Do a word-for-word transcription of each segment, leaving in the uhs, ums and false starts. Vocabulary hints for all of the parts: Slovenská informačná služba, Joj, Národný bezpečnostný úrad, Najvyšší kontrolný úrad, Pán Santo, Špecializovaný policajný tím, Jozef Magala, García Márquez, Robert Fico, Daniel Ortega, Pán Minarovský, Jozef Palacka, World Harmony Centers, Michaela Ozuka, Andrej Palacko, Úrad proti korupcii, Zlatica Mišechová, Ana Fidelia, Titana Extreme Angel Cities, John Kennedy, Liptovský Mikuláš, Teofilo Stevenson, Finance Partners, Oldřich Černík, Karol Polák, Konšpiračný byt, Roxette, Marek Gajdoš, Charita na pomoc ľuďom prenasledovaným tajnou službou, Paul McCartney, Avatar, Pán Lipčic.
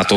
Táto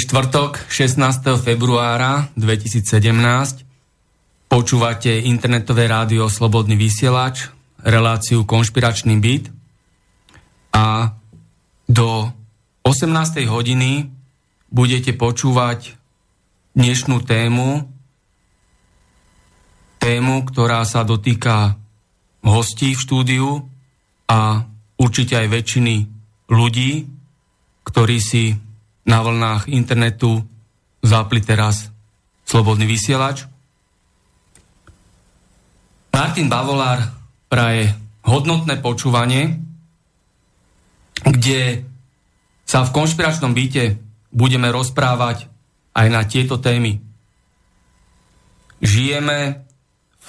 Štvrtok, šestnásteho februára dvetisícsedemnásť. Počúvate internetové rádio Slobodný vysielač, reláciu Konšpiračný byt. A do osemnástej hodiny budete počúvať dnešnú tému, tému, ktorá sa dotýka hostí v štúdiu a určite aj väčšiny ľudí, ktorí si na vlnách internetu zapli teraz Slobodný vysielač. Martin Bavolár praje hodnotné počúvanie, kde sa v Konšpiračnom byte budeme rozprávať aj na tieto témy. Žijeme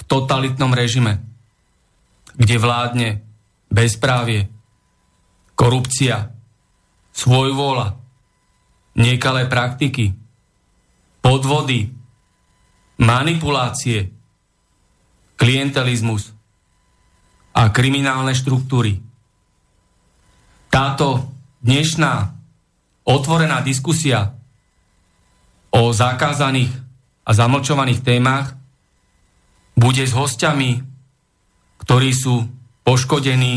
v totalitnom režime, kde vládne bezprávie, korupcia, svojvôľa, nekalé praktiky, podvody, manipulácie, klientelizmus a kriminálne štruktúry. Táto dnešná otvorená diskusia o zakázaných a zamlčovaných témach bude s hosťami, ktorí sú poškodení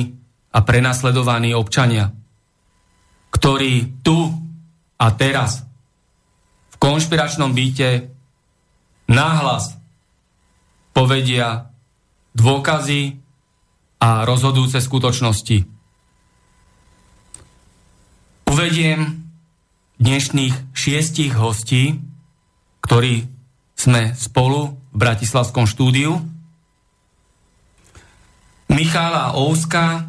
a prenasledovaní občania, ktorí tu a teraz v Konšpiračnom byte nahlas povedia dôkazy a rozhodujúce skutočnosti. Uvediem dnešných šiestich hostí, ktorí sme spolu v bratislavskom štúdiu. Michaela Ozuka,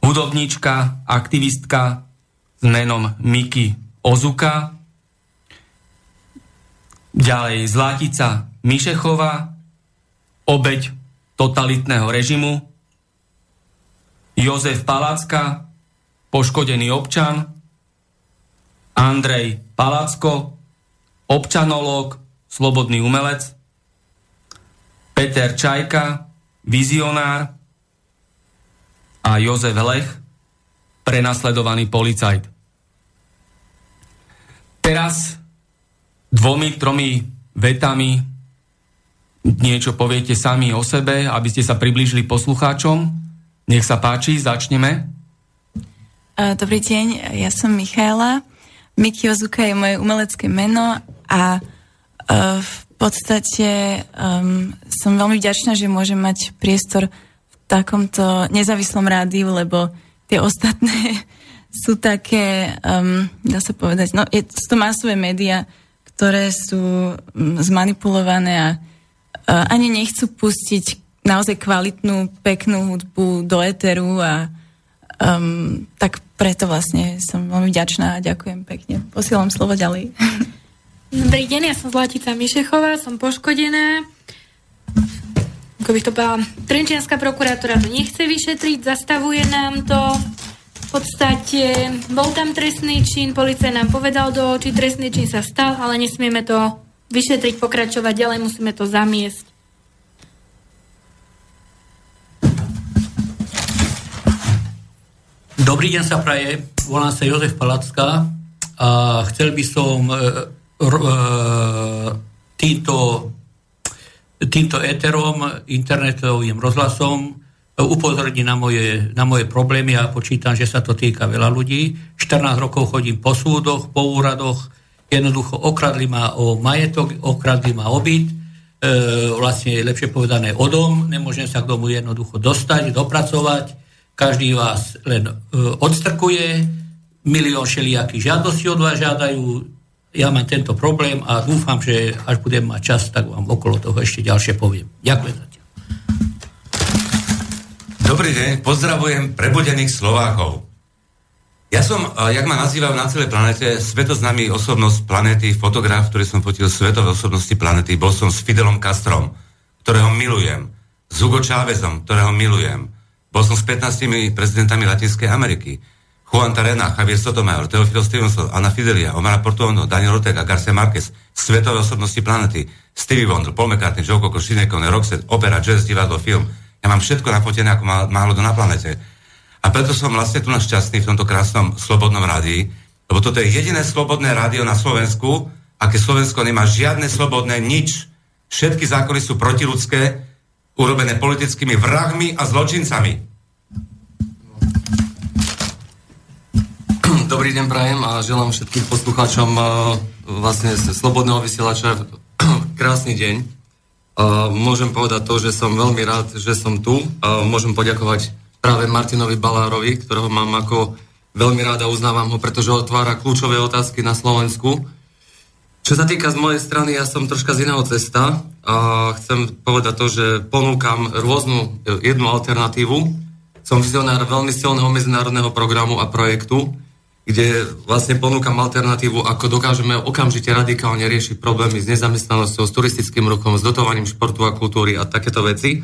hudobníčka, aktivistka s menom Miki Ozuka, ďalej Zlatica Mišechová, obeť totalitného režimu, Jozef Palacka, poškodený občan, Andrej Palacko, občanológ, slobodný umelec, Peter Čajka, vizionár a Jozef Lech, prenasledovaný policajt. Teraz dvomi, tromi vetami niečo poviete sami o sebe, aby ste sa priblížili poslucháčom. Nech sa páči, začneme. Dobrý deň, ja som Michaela. Miki Ozuka je moje umelecké meno a v podstate um, som veľmi vďačná, že môžem mať priestor v takomto nezávislom rádiu, lebo tie ostatné sú také, um, dá sa povedať, no je, sú to masové médiá, ktoré sú um, zmanipulované a uh, ani nechcú pustiť naozaj kvalitnú, peknú hudbu do éteru a um, tak preto vlastne som veľmi vďačná a ďakujem pekne. Posielam slovo ďalej. Dobrý deň, ja som Zlatica Mišechová, som poškodená. Ako bych to povedala, trenčianska prokurátora to nechce vyšetriť, zastavuje nám to. V podstate bol tam trestný čin, policaj nám povedal do očí, trestný čin sa stal, ale nesmieme to vyšetriť, pokračovať ďalej, musíme to zamiesť. Dobrý deň sa praje, volám sa Jozef Palacka a chcel by som týmto, týmto éterom, internetovým rozhlasom upozorniť na moje, na moje problémy a ja počítam, že sa to týka veľa ľudí. štrnásť rokov chodím po súdoch, po úradoch, jednoducho okradli ma o majetok, okradli ma o byt, e, vlastne lepšie povedané o dom, nemôžem sa k domu jednoducho dostať, dopracovať, každý vás len e, odstrkuje, milión šelijakých žiadostí od vás žiadajú, ja mám tento problém a dúfam, že až budem mať čas, tak vám okolo toho ešte ďalšie poviem. Ďakujem za to. Dobrý deň, pozdravujem prebudených Slovákov. Ja som, jak ma nazývajú na celej planete, svetoznámy osobnosť planéty, fotograf, ktorý som fotil svetové osobnosti planéty. Bol som s Fidelom Castrom, ktorého milujem, s Hugo Chávezom, ktorého milujem. Bol som s pätnástimi prezidentami Latinskej Ameriky. Juan Tarena, Javier Sotomayor, Teofilo Stevenson, Ana Fidelia, Omar Portuondo, Daniel Ortega, García Márquez, svetové osobnosti planéty, Stevie Wonder, Paul McCartney, Joko, Košinekon, Roxette, opera, jazz, divadlo, film. Ja mám všetko nafotené, ako má, málo do na planete. A preto som vlastne tu na šťastný v tomto krásnom slobodnom rádii, lebo toto je jediné slobodné rádio na Slovensku, aké Slovensko nemá žiadne slobodné nič. Všetky zákony sú protiludské, urobené politickými vrahmi a zločincami. Dobrý deň prajem a želám všetkým poslucháčom vlastne slobodného vysielača krásny deň. Uh, môžem povedať to, že som veľmi rád, že som tu. Uh, môžem poďakovať práve Martinovi Balárovi, ktorého mám ako veľmi rád a uznávam ho, pretože otvára kľúčové otázky na Slovensku. Čo sa týka z mojej strany, ja som troška z iného cesta. Uh, chcem povedať to, že ponúkam rôznu jednu alternatívu. Som vizionár veľmi silného medzinárodného programu a projektu, kde vlastne ponúkam alternatívu, ako dokážeme okamžite radikálne riešiť problémy s nezamestnanosťou, s turistickým ruchom, s dotovaním športu a kultúry a takéto veci.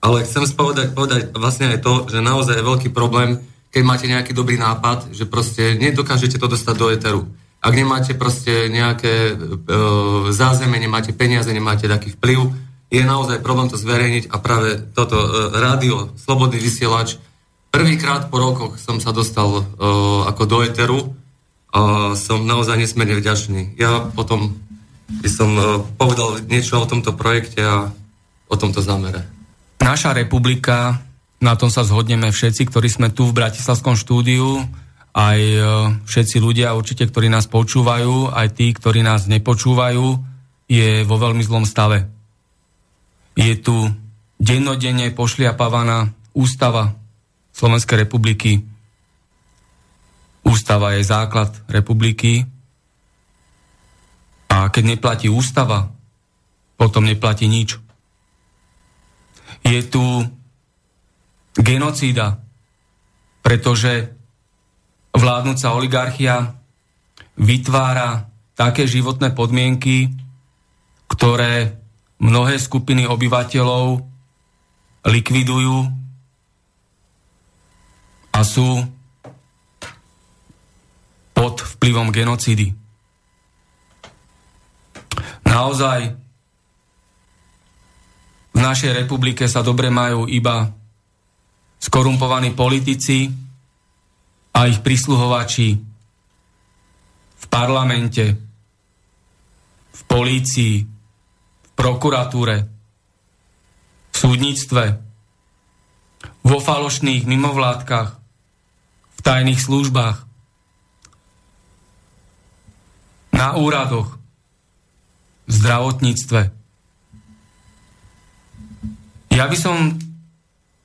Ale chcem spovedať, povedať vlastne aj to, že naozaj je veľký problém, keď máte nejaký dobrý nápad, že proste nedokážete to dostať do éteru. Ak nemáte proste nejaké e, zázemie, nemáte peniaze, nemáte taký vplyv, je naozaj problém to zverejniť a práve toto e, rádio, slobodný vysielač. Prvýkrát po rokoch som sa dostal uh, ako do éteru a som naozaj nesmierne vďačný. Ja potom by som uh, povedal niečo o tomto projekte a o tomto zámere. Naša republika, na tom sa zhodneme všetci, ktorí sme tu v Bratislavskom štúdiu, aj uh, všetci ľudia určite, ktorí nás počúvajú, aj tí, ktorí nás nepočúvajú, je vo veľmi zlom stave. Je tu dennodenne pošliapávaná ústava Slovenskej republiky. Ústava je základ republiky a keď neplatí ústava, potom neplatí nič. Je tu genocída, pretože vládnúca oligarchia vytvára také životné podmienky, ktoré mnohé skupiny obyvateľov likvidujú a sú pod vplyvom genocídy. Naozaj v našej republike sa dobre majú iba skorumpovaní politici a ich prisluhovači v parlamente, v polícii, v prokuratúre, v súdnictve, vo falošných mimovládkach, v tajných službách, na úradoch, v zdravotníctve. Ja by som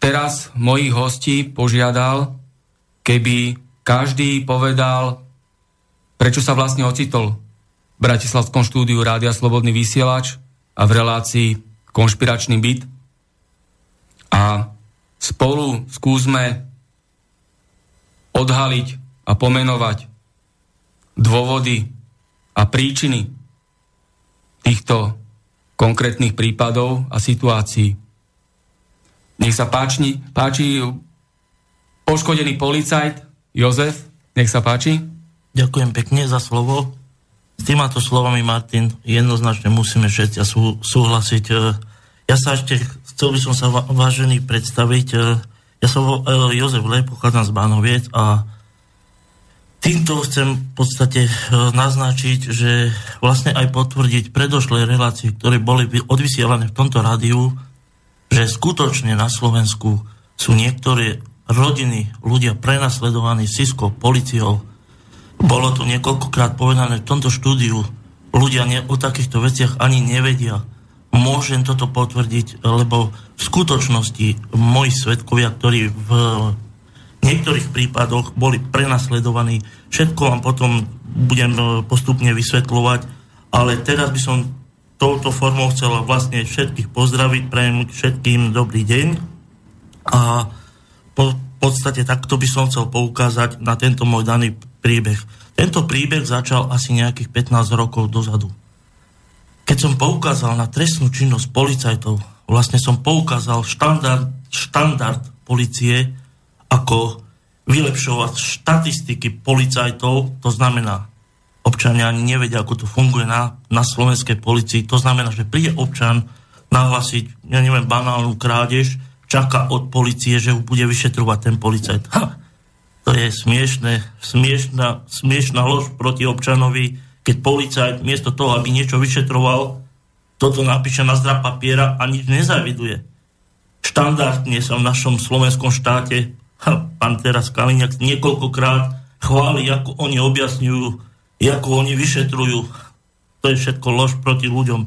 teraz mojich hostí požiadal, keby každý povedal, prečo sa vlastne ocitol v Bratislavskom štúdiu Rádia Slobodný vysielač a v relácii Konšpiračný byt. A spolu skúsme odhaliť a pomenovať dôvody a príčiny týchto konkrétnych prípadov a situácií. Nech sa páči, páči poškodený policajt Jozef, nech sa páči. Ďakujem pekne za slovo. S týmato slovami, Martin, jednoznačne musíme všetci súhlasiť. Ja sa ešte chcel by som sa vážený predstaviť. Ja som Jozef Lech, pochádzam z Bánoviec a týmto chcem v podstate naznačiť, že vlastne aj potvrdiť predošlé relácie, ktoré boli odvysielané v tomto rádiu, že skutočne na Slovensku sú niektoré rodiny, ľudia prenasledovaní siskou, policiou. Bolo tu niekoľkokrát povedané v tomto štúdiu, ľudia ne, o takýchto veciach ani nevedia. Môžem toto potvrdiť, lebo v skutočnosti moji svedkovia, ktorí v niektorých prípadoch boli prenasledovaní, všetko vám potom budem postupne vysvetľovať, ale teraz by som touto formou chcela vlastne všetkých pozdraviť, prajem všetkým dobrý deň a po podstate takto by som chcel poukázať na tento môj daný príbeh. Tento príbeh začal asi nejakých pätnásť rokov dozadu. Keď som poukázal na trestnú činnosť policajtov, vlastne som poukázal štandard, štandard policie, ako vylepšovať štatistiky policajtov, to znamená, občania ani nevedia, ako to funguje na, na slovenskej policii, to znamená, že príde občan nahlásiť, ja neviem, banálnu krádež, čaká od policie, že ho bude vyšetrovať ten policajt. Ha! To je smiešné, smiešná, smiešná lož proti občanovi, keď policajt miesto toho, aby niečo vyšetroval, toto napíše na zdrav papiera a nič nezaviduje. Štandardne sa v našom slovenskom štáte, ha, pán teraz Kaliňák niekoľkokrát chváli, ako oni objasňujú, ako oni vyšetrujú. To je všetko lož proti ľuďom.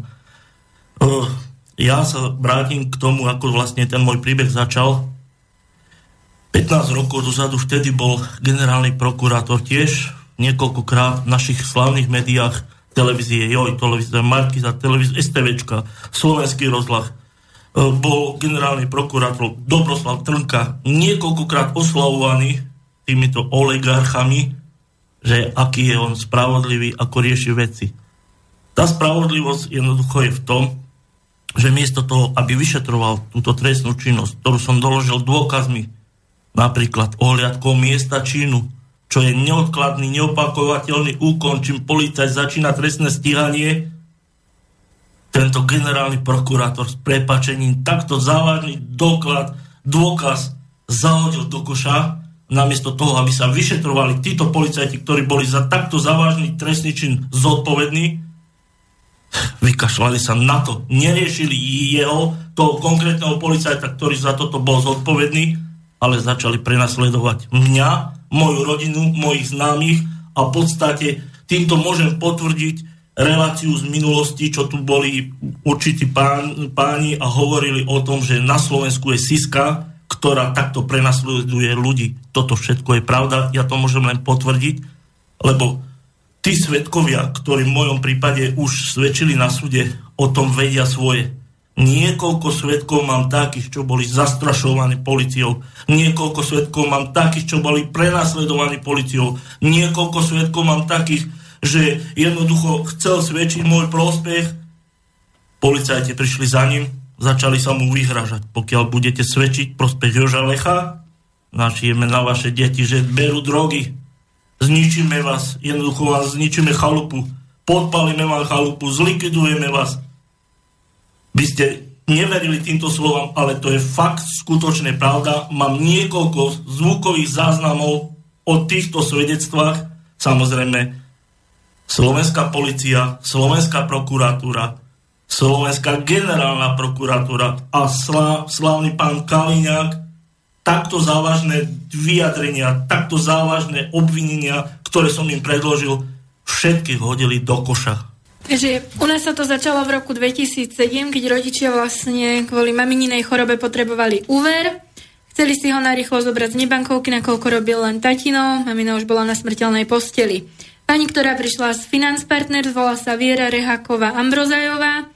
Uh, ja sa vrátim k tomu, ako vlastne ten môj príbeh začal. pätnásť rokov dozadu vtedy bol generálny prokurátor tiež niekoľkokrát v našich slavných médiách, televízie Joj, televízia Markiza, televízia STVčka, Slovenský rozhlas. Bol generálny prokurátor Dobroslav Trnka niekoľkokrát oslavovaný týmito oligarchami, že aký je on spravodlivý, ako rieši veci. Tá spravodlivosť jednoducho je v tom, že miesto toho, aby vyšetroval túto trestnú činnosť, ktorú som doložil dôkazmi, napríklad ohliadkou miesta činu, čo je neodkladný, neopakovateľný úkon, čím policajt začína trestné stíhanie. Tento generálny prokurátor s prepáčením takto závažný doklad, dôkaz zahodil do koša, namiesto toho, aby sa vyšetrovali títo policajti, ktorí boli za takto závažný trestný čin zodpovední, vykašľali sa na to, neriešili jeho, toho konkrétneho policajta, ktorý za toto bol zodpovedný, ale začali prenasledovať mňa, moju rodinu, mojich známych a v podstate týmto môžem potvrdiť reláciu z minulosti, čo tu boli určití pán, páni a hovorili o tom, že na Slovensku je siska, ktorá takto prenasleduje ľudí. Toto všetko je pravda, ja to môžem len potvrdiť, lebo tí svedkovia, ktorí v mojom prípade už svedčili na súde, o tom vedia svoje. Niekoľko svedkov mám takých, čo boli zastrašovaní policiou. Niekoľko svedkov mám takých, čo boli prenasledovaní policiou. Niekoľko svedkov mám takých, že jednoducho chcel svedčiť môj prospech. Policajti prišli za ním, začali sa mu vyhražať. Pokiaľ budete svedčiť prospech Joža Lecha, našijeme na vaše deti, že berú drogy. Zničíme vás, jednoducho vás zničíme chalupu. Podpalíme vám chalupu, zlikvidujeme vás. By ste neverili týmto slovám, ale to je fakt, skutočne pravda. Mám niekoľko zvukových záznamov o týchto svedectvách. Samozrejme, slovenská polícia, slovenská prokuratúra, slovenská generálna prokuratúra a slá, slávny pán Kaliňák takto závažné vyjadrenia, takto závažné obvinenia, ktoré som im predložil, všetkých hodili do koša. Že u nás sa to začalo v roku dvetisícsedem, keď rodičia vlastne kvôli mamininej chorobe potrebovali úver. Chceli si ho narýchlo zobrať z nebankovky, nakoľko robil len tatino, mamina už bola na smrteľnej posteli. Pani, ktorá prišla z Finance Partners, volá sa Viera Reháková Ambrozajová,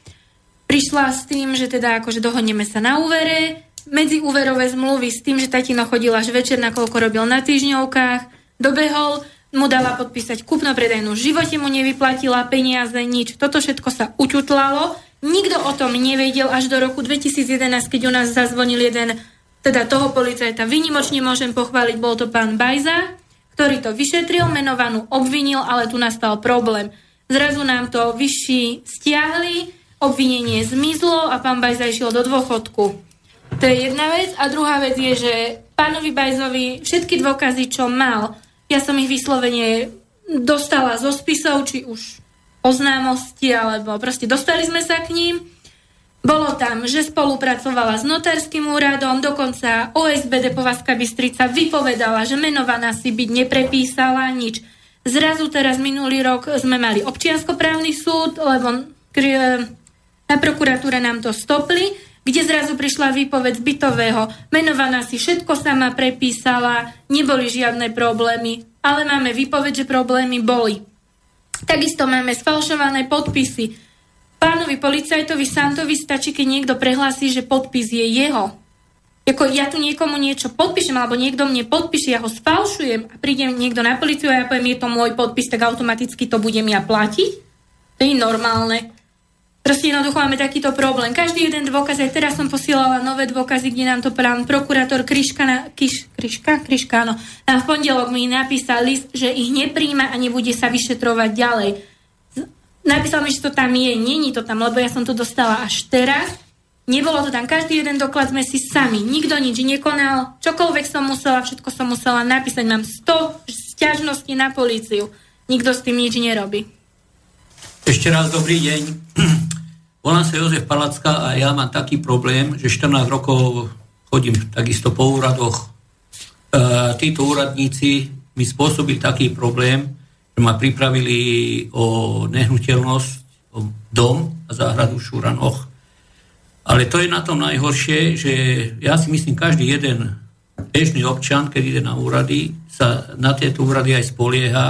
prišla s tým, že teda akože dohodneme sa na úvere, medziúverové zmluvy s tým, že tatino chodil až večer, nakoľko robil na týždňovkách, dobehol, mu dala podpísať kúpno-predajnú, v živote mu nevyplatila peniaze, nič. Toto všetko sa uťutlalo. Nikto o tom nevedel až do roku dvetisícjedenásť, keď u nás zazvonil jeden, teda toho policajta. Výnimočne môžem pochváliť, bol to pán Bajza, ktorý to vyšetril, menovanú obvinil, ale tu nastal problém. Zrazu nám to vyšší stiahli, obvinenie zmizlo a pán Bajza išiel do dôchodku. To je jedna vec. A druhá vec je, že pánovi Bajzovi všetky dôkazy, čo mal, ja som ich vyslovene dostala zo spisov, či už oznámosti, alebo proste dostali sme sa k ním. Bolo tam, že spolupracovala s notárskym úradom, dokonca ó es bé dé Povazka Bystrica vypovedala, že menovaná si byť neprepísala nič. Zrazu teraz minulý rok sme mali občianskoprávny súd, lebo na prokuratúre nám to stopli, kde zrazu prišla výpoveď bytového. Menovaná si všetko sama prepísala, neboli žiadne problémy, ale máme výpoveď, že problémy boli. Takisto máme sfalšované podpisy. Pánovi policajtovi Santovi stačí, keď niekto prehlási, že podpis je jeho. Jako ja tu niekomu niečo podpíšem, alebo niekto mne podpíše, ja ho sfalšujem a príde niekto na policiu a ja poviem, je to môj podpis, tak automaticky to budem ja platiť? To je normálne. Proste jednoducho máme takýto problém. Každý jeden dôkaz, aj teraz som posielala nové dôkazy, kde nám to pán prokurátor Kriška, na, Kiš, Kriška? Kriška, áno, v pondelok mi napísal list, že ich nepríjma a nebude sa vyšetrovať ďalej. Napísal mi, že to tam je, není to tam, lebo ja som to dostala až teraz. Nebolo to tam, každý jeden doklad sme si sami, nikto nič nekonal, čokoľvek som musela, všetko som musela napísať. Mám sto sťažností na políciu, nikto s tým nič nerobí. Ešte raz dobrý deň. Volám sa Jozef Palacka a ja mám taký problém, že štrnásť rokov chodím takisto po úradoch. E, títo úradníci mi spôsobili taký problém, že ma pripravili o nehnuteľnosť, o dom a záhradu v Šuranoch. Ale to je na tom najhoršie, že ja si myslím, každý jeden bežný občan, keď ide na úrady, sa na tieto úrady aj spolieha.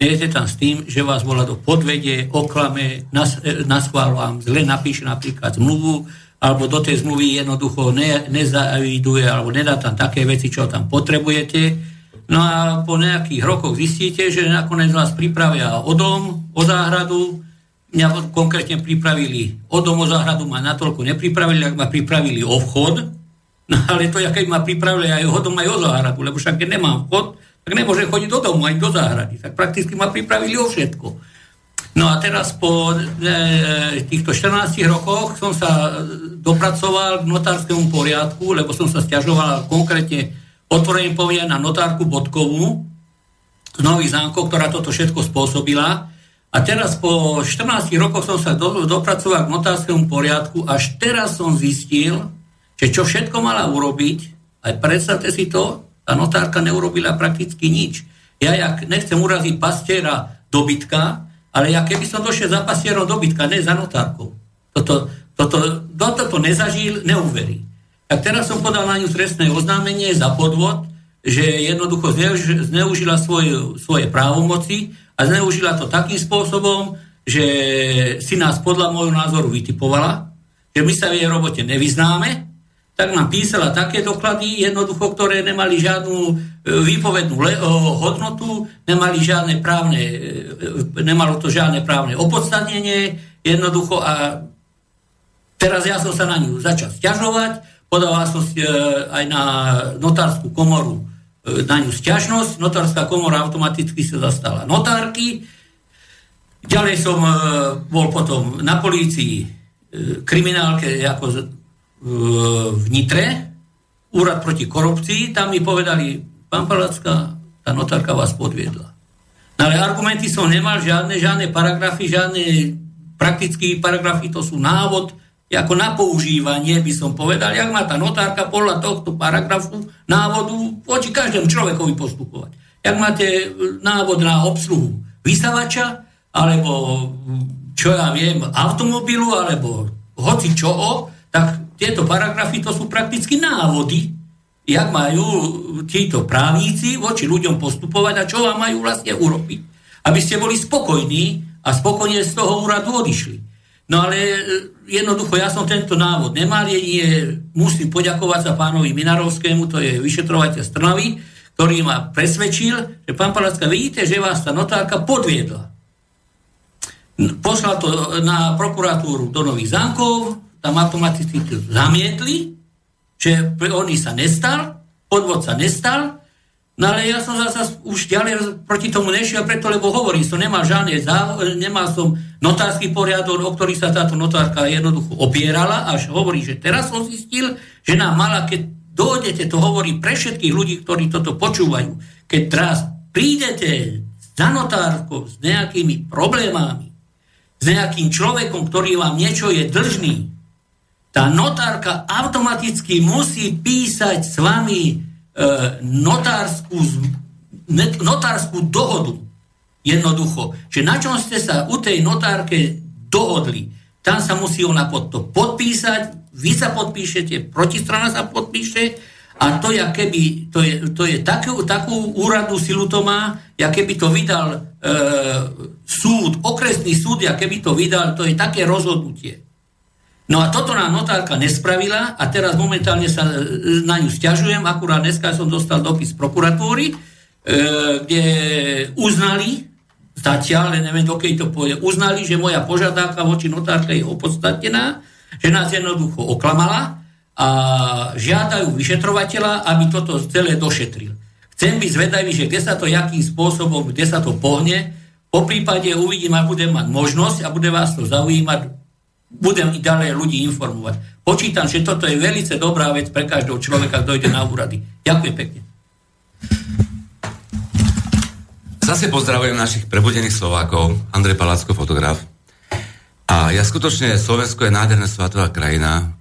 Nejete tam s tým, že vás volá do podvede, oklame, nas, naschvál vám, zle napíše napríklad zmluvu, alebo do tej zmluvy jednoducho ne, nezaviduje, alebo nedá tam také veci, čo tam potrebujete. No a po nejakých rokoch zistíte, že nakoniec vás pripravia o dom, o záhradu. Mňa konkrétne pripravili o dom, o záhradu ma natoľko nepripravili, ak ma pripravili o vchod. No ale to, keď ma pripravili aj o dom, aj o záhradu, lebo však keď nemám vchod, tak nemôžem chodiť do domu, ani do záhrady. Tak prakticky ma pripravili o všetko. No a teraz po e, týchto štrnástich rokoch som sa dopracoval k notárskému poriadku, lebo som sa sťažoval konkrétne otvoreným poviem na notárku Bodkovú z Nových Zámkov, ktorá toto všetko spôsobila. A teraz po štrnástich rokoch som sa do, dopracoval k notárskému poriadku. Až teraz som zistil, že čo všetko mala urobiť, aj predstavte si to, tá notárka neurobila prakticky nič. Ja, ja nechcem uraziť pastiera dobytka, ale ja keby som došiel za pastierom dobytka, ne za notárkou. Toto, toto, kto toto nezažil, neuverí. Tak teraz som podal na ňu trestné oznámenie za podvod, že jednoducho zneužila svoje, svoje právomoci a zneužila to takým spôsobom, že si nás podľa môjho názoru vytipovala, že my sa v jej robote nevyznáme, tak nám písala také doklady, jednoducho, ktoré nemali žiadnu výpovednú le- hodnotu, nemali žiadne právne, nemalo to žiadne právne opodstatnenie, jednoducho a teraz ja som sa na ňu začal sťažovať, podala som aj na notárskú komoru na ňu sťažnosť, notárska komora automaticky sa zastala notárky, ďalej som bol potom na polícii kriminálke ako v Nitre, úrad proti korupcii, tam mi povedali, pán Palacka, tá notárka vás podviedla. No ale argumenty som nemal, žiadne, žiadne paragrafy, žiadne praktické paragrafy, to sú návod, ako na používanie by som povedal, jak má tá notárka podľa tohto paragrafu návodu voči každému človekovi postupovať. Jak máte návod na obsluhu vysavača, alebo čo ja viem, automobilu, alebo hoci čoho, tak tieto paragrafy to sú prakticky návody, jak majú títo právnici voči ľuďom postupovať a čo vám majú vlastne urobiť. Aby ste boli spokojní a spokojne z toho úradu odišli. No ale jednoducho, ja som tento návod nemal, jedine musím poďakovať sa pánovi Minarovskému, to je vyšetrovateľ z Trnavy, ktorý ma presvedčil, že pán Palacka, vidíte, že vás tá notárka podviedla. Poslal to na prokuratúru do Nových Zámkov, tam automaticky zamietli, že on sa nestal, podvod sa nestal, No ale ja som zase už ďalej proti tomu nešiel, preto, lebo hovorím, som nemá žiadne záho- nemá som notársky poriadok, o ktorý sa táto notárka jednoducho opierala, až hovorí, že teraz som zistil, že nám mala, keď dojdete, to hovorí pre všetkých ľudí, ktorí toto počúvajú, keď teraz prídete za notárkou s nejakými problémami, s nejakým človekom, ktorý vám niečo je dlžný, tá notárka automaticky musí písať s vami Notárskú, notárskú dohodu. Jednoducho. Že na čom ste sa u tej notárke dohodli. Tam sa musí ona pod to podpísať, vy sa podpíšete, protistrana sa podpíše a to, ja keby, to je, to je takú, takú úradnú silu to má, ja keby to vydal e, súd, okresný súd, ja keby to vydal, to je také rozhodnutie. No a toto nám notárka nespravila a teraz momentálne sa na ňu sťažujem. Akurát dneska som dostal dopis z prokuratúry, e, kde uznali, zatiaľ, neviem, dokej to pôjde, uznali, že moja požiadavka voči notárke je opodstatnená, že nás jednoducho oklamala a žiadajú vyšetrovateľa, aby toto celé došetril. Chcem byť zvedavý, že kde sa to, jakým spôsobom, kde sa to pohne. Po prípade uvidím, ak budem mať možnosť a bude vás to zaujímať, budem i ďalej ľudí informovať. Počítam, že toto je veľmi dobrá vec pre každého človeka, kto ide na úrady. Ďakujem pekne. Zase pozdravujem našich prebudených Slovákov. Andrej Palacko, fotograf. A ja skutočne, Slovensko je nádherná svatová krajina,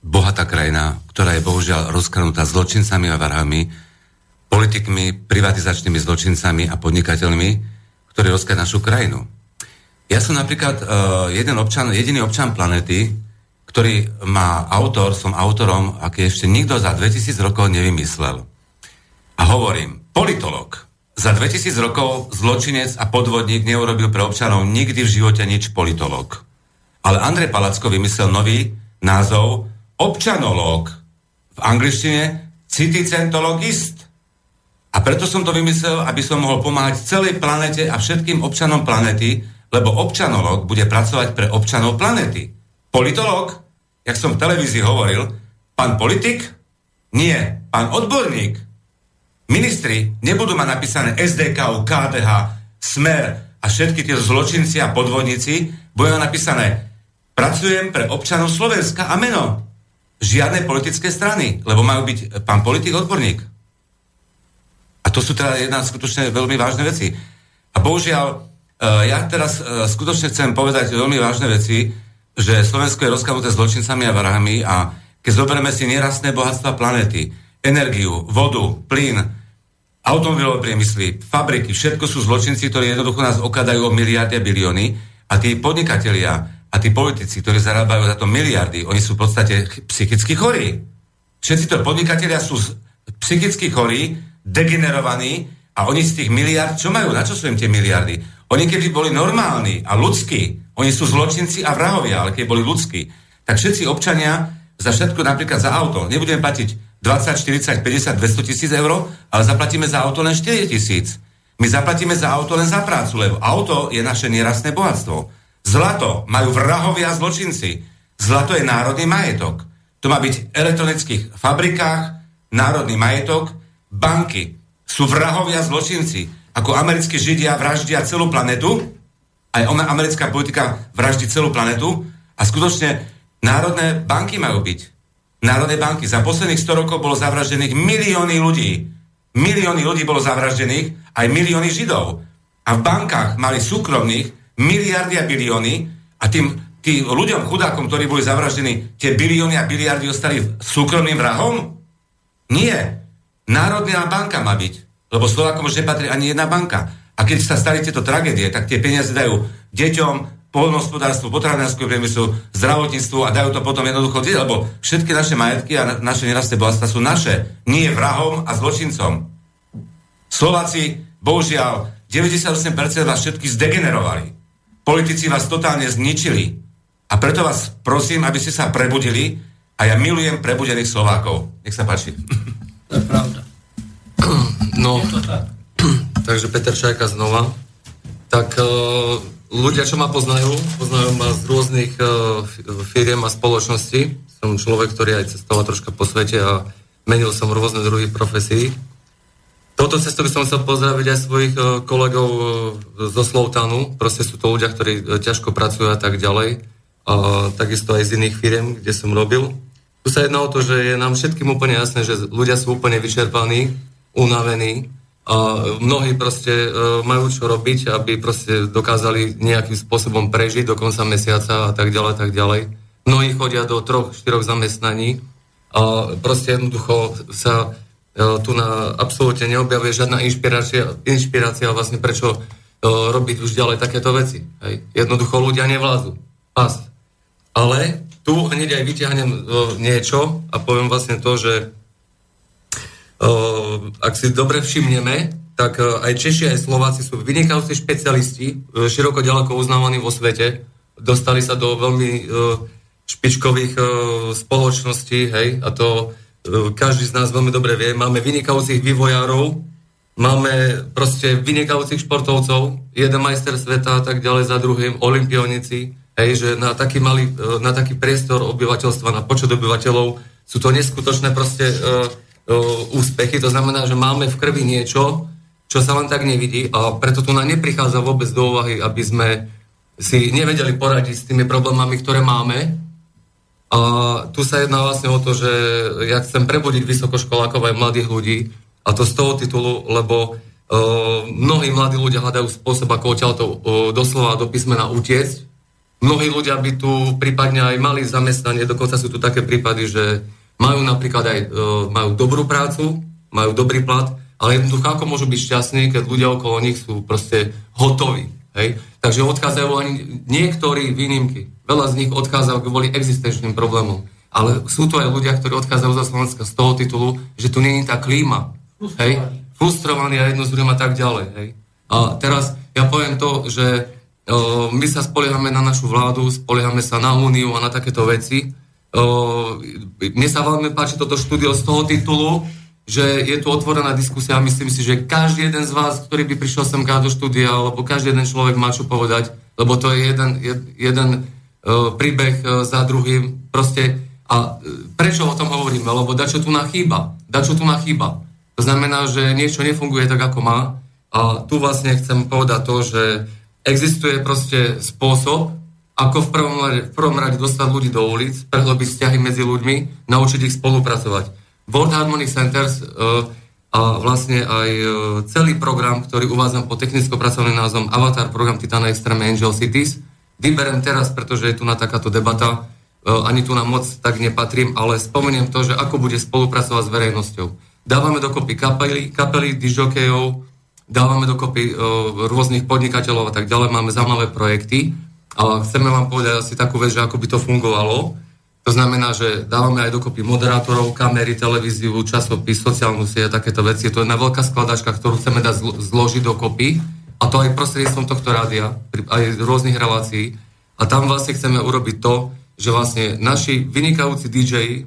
bohatá krajina, ktorá je bohužiaľ rozkranutá zločincami a varhami, politikmi, privatizačnými zločincami a podnikateľmi, ktorí rozkradnú našu krajinu. Ja som napríklad uh, jeden občan, jediný občan planéty, ktorý má autor, som autorom, aký ešte nikto za dvetisíc rokov nevymyslel. A hovorím, politolog. Za dvetisíc rokov zločinec a podvodník neurobil pre občanov nikdy v živote nič politolog. Ale Andrej Palacko vymyslel nový názov občanológ. V angličtine citizenologist. A preto som to vymyslel, aby som mohol pomáhať celej planete a všetkým občanom planety, lebo občanológ bude pracovať pre občanov planety. Politológ, jak som v televízii hovoril, pán politik? Nie, pán odborník. Ministri nebudú mať napísané es dé ká, ká dé há, Smer a všetky tie zločinci a podvodníci, budú napísané pracujem pre občanov Slovenska a meno. Žiadne politické strany, lebo majú byť pán politik odborník. A to sú teda jedna skutočne veľmi vážne veci. A bohužiaľ, ja teraz skutočne chcem povedať veľmi vážne veci, že Slovensko je rozkradnuté zločincami a varhami a keď zoberieme si nerastné bohatstva planéty, energiu, vodu, plyn, automobilové priemysly, fabriky, všetko sú zločinci, ktorí jednoducho nás okadajú o miliardy a bilióny a tí podnikatelia a tí politici, ktorí zarábajú za to miliardy, oni sú v podstate psychicky chorí. Všetci to podnikatelia sú psychicky chorí, degenerovaní a oni z tých miliard, čo majú? Na čo sú im tie miliardy? Oni keby boli normálni a ľudskí, oni sú zločinci a vrahovia, ale keby boli ľudskí, tak všetci občania za všetko, napríklad za auto, nebudeme platiť dvadsať, štyridsať, päťdesiat, dvesto tisíc eur, ale zaplatíme za auto len štyri tisíc. My zaplatíme za auto len za prácu, lebo auto je naše nerastné bohatstvo. Zlato majú vrahovia a zločinci. Zlato je národný majetok. To má byť v elektronických fabrikách, národný majetok, banky. Sú vrahovia a zločinci. Ako americkí Židia vraždia celú planetu, aj ona, americká politika vraždí celú planetu a skutočne národné banky majú byť. Národné banky. Za posledných sto rokov bolo zavraždených milióny ľudí. Milióny ľudí bolo zavraždených, aj milióny Židov. A v bankách mali súkromných miliardy a bilióny a tým, tým ľuďom, chudákom, ktorí boli zavraždení, tie bilióny a biliardy ostali súkromným vrahom? Nie. Národná banka má byť. Lebo Slovákom už nepatrí ani jedna banka. A keď sa stali tieto tragédie, tak tie peniaze dajú deťom, poľnohospodárstvu, potravinárskom priemyslu, zdravotníctvu a dajú to potom jednoducho deť, lebo všetky naše majetky a naše nerastné bohatstva sú naše, nie vrahom a zločincom. Slováci, bohužiaľ, deväťdesiatosem percent vás všetky zdegenerovali. Politici vás totálne zničili. A preto vás prosím, aby ste sa prebudili a ja milujem prebudených Slovákov. Nech sa páči. To je pravda. No, tak. Takže Peter Čajka znova. Tak ľudia, čo ma poznajú, poznajú ma z rôznych firiem a spoločností. Som človek, ktorý aj cestoval troška po svete a menil som rôzne druhy profesí. To, touto cestou by som chcel pozdraviť aj svojich kolegov zo Slovtanu. Proste sú to ľudia, ktorí ťažko pracujú a tak ďalej. A takisto aj z iných firiem, kde som robil. Tu sa jedná o to, že je nám všetkým úplne jasné, že ľudia sú úplne vyčerpaní, unavení a mnohí proste majú čo robiť, aby proste dokázali nejakým spôsobom prežiť do konca mesiaca a tak ďalej, tak ďalej. Mnohí chodia do troch, štyroch zamestnaní a proste jednoducho sa tu na absolútne neobjavuje žiadna inšpirácia, inšpirácia vlastne prečo robiť už ďalej takéto veci. Hej. Jednoducho ľudia nevládzu. Pás. Ale tu hneď aj vyťahnem niečo a poviem vlastne to, že uh, ak si dobre všimneme, tak uh, aj Češi, aj Slováci sú vynikajúci špecialisti, uh, široko ďaleko uznávaní vo svete, dostali sa do veľmi uh, špičkových uh, spoločností, hej, a to uh, každý z nás veľmi dobre vie, máme vynikajúcich vývojárov, máme proste vynikajúcich športovcov, jeden majster sveta a tak ďalej za druhým, olympionici. Hej, že na taký, malý, na taký priestor obyvateľstva, na počet obyvateľov sú to neskutočné proste uh, uh, úspechy. To znamená, že máme v krvi niečo, čo sa len tak nevidí a preto tu nám neprichádza vôbec do úvahy, aby sme si nevedeli poradiť s tými problémami, ktoré máme. A tu sa jedná vlastne o to, že ja chcem prebudiť vysokoškolákov aj mladých ľudí a to z toho titulu, lebo uh, mnohí mladí ľudia hľadajú spôsob, ako odtiaľto uh, doslova do písmena utiecť. Mnohí ľudia by tu prípadne aj mali zamestnanie, dokonca sú tu také prípady, že majú napríklad aj e, majú dobrú prácu, majú dobrý plat, ale jednoducho ako môžu byť šťastní, keď ľudia okolo nich sú proste hotoví. Hej? Takže odchádzajú ani niektorí výnimky. Veľa z nich odchádzajú kvôli existenčným problémom. Ale sú tu aj ľudia, ktorí odchádzajú zo Slovenska z toho titulu, že tu nie je tá klíma. Hej? Frustrovaní a jednozrým a tak ďalej. Hej? A teraz ja poviem to, že my sa spoliehame na našu vládu, spoliehame sa na úniu a na takéto veci. Mne sa veľmi páči toto štúdio z toho titulu, že je tu otvorená diskusia a myslím si, že každý jeden z vás, ktorý by prišiel semka do štúdia, alebo každý jeden človek má čo povedať, lebo to je jeden, jeden príbeh za druhým. Proste. A prečo o tom hovoríme? Lebo dačo tu na chýba. Dačo tu na chýba. To znamená, že niečo nefunguje tak, ako má. A tu vlastne chcem povedať to, že existuje proste spôsob, ako v prvom, v prvom rade dostať ľudí do ulic, prehlbiť vzťahy medzi ľuďmi, naučiť ich spolupracovať. World Harmony Centers uh, a vlastne aj uh, celý program, ktorý uvádzam po technicko-pracovným názvom Avatar, program Titana Extreme Angel Cities, vyberem teraz, pretože je tu na takáto debata, uh, ani tu na moc tak nepatrím, ale spomeniem to, že ako bude spolupracovať s verejnosťou. Dávame dokopy kapely, kapely, dižokejov, dávame dokopy e, rôznych podnikateľov a tak ďalej, máme zaujímavé projekty a chceme vám povedať asi takú vec, že ako by to fungovalo. To znamená, že dávame aj dokopy moderátorov, kamery, televíziu, časopis, sociálnu sieť a takéto veci. To je jedna veľká skladačka, ktorú chceme dať zlo- zložiť dokopy a to aj prostredníctvom tohto rádia, aj rôznych relácií a tam vlastne chceme urobiť to, že vlastne naši vynikajúci dí džeji, e,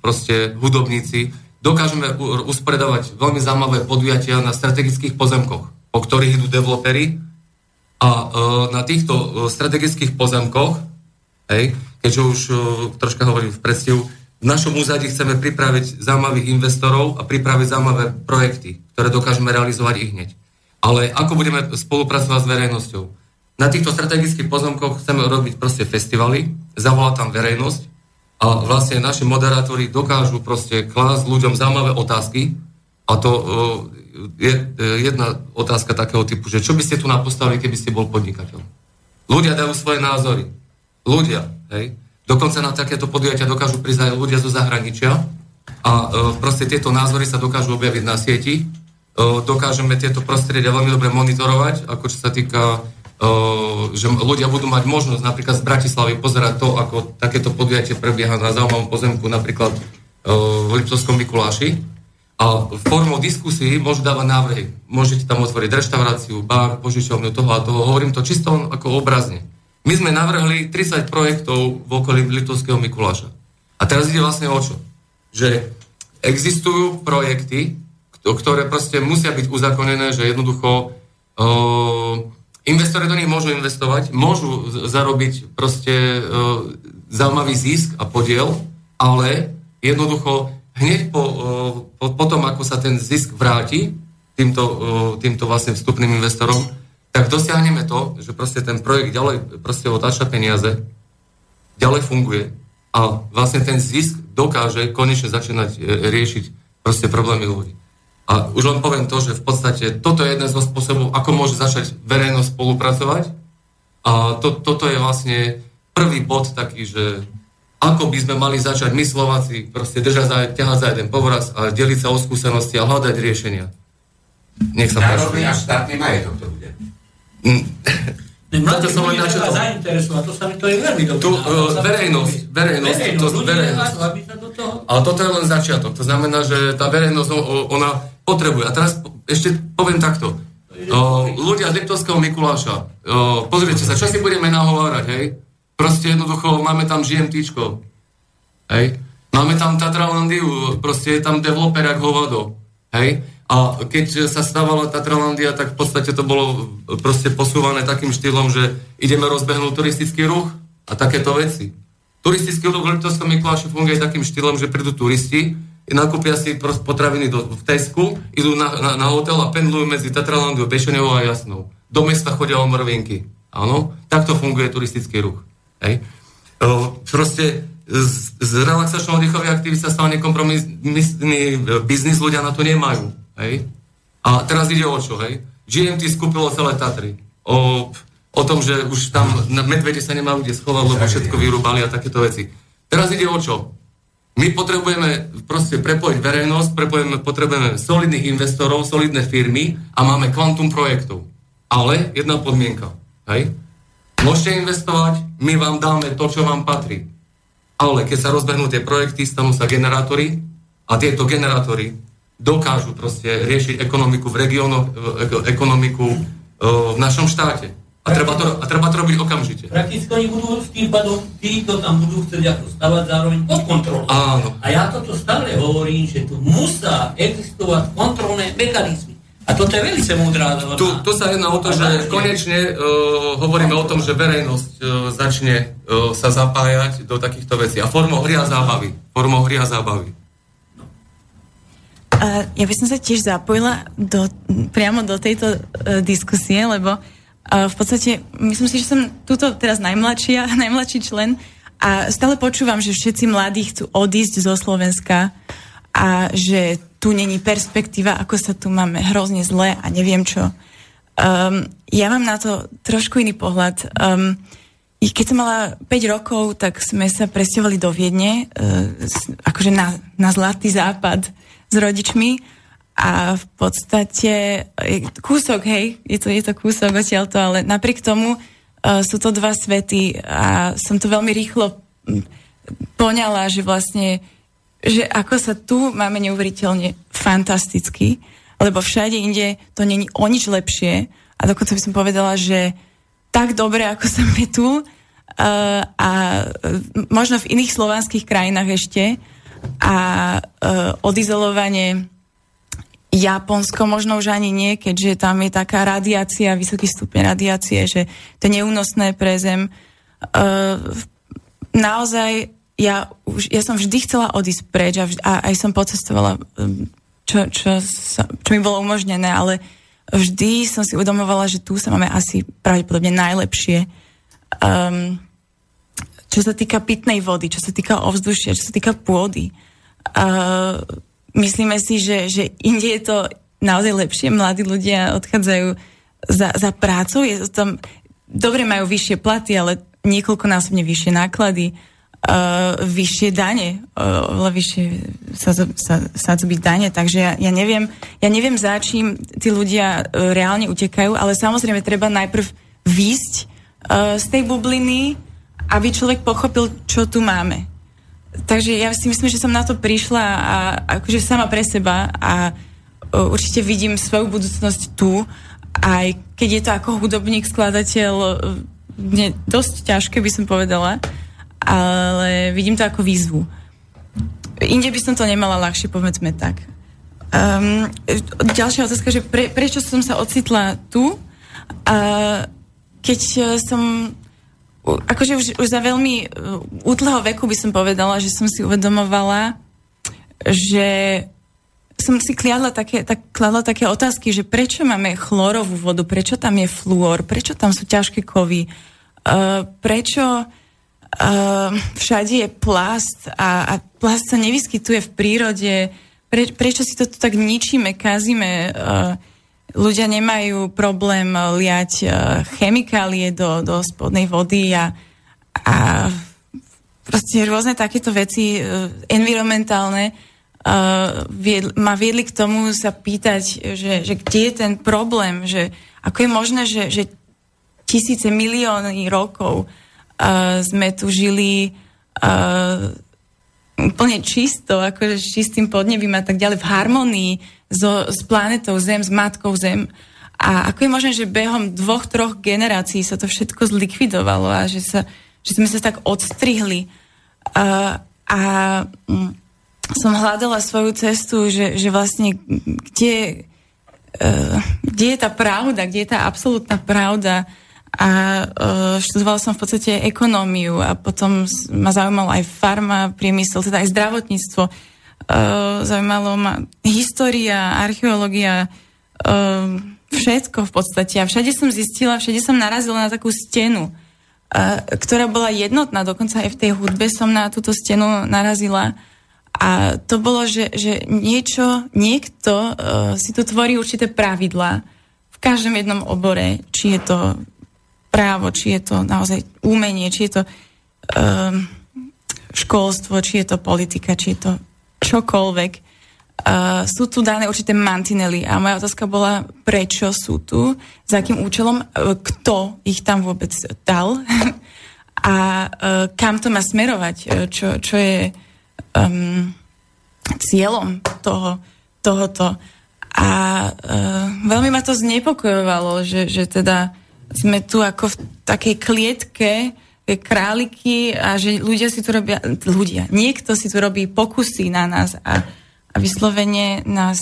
proste hudobníci, dokážeme usporiadavať veľmi zaujímavé podujatia na strategických pozemkoch, po ktorých idú developeri. A e, na týchto strategických pozemkoch, hej, keďže už e, troška hovorím v predstihu, v našom úzadi chceme pripraviť zaujímavých investorov a pripraviť zaujímavé projekty, ktoré dokážeme realizovať i hneď. Ale ako budeme spolupracovať s verejnosťou? Na týchto strategických pozemkoch chceme robiť proste festivaly, zavolá tam verejnosť, a vlastne naši moderátori dokážu proste klásť ľuďom zaujímavé otázky a to je jedna otázka takého typu, že čo by ste tu napostavili, keby ste bol podnikateľ? Ľudia dajú svoje názory. Ľudia, hej? Dokonca na takéto podujatia dokážu prísť aj ľudia zo zahraničia a proste tieto názory sa dokážu objaviť na sieti. Dokážeme tieto prostredia veľmi dobre monitorovať, ako čo sa týka, že ľudia budú mať možnosť napríklad z Bratislavy pozerať to, ako takéto podujatie prebieha na zaujímavom pozemku, napríklad v Liptovskom Mikuláši. A formou diskusí môžu dávať návrhy. Môžete tam otvoriť reštauráciu, bar, požičovňu, toho a toho. Hovorím to čisto ako obrazne. My sme navrhli tridsať projektov v okolí Liptovského Mikuláša. A teraz ide vlastne o čo? Že existujú projekty, ktoré proste musia byť uzakonené, že jednoducho e- investori do nich môžu investovať, môžu zarobiť proste e, zaujímavý zisk a podiel, ale jednoducho hneď po, po, po tom, ako sa ten zisk vráti týmto, týmto vlastne vstupným investorom, tak dosiahneme to, že proste ten projekt ďalej proste otáča peniaze, ďalej funguje a vlastne ten zisk dokáže konečne začínať riešiť proste problémy ľudí. A už len poviem to, že v podstate toto je jeden zo spôsobov, ako môže začať verejnosť spolupracovať. A to, toto je vlastne prvý bod taký, že ako by sme mali začať my Slováci proste držať za, ťahať za jeden povraz a deliť sa o skúsenosti a hľadať riešenia. Nech sa páči. Národný a štátny majetok to bude. Mladí ľudí treba zainteresovať, to sa mi to je veľmi dobré. Verejnosť, verejnosť, verejnosť, verejnosť. Ale toto je len začiatok, to znamená, že tá verejnosť, ona potrebuje. A teraz ešte poviem takto. Ľudia z Liptovského Mikuláša, pozrite sa, čo si budeme nahovárať, hej? Proste jednoducho, máme tam GMTčko, hej? Máme tam Tatralandiu, proste je tam developer jak hovado, hej? A keď sa stávala Tatralandia, tak v podstate to bolo proste posúvané takým štýlom, že ideme rozbehnúť turistický ruch a takéto veci. Turistický ruch v Liptovskom Mikuláši funguje takým štýlom, že prídu turisti, nakúpia si potraviny do, v Tesku, idú na, na, na hotel a pendlujú medzi Tatralandiou, Bešeňovou a Jasnou. Do mesta chodia o mrvinky. Áno? Takto funguje turistický ruch. Hej? Proste z, z relaxačného dýchových aktivít sa stal nekompromisný biznis, ľudia na to nemajú. Hej. A teraz ide o čo, hej? gé em té skúpilo celé Tatry. O, o tom, že už tam medvede sa nemajú kde schovať, lebo všetko vyrúbali a takéto veci. Teraz ide o čo? My potrebujeme proste prepojiť verejnosť, potrebujeme, potrebujeme solidných investorov, solidné firmy a máme kvantum projektov. Ale jedna podmienka, hej? Môžete investovať, my vám dáme to, čo vám patrí. Ale keď sa rozbehnú tie projekty, stanú sa generátory a tieto generátory dokážu proste riešiť ekonomiku v regiónoch, ekonomiku v našom štáte. A treba, to, a treba to robiť okamžite. Prakticky oni budú s tým pádom, tí, kto tam budú chceli ako stavať, zároveň pod kontrolou. Áno. A ja toto stále hovorím, že tu musia existovať kontrolné mechanizmy. A toto je veľmi múdra. Tu, tu sa jedná o to, že konečne uh, hovoríme o tom, že verejnosť uh, začne uh, sa zapájať do takýchto vecí. A formou hry a zábavy. Formou hry a zábavy. Ja by som sa tiež zapojila do, priamo do tejto uh, diskusie, lebo uh, v podstate myslím si, že som tuto teraz najmladšia, najmladší člen a stále počúvam, že všetci mladí chcú odísť zo Slovenska a že tu není perspektíva, ako sa tu máme hrozne zle a neviem čo. Um, ja mám na to trošku iný pohľad. Um, keď som mala päť rokov, tak sme sa presťahovali do Viedne, uh, akože na, na Zlatý západ s rodičmi a v podstate kúsok, hej, je to, je to kúsok odtiaľto, ale napriek tomu uh, sú to dva svety a som to veľmi rýchlo poňala, že vlastne, že ako sa tu máme neuveriteľne fantasticky, lebo všade inde to není o nič lepšie a dokonca by som povedala, že tak dobre, ako som je tu uh, a možno v iných slovanských krajinách ešte a e, odizolovanie Japonsko možno už ani nie, keďže tam je taká radiácia, vysoký stupeň radiácie, že to je neúnosné pre zem. E, naozaj ja, už, ja som vždy chcela odísť preč a, vž, a aj som pocestovala, čo, čo, sa, čo mi bolo umožnené, ale vždy som si uvedomovala, že tu sa máme asi pravdepodobne najlepšie. Um, čo sa týka pitnej vody, čo sa týka ovzdušia, čo sa týka pôdy. Uh, myslíme si, že, že inde je to naozaj lepšie. Mladí ľudia odchádzajú za, za prácu. Je tam, dobre majú vyššie platy, ale niekoľkonásobne vyššie náklady, uh, vyššie dane, uh, vyššie sadzby dane. Takže ja, ja, neviem, ja neviem, za čím tí ľudia uh, reálne utekajú, ale samozrejme treba najprv výjsť uh, z tej bubliny, aby človek pochopil, čo tu máme. Takže ja si myslím, že som na to prišla a akože sama pre seba a určite vidím svoju budúcnosť tu, aj keď je to ako hudobník, skladateľ mne dosť ťažké, by som povedala, ale vidím to ako výzvu. Inde by som to nemala ľahšie, povedzme tak. Um, ďalšia otázka, že pre, prečo som sa ocitla tu? Uh, keď som akože už, už za veľmi útleho veku by som povedala, že som si uvedomovala, že som si kladla také, tak, kladla také otázky, že prečo máme chlorovú vodu, prečo tam je fluor, prečo tam sú ťažké kovy, uh, prečo uh, všade je plast a, a plast sa nevyskytuje v prírode, Pre, prečo si to tu tak ničíme, kazíme, uh, ľudia nemajú problém liať uh, chemikálie do, do spodnej vody a, a proste rôzne takéto veci uh, environmentálne. Uh, viedli, ma viedli k tomu sa pýtať, že, že kde je ten problém, že ako je možné, že, že tisíce, milióny rokov uh, sme tu žili uh, úplne čisto, akože s čistým podnebím a tak ďalej, v harmonii so, s planetou Zem, s matkou Zem. A ako je možné, že behom dvoch, troch generácií sa to všetko zlikvidovalo a že, sa, že sme sa tak odstrihli. Uh, a som hľadala svoju cestu, že, že vlastne kde, uh, kde je tá pravda, kde je tá absolútna pravda a uh, študovala som v podstate ekonómiu a potom ma zaujímalo aj farma, priemysel, teda aj zdravotníctvo. Uh, zaujímalo ma história, archeológia, uh, všetko v podstate. A všade som zistila, všade som narazila na takú stenu, uh, ktorá bola jednotná, dokonca aj v tej hudbe som na túto stenu narazila. A to bolo, že, že niečo, niekto uh, si tu tvorí určité pravidlá v každom jednom obore, či je to právo, či je to naozaj umenie, či je to uh, školstvo, či je to politika, či je to čokoľvek. Uh, sú tu dané určité mantinely a moja otázka bola, prečo sú tu, za akým účelom, uh, kto ich tam vôbec dal a uh, kam to má smerovať, čo, čo je Um, cieľom toho, tohoto. A uh, veľmi ma to znepokojovalo, že, že teda sme tu ako v takej klietke, králiky a že ľudia si tu robia, ľudia, niekto si tu robí pokusy na nás a, a vyslovene nás,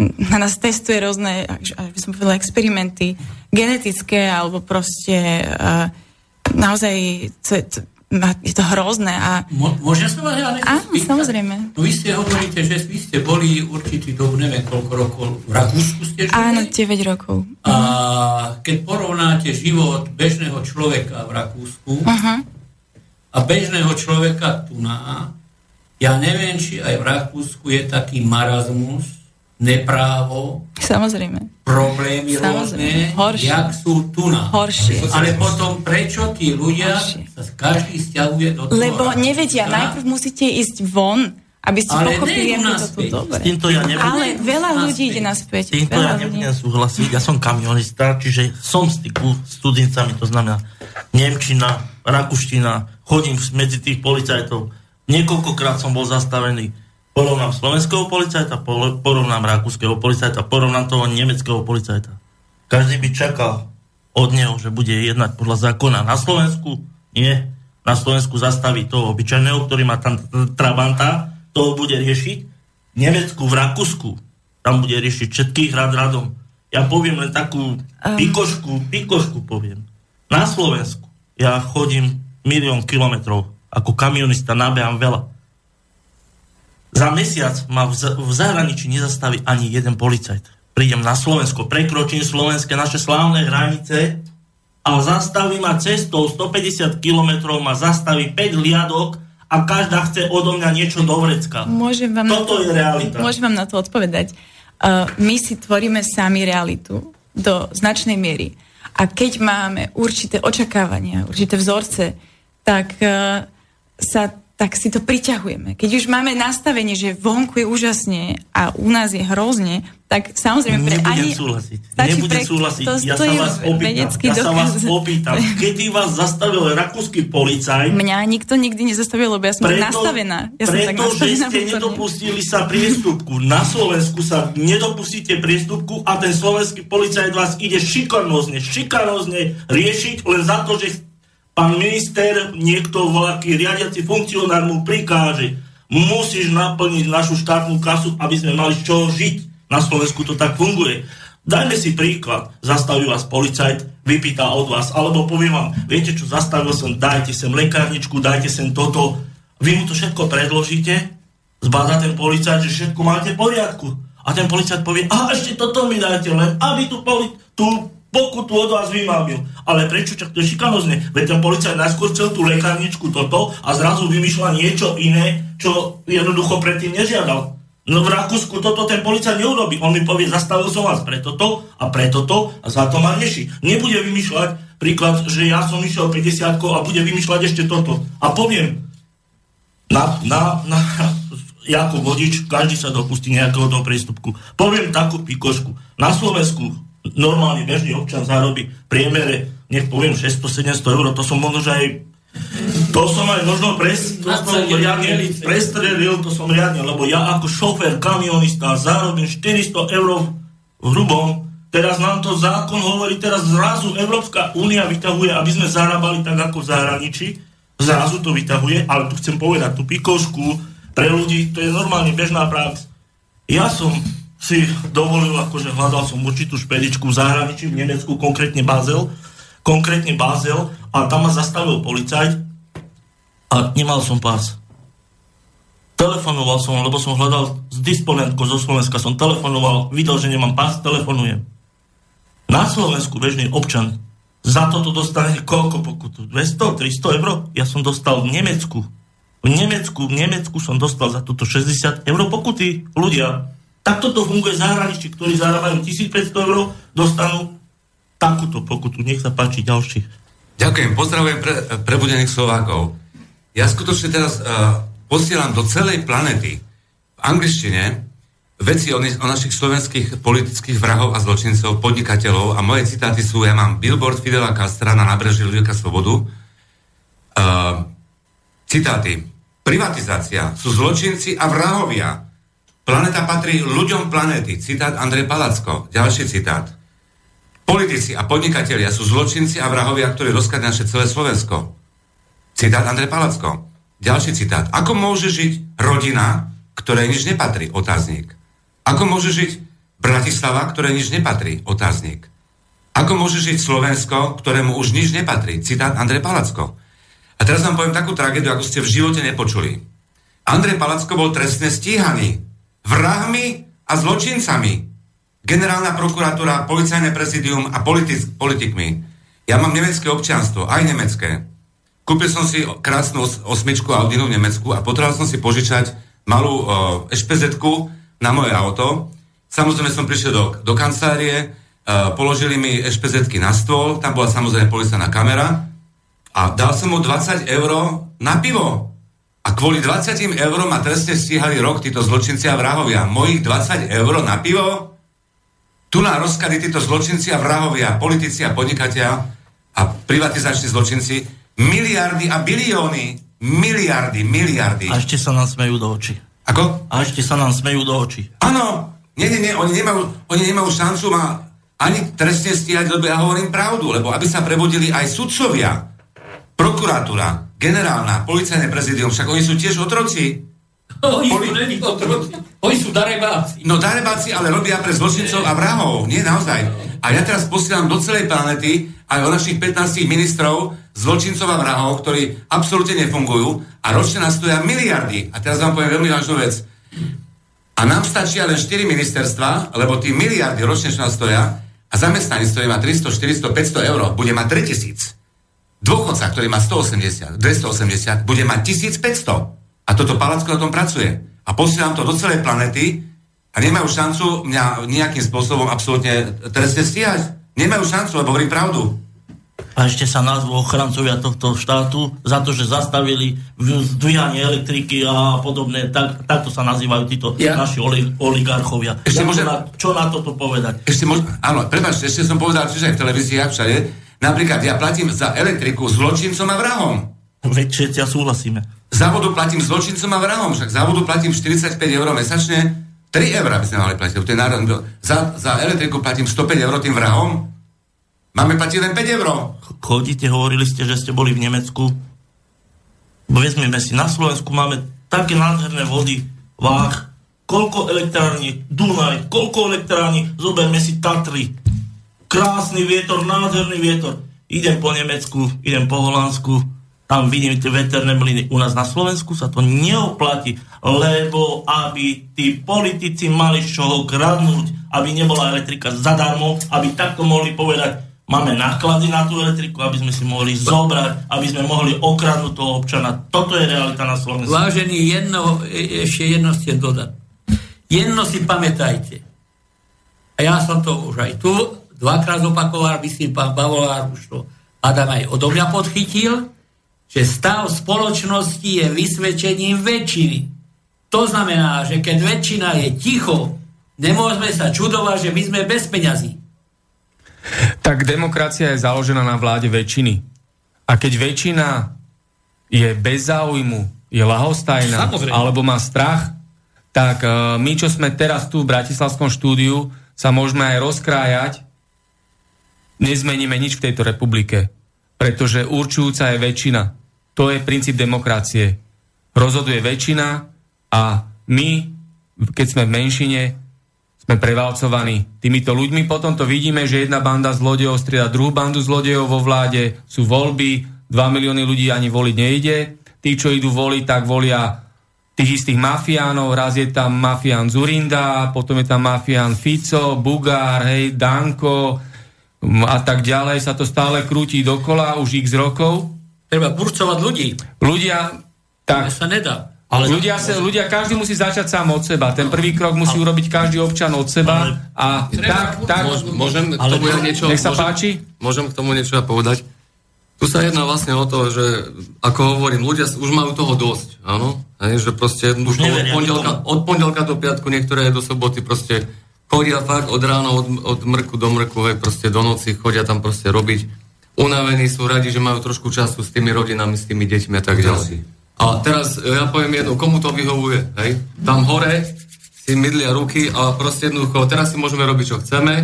na nás testuje rôzne, ak by som povedala, experimenty genetické alebo proste uh, naozaj c- c- je to hrozné. A... Môžem sa vás ja nechať spýtať? Áno, samozrejme. No vy ste hovoríte, že vy ste boli určitý dobu, neviem koľko rokov, v Rakúsku ste žili? Áno, deväť rokov. A keď porovnáte život bežného človeka v Rakúsku uh-huh. a bežného človeka tu na, ja neviem, či aj v Rakúsku je taký marazmus, neprávo, samozrejme. Problémy samozrejme. Rôzne, horšie. Jak sú tu na. Horšie. Ale potom prečo tí ľudia horšie. Sa každý sťahuje do toho? Lebo ráda. Nevedia, najprv musíte ísť von, aby ste ale pochopili, ako to tu dobre. Ja ale veľa naspäť. Ľudí ide naspäť. S týmto veľa ja nebudem ľudí. Súhlasiť, ja som kamionista, čiže som v styku s cudzincami, to znamená nemčina, rakúština, chodím medzi tých policajtov. Niekoľkokrát som bol zastavený. Porovnám slovenského policajta, porovnám rakúskeho policajta, porovnám toho nemeckého policajta. Každý by čakal od neho, že bude jednať podľa zákona na Slovensku. Nie. Na Slovensku zastaví toho obyčajného, ktorý má tam trabanta, toho bude riešiť. V Nemecku, v Rakúsku, tam bude riešiť všetkých rad radom. Ja poviem len takú pikošku, pikošku poviem. Na Slovensku ja chodím milión kilometrov, ako kamionista nabehám veľa. Za mesiac ma v zahraničí nezastaví ani jeden policajt. Prídem na Slovensko, prekročím slovenské naše slávne hranice a zastaví ma cestou stopäťdesiat kilometrov, ma zastaví päť hliadok a každá chce odo mňa niečo do vrecka. Môžem vám Toto na to, je realita. Môžem vám na to odpovedať. Uh, my si tvoríme sami realitu do značnej miery. A keď máme určité očakávania, určité vzorce, tak uh, sa tak si to priťahujeme. Keď už máme nastavenie, že vonku je úžasne a u nás je hrozne, tak samozrejme... Pre, nebudem ani, súhlasiť. Nebudem pre, súhlasiť. To, ja, to sa vás opýtam, ja sa vás opýtam. Kedy vás zastavil rakúsky policajt? Mňa nikto nikdy nezastavil, lebo ja som preto, nastavená. Ja preto, som tak nastavená, že ste vnútorne. Nedopustili sa priestupku. Na Slovensku sa nedopustíte priestupku a ten slovenský policajt vás ide šikanózne, šikanózne riešiť len za to, že pán minister, niekto voľaký riadiaci funkcionár mu prikáže, musíš naplniť našu štátnu kasu, aby sme mali čo žiť. Na Slovensku to tak funguje. Dajme si príklad. Zastaví vás policajt, vypýta od vás, alebo povie vám, viete čo, zastavil som, dajte sem lekárničku, dajte sem toto. Vy mu to všetko predložíte, zbadá ten policajt, že všetko máte v poriadku. A ten policajt povie, a ešte toto mi dajte, len aby tú, poli- tú pokutu od vás vymávil. Ale prečo? Čak to je šikanozne. Veď ten policajt najskôr chcel tú lekárničku toto a zrazu vymýšľa niečo iné, čo jednoducho predtým nežiadal. No v Rakúsku toto ten policajt neurobí. On mi povie, zastavil som vás pre toto a pre toto a za to ma rieši. Nebude vymýšľať príklad, že ja som išiel päťdesiat a bude vymýšľať ešte toto. A poviem, na, na, na, ako vodič, každý sa dopustí nejakého toho prístupku. Poviem takú pikošku. Na Slovensku normálny bežný občan zarobí priemere, nech poviem šesťsto sedemsto eur, to som možno aj To som aj možno pres, to som riadne prestrelil, to som riadne, lebo ja ako šofér, kamionista zarobím štyristo eur v hrubom. Teraz nám to zákon hovorí, teraz zrazu Európska únia vyťahuje, aby sme zarábali tak ako v zahraničí. Zrazu to vyťahuje, ale tu chcem povedať tú pikošku, pre ľudí to je normálne bežná prax. Ja som si dovolil, akože hľadal som určitú špedičku v zahraničí, v Nemecku, konkrétne Basel, konkrétne Basel, a tam ma zastavil policajt a nemal som pás. Telefonoval som, lebo som hľadal s disponentkou zo Slovenska, som telefonoval, videl, že nemám pás, telefonujem. Na Slovensku bežný občan za toto dostane koľko pokutu? dvesto, tristo eur? Ja som dostal v Nemecku. V Nemecku, v Nemecku som dostal za toto šesťdesiat eur pokuty. Ľudia, takto to funguje v zahraničí, ktorí zarábajú tisícpäťsto eur, dostanú takúto pokutu. Nech sa páči ďalší. Ďakujem, pozdravujem pre, prebudených Slovákov. Ja skutočne teraz uh, posielam do celej planety v angličtine veci o, ne, o našich slovenských politických vrahov a zločincov, podnikateľov, a moje citáty sú, ja mám billboard Fidela Castra na nábreží Ľudovka Slobodu. Uh, citáty. Privatizácia sú zločinci a vrahovia. Planeta patrí ľuďom planéty. Citát Andrej Palacko. Ďalší citát. Politici a podnikatelia sú zločinci a vrahovia, ktorí rozkradli naše celé Slovensko. Citát Andrej Palacko. Ďalší citát. Ako môže žiť rodina, ktorej nič nepatrí? Otáznik. Ako môže žiť Bratislava, ktorej nič nepatrí? Otáznik. Ako môže žiť Slovensko, ktorému už nič nepatrí? Citát Andrej Palacko. A teraz vám poviem takú tragédiu, ako ste v živote nepočuli. Andrej Palacko bol trestne stíhaný vrahmi a zločincami. Generálna prokuratúra, policajné prezidium a politic, politikmi. Ja mám nemecké občianstvo, aj nemecké. Kúpil som si krásnu os, osmičku Audinu v Nemecku a potreboval som si požičať malú ešpezetku na moje auto. Samozrejme som prišiel do, do kancelárie, o, položili mi ešpezetky na stôl, tam bola samozrejme policajná kamera a dal som mu dvadsať eur na pivo. A kvôli dvadsať eur ma trestne stíhali rok títo zločinci a vrahovia. Mojich dvadsať eur na pivo? Tu na rozkady títo zločinci a vrahovia, politici a podnikatelia a privatizační zločinci miliardy a bilióny, miliardy, miliardy. A ešte sa nám smejú do očí. Ako? A ešte sa nám smejú do očí. Áno, nie, nie, nie, oni nemajú, oni nemajú šancu ma ani trestne stíhať, lebo ja hovorím pravdu, lebo aby sa prebudili aj sudcovia, prokuratúra, generálna, policajné prezidium, však oni sú tiež otroci. Oni sú není otroci. Oni sú darebáci. No darebáci, ale robia pre zločincov a vrahov. Nie, naozaj. A ja teraz posielam do celej planety aj o našich pätnástich ministrov zločincov a vrahov, ktorí absolútne nefungujú a ročne nás stoja miliardy. A teraz vám poviem veľmi vážnu vec. A nám stačia len štyri ministerstva, lebo tí miliardy ročne, čo nás stoja, a zamestnanec, ktorý má tristo, štyristo, päťsto eur, bude mať tritisíc. Dôchodca, ktorý má stoosemdesiat, dvesto osemdesiat, bude mať tisícpäťsto. A toto Palacko na tom pracuje. A posielam to do celej planety a nemajú šancu mňa nejakým spôsobom absolútne trestne stíhať. Nemajú šancu, lebo hovorím pravdu. A ešte sa nazvú ochrancovia tohto štátu za to, že zastavili zdvíhanie elektriky a podobné. Tak, takto sa nazývajú títo ja. naši oligarchovia. Ešte ja môžem... na, čo na toto povedať? Ešte môžem... Áno, prepáčte, ešte som povedal, že aj v televízii, aj všade. Napríklad ja platím za elektriku zločincom a vrahom. Veď ja súhlasíme. Za vodu platím zločincom a vrahom, však za vodu platím štyridsaťpäť eur mesačne, tri eur by sme mali platiť, to je národný byl. Za, za elektriku platím stopäť eur tým vrahom, máme platiť len päť eur. Chodíte, hovorili ste, že ste boli v Nemecku. Vezmeme si, na Slovensku máme také nádherné vody, váh, koľko elektrární, Dunaj, koľko elektrární, zoberme si Tatry. Krásny vietor, nádherný vietor. Idem po Nemecku, idem po Holandsku, tam vidím tie veterné mlyny. U nás na Slovensku sa to neoplatí, lebo aby tí politici mali z čoho kradnúť, aby nebola elektrika zadarmo, aby takto mohli povedať, máme náklady na tú elektriku, aby sme si mohli zobrať, aby sme mohli okradnúť toho občana. Toto je realita na Slovensku. Vážení, jedno, ešte jedno ste dodať. Jedno si pamätajte. A ja som to už aj tu dvakrát opakoval, myslím, pán Bavolár už to Adam aj odo mňa podchytil, že stav spoločnosti je vysvedčením väčšiny. To znamená, že keď väčšina je ticho, nemôžeme sa čudovať, že my sme bez peňazí. Tak demokracia je založená na vláde väčšiny. A keď väčšina je bez záujmu, je lahostajná, samozrejme, alebo má strach, tak my, čo sme teraz tu v Bratislavskom štúdiu, sa môžeme aj rozkrájať, nezmeníme nič v tejto republike, pretože určujúca je väčšina. To je princíp demokracie. Rozhoduje väčšina a my, keď sme v menšine, sme prevalcovaní týmito ľuďmi. Potom to vidíme, že jedna banda zlodejov strieda druhú bandu zlodejov vo vláde, sú voľby, dva milióny ľudí ani voliť nejde. Tí, čo idú voliť, tak volia tých istých mafiánov, raz je tam mafián Zurinda, potom je tam mafián Fico, Bugár, hej, Danko a tak ďalej. Sa to stále krúti dokola už x rokov. Treba burcovať ľudí. Ľudia, tak... To sa nedá. Ale ľudia, sa, ľudia, každý musí začať sám od seba. Ten prvý krok musí ale, urobiť každý občan od seba. Ale, a tak, tak... Môžem k tomu ale, niečo... Nech sa môžem, páči. Môžem k tomu niečo povedať. Tu sa jedná vlastne o to, že ako hovorím, ľudia už majú toho dosť, áno? Hej, že proste už neveria, od, pondelka, od pondelka do piatku, niektoré do soboty proste chodia fakt od rána, od, od mrku do mrku, hej, proste do noci chodia tam proste robiť. Unavení sú, radi, že majú trošku času s tými rodinami, s tými deťmi a tak ďalej. A teraz ja poviem jedno, komu to vyhovuje, hej? Tam hore si mydlia ruky a proste jednoducho, teraz si môžeme robiť, čo chceme,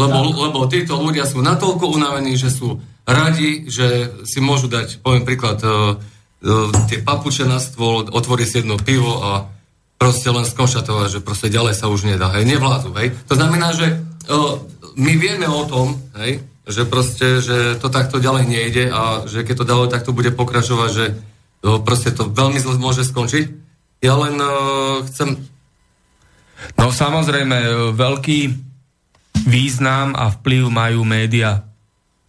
lebo, lebo títo ľudia sú natoľko unavení, že sú radi, že si môžu dať, poviem príklad, uh, uh, tie papuče na stôl, otvorí si jedno pivo a proste len skonštatovať, že proste ďalej sa už nedá, hej, nevládzu, hej. To znamená, že uh, my vieme o tom, hej, že proste, že to takto ďalej nejde a že keď to ďalej takto bude pokračovať, že uh, proste to veľmi zle môže skončiť. Ja len uh, chcem... No samozrejme, veľký význam a vplyv majú médiá.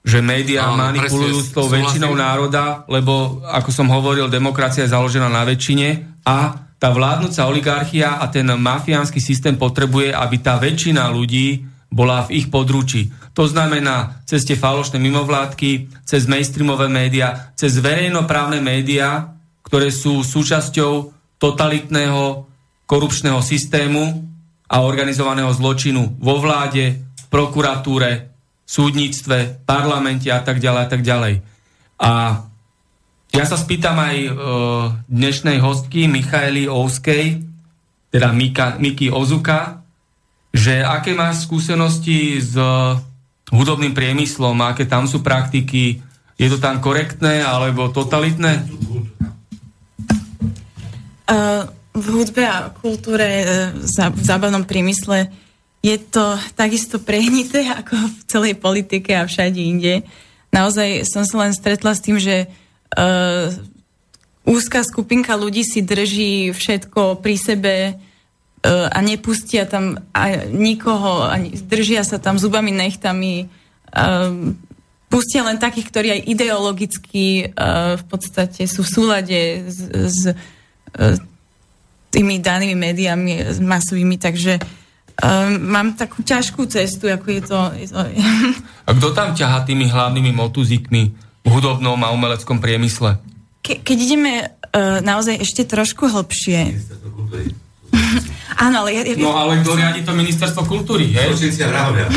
Že médiá manipulujú s tou väčšinou národa, lebo, ako som hovoril, demokracia je založená na väčšine a tá vládnúca oligarchia a ten mafiánsky systém potrebuje, aby tá väčšina ľudí bola v ich područí. To znamená cez tie falošné mimovládky, cez mainstreamové médiá, cez verejnoprávne médiá, ktoré sú súčasťou totalitného korupčného systému a organizovaného zločinu vo vláde, prokuratúre, súdnictve, parlamente a tak ďalej a tak ďalej. A ja sa spýtam aj e, dnešnej hostky Michaely Ouskej, teda Mika, Miki Ozuka, že aké máš skúsenosti s hudobným priemyslom, aké tam sú praktiky, je to tam korektné alebo totalitné? Uh, v hudbe a kultúre, v zábavnom priemysle je to takisto prehnité ako v celej politike a všade inde. Naozaj som sa len stretla s tým, že uh, úzka skupinka ľudí si drží všetko pri sebe uh, a nepustia tam a nikoho, a držia sa tam zubami, nechtami. Uh, pustia len takých, ktorí aj ideologicky uh, v podstate sú v súlade s, s uh, tými danými médiami masovými, takže Um, mám takú ťažkú cestu, ako je to... Je to... A kto tam ťahá tými hlavnými motúzikmi v hudobnom a umeleckom priemysle? Ke- keď ideme uh, naozaj ešte trošku hlbšie... Áno, ale... Ja, ja... No ale kto riadi to ministerstvo kultúry, je? Zločinci a vrahovia.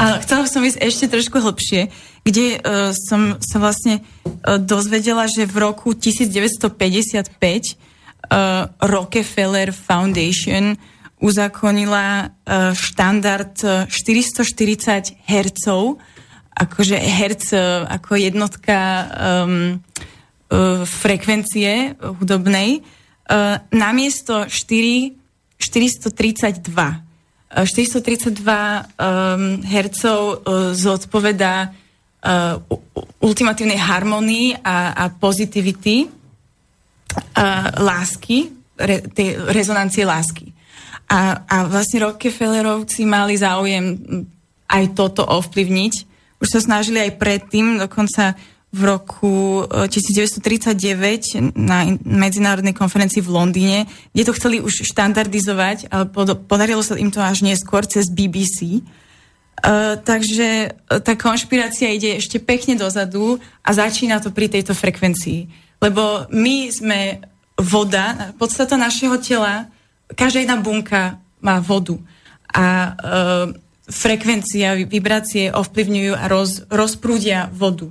Ale chcela som ísť ešte trošku hlbšie, kde uh, som sa vlastne uh, dozvedela, že v roku devätnásťpäťdesiatpäť uh, Rockefeller Foundation uzakonila štandard štyristoštyridsať hertzov, akože herc ako jednotka um, frekvencie hudobnej, uh, namiesto štyri, štyristo tridsaťdva. štyristo tridsaťdva um, hertzov uh, zodpovedá uh, uh, ultimatívnej harmonii a, a pozitivity, uh, lásky, re, tej rezonancie lásky. A, a vlastne Rockefellerovci mali záujem aj toto ovplyvniť. Už sa snažili aj predtým, dokonca v roku devätnásť tridsaťdeväť na medzinárodnej konferencii v Londýne, kde to chceli už štandardizovať, ale podarilo sa im to až neskôr cez bé bé cé. Uh, takže tá konšpirácia ide ešte pekne dozadu a začína to pri tejto frekvencii. Lebo my sme voda, podstata našeho tela, každá jedna bunka má vodu. A uh, frekvencia, vibrácie ovplyvňujú a roz, rozprúdia vodu.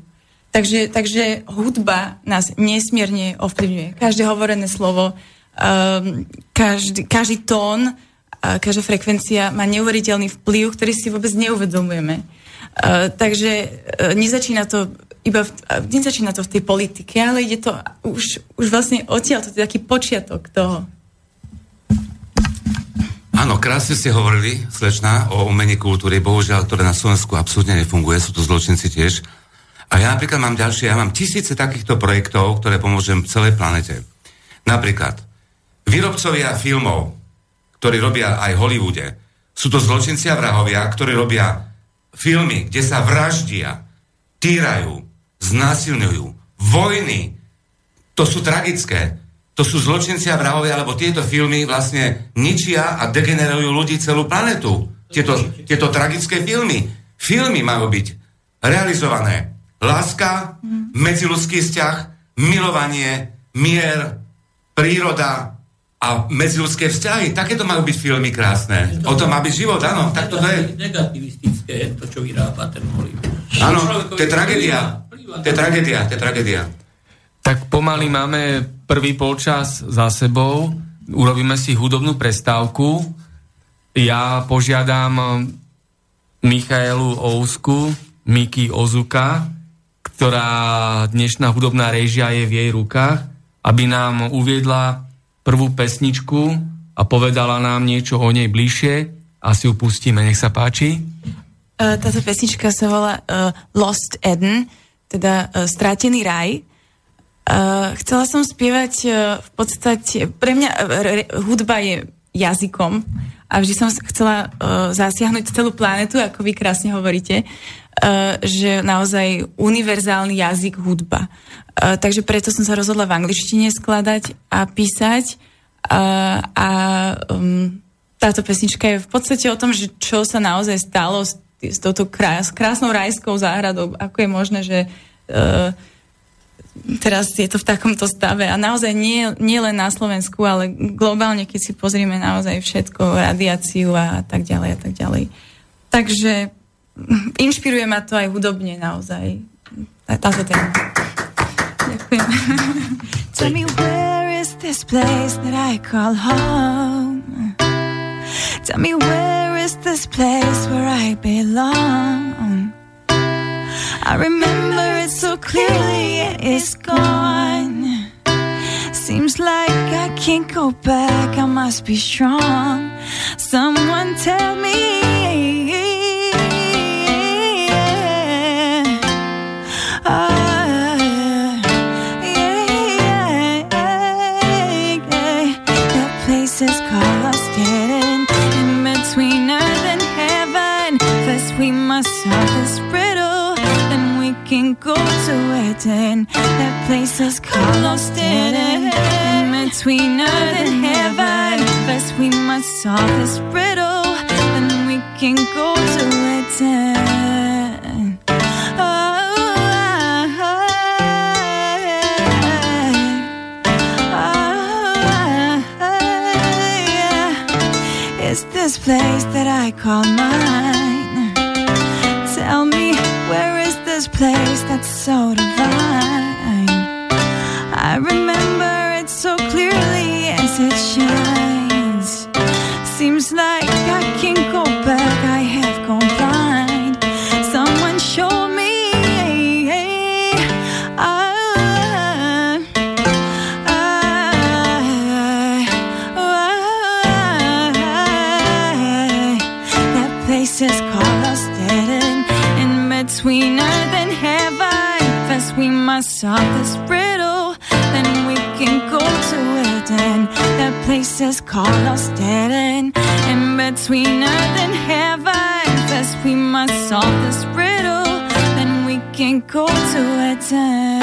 Takže, takže hudba nás nesmierne ovplyvňuje. Každé hovorené slovo, um, každý, každý tón, každá frekvencia má neuveriteľný vplyv, ktorý si vôbec neuvedomujeme. Uh, takže uh, nezačína to iba v, nezačína to v tej politike, ale ide to už, už vlastne odtiaľ, to je taký počiatok toho. Áno, krásne ste hovorili, slečná, o umení kultúry, bohužiaľ, ktoré na Slovensku absolútne nefunguje, sú to zločinci tiež. A ja napríklad mám ďalšie, ja mám tisíce takýchto projektov, ktoré pomôžem celej planete. Napríklad, výrobcovia filmov, ktorí robia aj v Hollywoode, sú to zločinci a vrahovia, ktorí robia filmy, kde sa vraždia, týrajú, znásilňujú, vojny. To sú tragické. To sú zločinci a vrahovia, lebo tieto filmy vlastne ničia a degenerujú ľudí celú planetu. Tieto, tieto tragické filmy. Filmy majú byť realizované. Láska, medziľudský vzťah, milovanie, mier, príroda a medziľudské vzťahy. Takéto majú byť filmy krásne. O tom má byť život, áno. Tak to je negativistické, to, čo vyrába ten Hollywood. Áno, to je tragédia. To je tragédia, to je tragédia. Tak pomaly máme prvý polčas za sebou. Urobíme si hudobnú prestávku. Ja požiadam Michaelu Ozku, Miki Ozuka, ktorá dnešná hudobná réžia je v jej rukách, aby nám uviedla prvú pesničku a povedala nám niečo o nej bližšie a si ju pustíme. Nech sa páči. Táto pesnička sa volá uh, Lost Eden, teda uh, Stratený raj. Uh, chcela som spievať uh, v podstate, pre mňa uh, re, hudba je jazykom a vždy som chcela uh, zasiahnuť celú planetu, ako vy krásne hovoríte. Uh, že naozaj univerzálny jazyk hudba. Uh, takže preto som sa rozhodla v angličtine skladať a písať uh, a um, táto pesnička je v podstate o tom, že čo sa naozaj stalo s, s touto krás, krásnou rajskou záhradou, ako je možné, že uh, teraz je to v takomto stave a naozaj nie, nie len na Slovensku, ale globálne, keď si pozrieme naozaj všetko, radiáciu a tak ďalej a tak ďalej. Takže inšpiruje ma to aj hudobne naozaj. Táto téma. Ďakujem. Tell me where is this place that I call home? Tell me where is this place where I belong? I remember it so clearly, it's gone. Seems like I can't go back, I must be strong. Someone tell me go to Eden, that place is called Lost Eden. In between earth and heaven, first we must solve this riddle, then we can go to Eden. Oh, oh, oh, oh, yeah. It's this place that I call mine. Tell me, where is this place that's so divine? I remember it so clearly as it shines. Seems like I can't go back, I have gone blind. Someone show me. I, I, I, that place is called Lost Eden. In between earth and heaven, myself is brittle, then we can go to it. And that place is called us dead end. In between earth and heaven, first we must solve this riddle, then we can go to it. And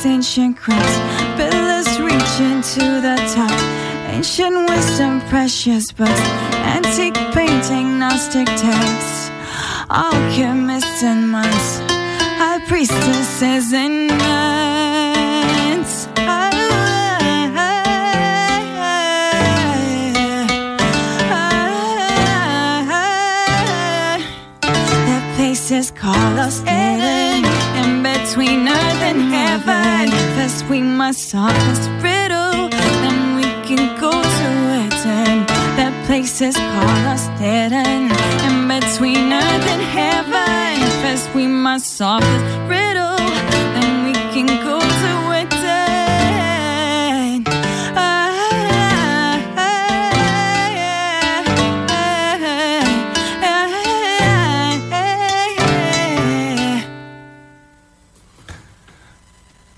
ancient cracks, pillars reaching to the top, ancient wisdom, precious books, antique painting, Gnostic texts, alchemists and monks, high priestesses and nuns. That place is called us Eden. In between earth and heaven, first we must solve this riddle, then we can go to it. And that place is called us dead end. In between earth and heaven, first we must solve this riddle, then we can go to it. And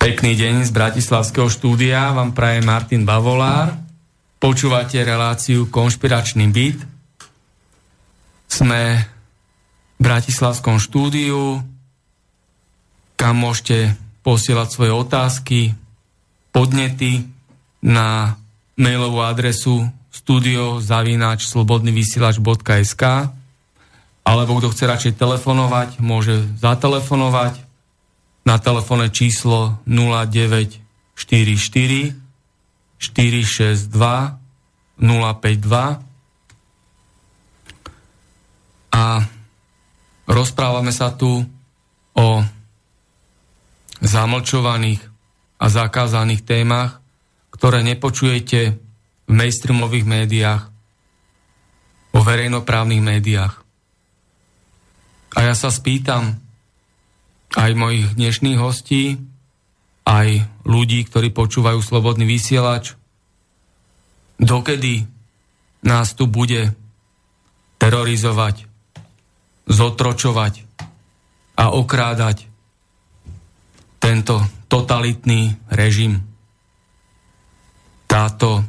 pekný deň z bratislavského štúdia vám praje Martin Bavolár. Počúvate reláciu Konšpiračný byt. Sme v bratislavskom štúdiu, kam môžete posielať svoje otázky, podnety na mailovú adresu studio zavináč slobodný vysielač bodka es ká, alebo kto chce radšej telefonovať, môže zatelefonovať na telefónne číslo nula deväť štyri štyri štyri šesť dva nula päť dva a rozprávame sa tu o zamlčovaných a zakázaných témach, ktoré nepočujete v mainstreamových médiách, o verejnoprávnych médiách. A ja sa spýtam aj mojich dnešných hostí, aj ľudí, ktorí počúvajú Slobodný vysielač, dokedy nás tu bude terorizovať, zotročovať a okrádať tento totalitný režim, táto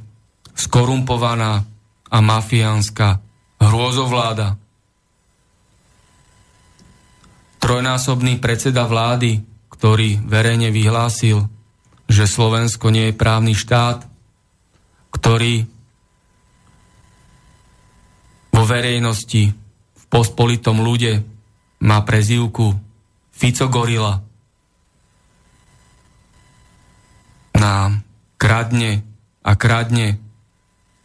skorumpovaná a mafiánska hrôzovláda. Trojnásobný predseda vlády, ktorý verejne vyhlásil, že Slovensko nie je právny štát, ktorý vo verejnosti, v pospolitom ľude má prezývku Fico gorila. Nám kradne a kradne,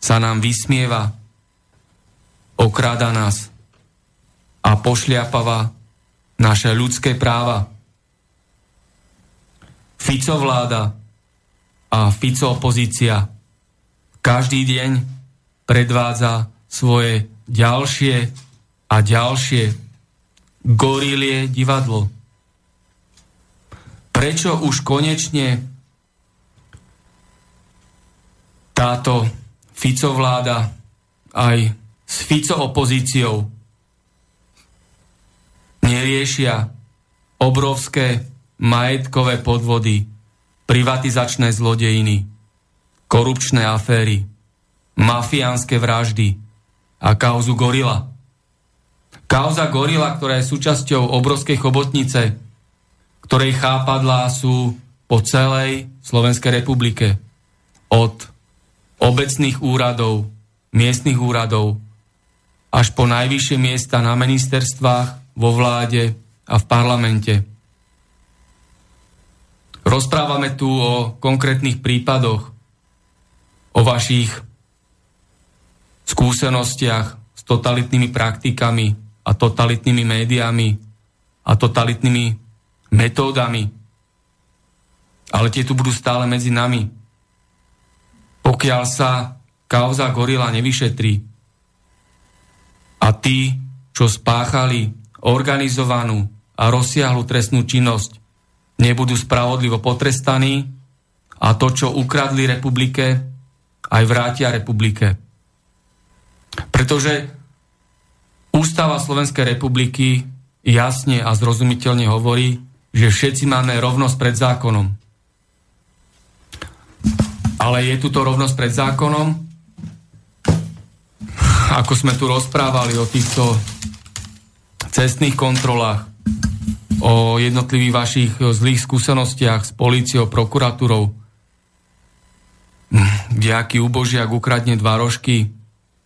sa nám vysmieva, okráda nás a pošliapava naše ľudské práva. Fico vláda a Fico opozícia každý deň predvádza svoje ďalšie a ďalšie gorilie divadlo. Prečo už konečne táto Fico vláda aj s Fico opozíciou neriešia obrovské majetkové podvody, privatizačné zlodejiny, korupčné aféry, mafiánske vraždy a kauzu gorila? Kauza gorila, ktorá je súčasťou obrovskej chobotnice, ktorej chápadlá sú po celej Slovenskej republike. Od obecných úradov, miestnych úradov až po najvyššie miesta na ministerstvách, vo vláde a v parlamente. Rozprávame tu o konkrétnych prípadoch, o vašich skúsenostiach s totalitnými praktikami a totalitnými médiami a totalitnými metódami. Ale tie tu budú stále medzi nami. Pokiaľ sa kauza gorila nevyšetrí a tí, čo spáchali organizovanú a rozsiahlu trestnú činnosť. Nebudú spravodlivo potrestaní a to, čo ukradli republike, aj vrátia republike. Pretože Ústava Slovenskej republiky jasne a zrozumiteľne hovorí, že všetci máme rovnosť pred zákonom. Ale je tu to rovnosť pred zákonom? Ako sme tu rozprávali o týchto cestných kontrolách, o jednotlivých vašich zlých skúsenostiach s políciou, prokuratúrou, kde aký ubožiak ukradne dva rožky,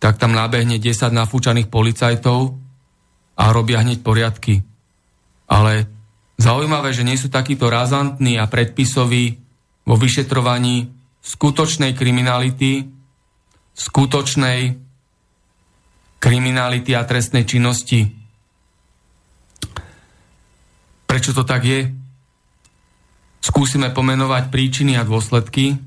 tak tam nabehne desať nafúčaných policajtov a robia hneď poriadky. Ale zaujímavé, že nie sú takíto razantní a predpisoví vo vyšetrovaní skutočnej kriminality, skutočnej kriminality a trestnej činnosti. Prečo to tak je? Skúsime pomenovať príčiny a dôsledky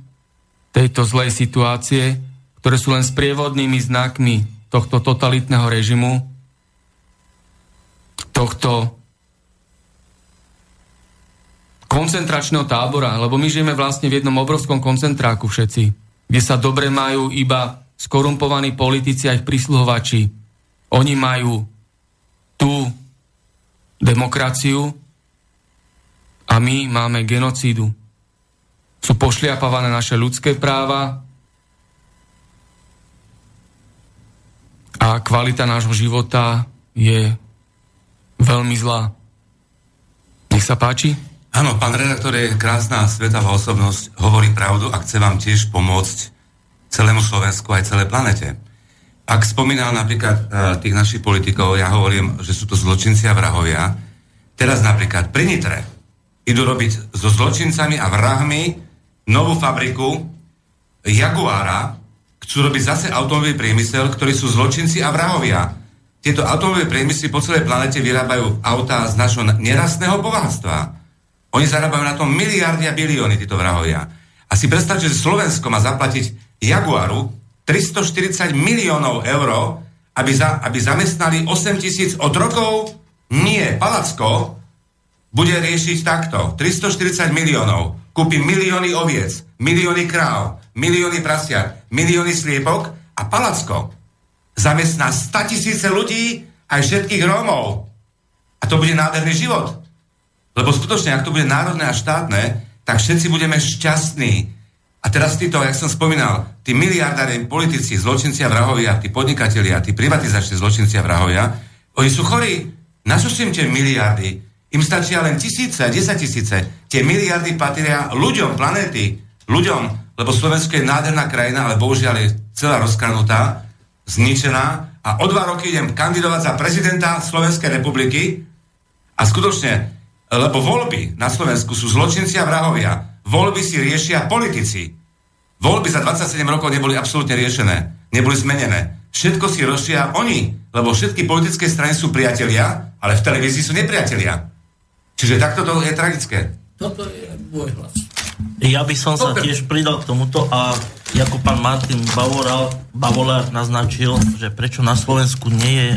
tejto zlej situácie, ktoré sú len sprievodnými znakmi tohto totalitného režimu, tohto koncentračného tábora, lebo my žijeme vlastne v jednom obrovskom koncentráku všetci, kde sa dobre majú iba skorumpovaní politici a ich prisluhovači. Oni majú tú demokraciu a my máme genocídu. Sú pošliapávané naše ľudské práva, a kvalita nášho života je veľmi zlá. Nech sa páči. Áno, pán redaktor je krásna svetavá osobnosť, hovorí pravdu a chce vám tiež pomôcť celému Slovensku aj celé planete. Ak spomínal napríklad e, tých našich politikov, ja hovorím, že sú to zločinci a vrahovia. Teraz napríklad pri Nitre idú robiť so zločincami a vrahmi novú fabriku Jaguára, chcú robiť zase automobilový priemysel, ktorí sú zločinci a vrahovia. Tieto automobilové priemysly po celej planete vyrábajú autá z našho nerastného bohatstva. Oni zarábajú na tom miliardy a bilióny, títo vrahovia. A si predstavte, že Slovensko má zaplatiť Jaguaru tristoštyridsať miliónov eur, aby, za, aby zamestnali osem tisíc otrokov? Nie, Palacko bude riešiť takto. tristoštyridsať miliónov. Kúpi milióny oviec, milióny kráv, milióny prasiat, milióny sliepok a Palacko zamestná sto tisíce ľudí aj všetkých Rómov. A to bude nádherný život. Lebo skutočne, ak to bude národné a štátne, tak všetci budeme šťastní. A teraz títo, jak som spomínal, tí miliardári, politici, zločinci a vrahovia, tí podnikatelia, tí privatizační zločinci a vrahovia, oni sú chorí. Na čo sú im tie miliardy? Im stačia len tisíce, desaťtisíce. Tie miliardy patria ľuďom, planéty, ľuďom, lebo Slovensko je nádherná krajina, ale bohužiaľ je celá rozkranutá, zničená a o dva roky idem kandidovať za prezidenta Slovenskej republiky a skutočne, lebo voľby na Slovensku sú zločinci a vrahovia. Voľby si riešia politici. Voľby za dvadsaťsedem rokov neboli absolútne riešené, neboli zmenené. Všetko si riešia oni, lebo všetky politické strany sú priatelia, ale v televízii sú nepriatelia. Čiže takto to je tragické. Toto je môj hlas. Ja by som sa tiež pridal k tomuto a ako pán Martin Bavolár naznačil, že prečo na Slovensku nie je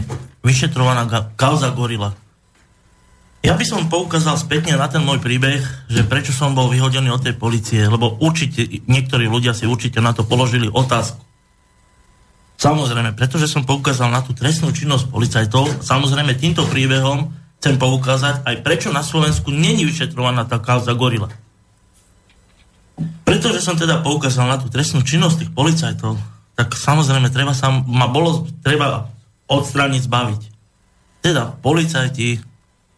vyšetrovaná kauza Gorila. Ja by som poukázal spätne na ten môj príbeh, že prečo som bol vyhodený od tej polície, lebo určite, niektorí ľudia si určite na to položili otázku. Samozrejme, pretože som poukázal na tú trestnú činnosť policajtov, samozrejme týmto príbehom chcem poukázať aj prečo na Slovensku nie je vyšetrovaná tá kauza Gorila. Pretože som teda poukázal na tú trestnú činnosť tých policajtov, tak samozrejme treba sa ma bolo treba odstrániť, zbaviť. Teda policajti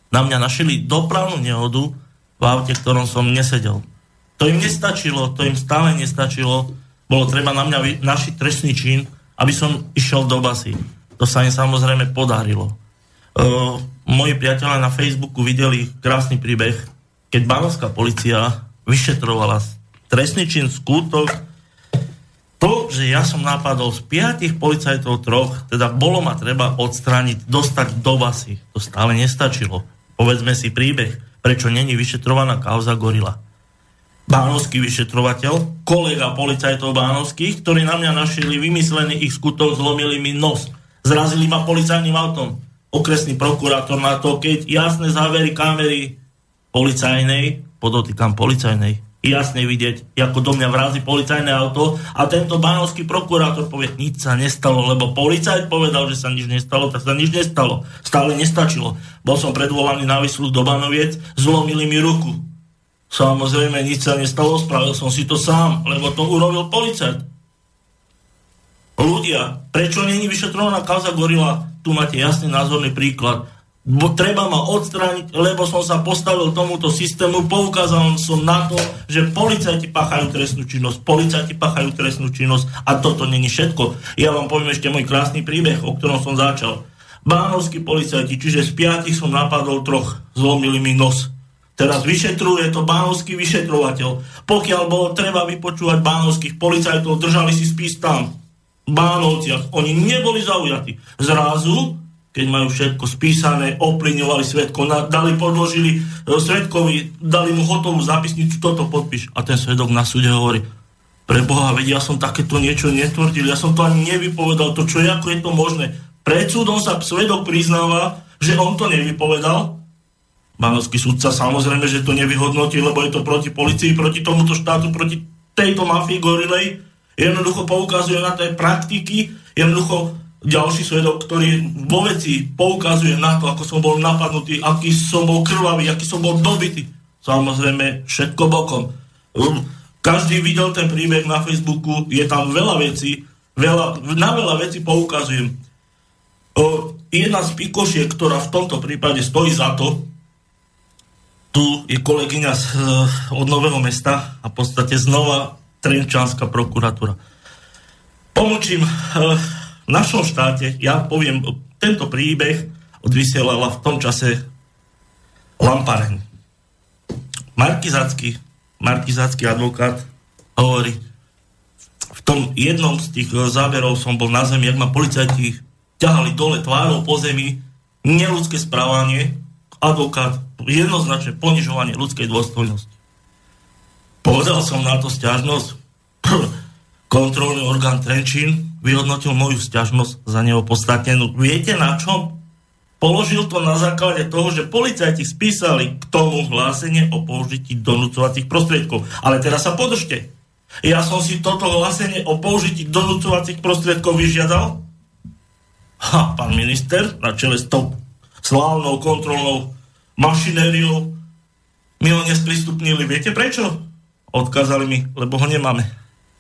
na mňa našili dopravnú nehodu v aute, ktorom som nesedel. To im nestačilo, to im stále nestačilo. Bolo treba na mňa našiť trestný čin, aby som išiel do basy. To sa im samozrejme podarilo. Uh, moji priatelia na Facebooku videli krásny príbeh, keď banovská polícia vyšetrovala trestný čin, skutok, to, že ja som napadol z piatich policajtov troch, teda bolo ma treba odstrániť, dostať do basy. To stále nestačilo. Povedzme si príbeh, prečo není vyšetrovaná kauza Gorila. Bánovský vyšetrovateľ, kolega policajtov bánovských, ktorí na mňa našili vymyslený ich skutok, zlomili mi nos, zrazili ma policajným autom. okresný prokurátor na to, keď jasné závery kamery policajnej, podotýkam policajnej, jasne vidieť, ako do mňa vrazí policajné auto a tento banovský prokurátor povie, nič sa nestalo, lebo policajt povedal, že sa nič nestalo, tak sa nič nestalo. Stále nestačilo. Bol som predvolaný na výsluh do Banoviec, zlomili mi ruku. Samozrejme, nič sa nestalo, spravil som si to sám, lebo to urobil policajt. Ľudia, prečo nie je vyšetrovaná kauza Gorila? Tu máte jasný názorný príklad. Bo treba ma odstrániť, lebo som sa postavil tomuto systému, poukázal som na to, že policajti páchajú trestnú činnosť, policajti páchajú trestnú činnosť a toto není všetko. Ja vám poviem ešte môj krásny príbeh, o ktorom som začal. Bánovskí policajti, čiže z piatich som napadol troch, zlomili mi nos. Teraz vyšetruje to bánovský vyšetrovateľ. Pokiaľ bolo treba vypočúvať bánovských policajtov, držali si spis tam, v Bánovciach. Oni neboli zaujatí. Zrazu keď majú všetko spísané, oplyňovali svedko, dali, podložili svedkovi, dali mu hotovú zápisnicu, toto podpíš. A ten svedok na súde hovorí, pre Boha, veď ja som takéto niečo netvrdil, ja som to ani nevypovedal, to čo je, ako je to možné. Pred súdom sa svedok priznáva, že on to nevypovedal. Banovský súdca samozrejme, že to nevyhodnotí, lebo je to proti policii, proti tomuto štátu, proti tejto mafii gorilej. Jednoducho poukazuje na tie praktiky, jednoducho ďalší svedok, ktorý vo veci poukazuje na to, ako som bol napadnutý, aký som bol krvavý, aký som bol dobitý. Samozrejme, všetko bokom. Každý videl ten príbeh na Facebooku, je tam veľa vecí, veľa, na veľa vecí poukazujem. Jedna z pikošiek, ktorá v tomto prípade stojí za to, tu je kolegyňa z, od Nového Mesta a v podstate znova Trenčanská prokuratúra. Pomôčim... V našom štáte, ja poviem, tento príbeh odvysielala v tom čase Lampareň. Markizácky, markizácky advokát hovorí, v tom jednom z tých záberov som bol na zemi, jak ma policajti ťahali dole tvárou po zemi, neľudské správanie, advokát, jednoznačne ponižovanie ľudskej dôstojnosti. Povedal som na to sťažnosť, kontrolný orgán Trenčín vyhodnotil moju sťažnosť za neopodstatnenú. Viete na čom? Položil to na základe toho, že policajti spísali k tomu hlásenie o použití donúcovacích prostriedkov. Ale teraz sa podržte. Ja som si toto hlásenie o použití donúcovacích prostriedkov vyžiadal. Ha, pán minister, na čele s tou slávnou kontrolnou mašinériou mi ho nesprístupnili. Viete prečo? Odkázali mi, lebo ho nemáme.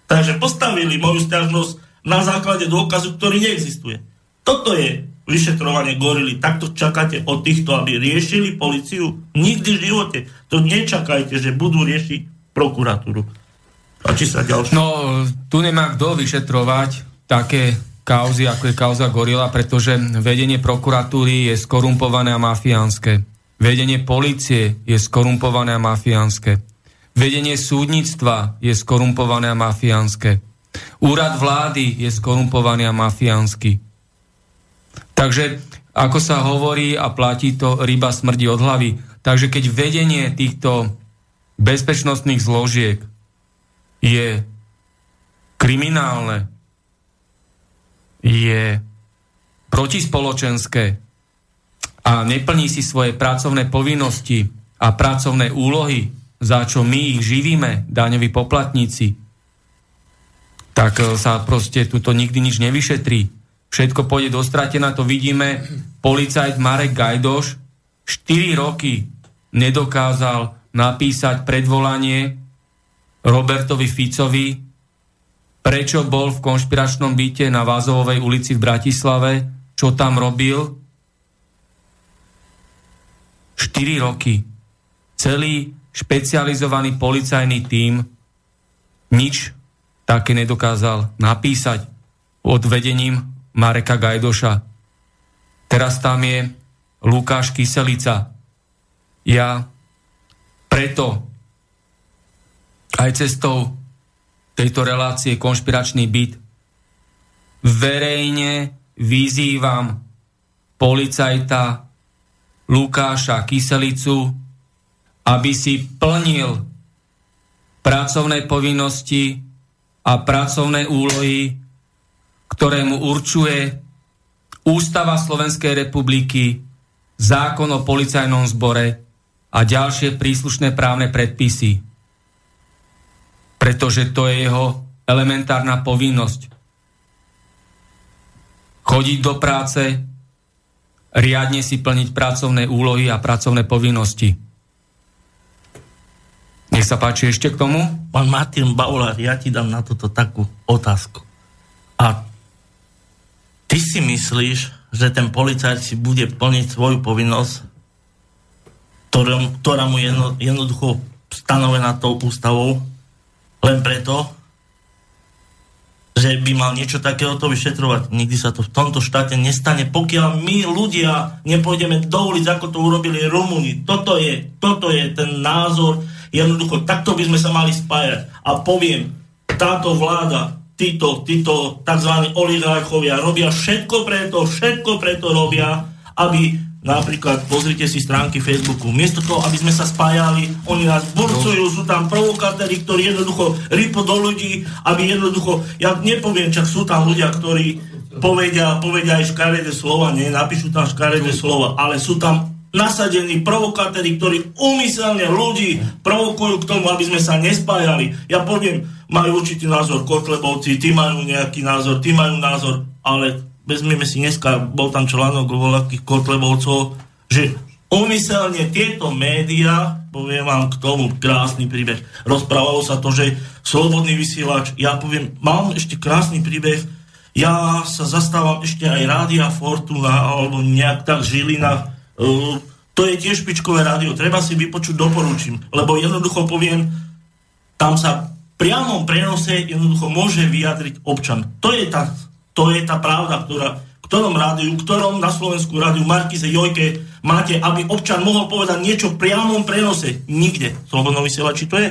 Takže postavili moju sťažnosť na základe dôkazu, ktorý neexistuje. Toto je vyšetrovanie gorily. Takto čakáte od týchto, aby riešili políciu? Nikdy v živote. To nečakajte, že budú riešiť prokuratúru. A či sa ďalšie? No, tu nemá kto vyšetrovať také kauzy, ako je kauza gorila, pretože vedenie prokuratúry je skorumpované a mafiánske. Vedenie polície je skorumpované a mafiánske. Vedenie súdnictva je skorumpované a mafiánske. Úrad vlády je skorumpovaný a mafiánsky. Takže, ako sa hovorí a platí to, ryba smrdí od hlavy. Takže keď vedenie týchto bezpečnostných zložiek je kriminálne, je protispoločenské a neplní si svoje pracovné povinnosti a pracovné úlohy, za čo my ich živíme, daňoví poplatníci, tak sa proste tuto nikdy nič nevyšetrí. Všetko pôjde do strate, na to vidíme. Policajt Marek Gajdoš štyri roky nedokázal napísať predvolanie Robertovi Ficovi, prečo bol v konšpiračnom byte na Vázovovej ulici v Bratislave, čo tam robil. štyri roky. Celý špecializovaný policajný tím nič také nedokázal napísať pod vedením Mareka Gajdoša. Teraz tam je Lukáš Kyselica. Ja preto aj cestou tejto relácie Konšpiračný byt verejne vyzývam policajta Lukáša Kyselicu, aby si plnil pracovné povinnosti a pracovné úlohy, ktoré mu určuje Ústava Slovenskej republiky, zákon o policajnom zbore a ďalšie príslušné právne predpisy. Pretože to je jeho elementárna povinnosť. Chodiť do práce, riadne si plniť pracovné úlohy a pracovné povinnosti. Nech sa páči, ešte k tomu. Pán Martin Bavolár, ja ti dám na toto takú otázku. A ty si myslíš, že ten policajt si bude plniť svoju povinnosť, ktorá mu jedno, jednoducho stanovená tou ústavou, len preto, že by mal niečo takéhoto vyšetrovať. Nikdy sa to v tomto štáte nestane, pokiaľ my ľudia nepôjdeme do ulic, ako to urobili Rumúni. Toto je, toto je ten názor. Jednoducho, takto by sme sa mali spájať. A poviem, táto vláda, títo, títo tzv. Oligarchovia robia všetko preto, všetko preto robia, aby napríklad, pozrite si stránky Facebooku, miesto toho, aby sme sa spájali, oni nás burcujú, sú tam provokatéri, ktorí jednoducho ripu do ľudí, aby jednoducho, ja nepoviem, čak sú tam ľudia, ktorí povedia, povedia aj škaredé slova, nie, napíšu tam škaredé slova, ale sú tam nasadení provokatéri, ktorí úmyselne ľudí provokujú k tomu, aby sme sa nespájali. Ja poviem, majú určitý názor Kotlebovci, tí majú nejaký názor, tí majú názor, ale vezmeme si dneska, bol tam článok o voľakých Kotlebovcov, že úmyselne tieto médiá, poviem vám k tomu krásny príbeh, rozprávalo sa to, že Slobodný vysielač, ja poviem, mám ešte krásny príbeh, ja sa zastávam ešte aj Rádia Fortuna, alebo nejak tak Žilina, Uh, to je tiež špičkové rádio, treba si vypočuť, doporučím, lebo jednoducho poviem, tam sa priamom prenose jednoducho môže vyjadriť občan. To je tá, to je tá pravda, ktorá, ktorom rádiu, ktorom na Slovensku rádiu Markize Jojke máte, aby občan mohol povedať niečo priamom prenose. Nikde. Slobodný vysielač, to je?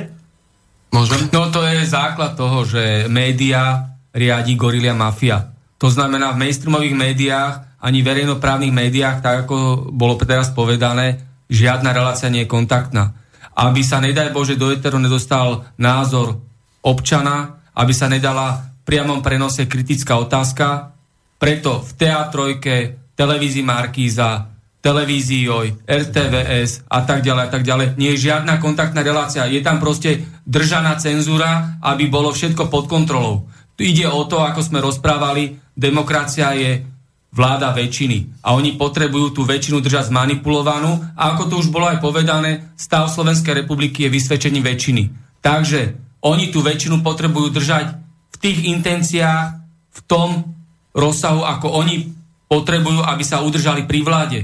Môžem? No to je základ toho, že média riadi gorilla mafia. To znamená, v mainstreamových médiách ani verejnoprávnych médiách, tak ako bolo teraz povedané, žiadna relácia nie je kontaktná. Aby sa, nedaj Bože, do eteru nedostal názor občana, aby sa nedala v priamom prenose kritická otázka, preto v té á trojke, televízii Markíza, televízii Joj, er té vé es a tak ďalej, a tak ďalej, nie je žiadna kontaktná relácia. Je tam proste držaná cenzúra, aby bolo všetko pod kontrolou. Ide o to, ako sme rozprávali, demokracia je vláda väčšiny. A oni potrebujú tú väčšinu držať zmanipulovanú. A ako to už bolo aj povedané, stav Slovenskej republiky je vysvedčením väčšiny. Takže oni tú väčšinu potrebujú držať v tých intenciách, v tom rozsahu, ako oni potrebujú, aby sa udržali pri vláde.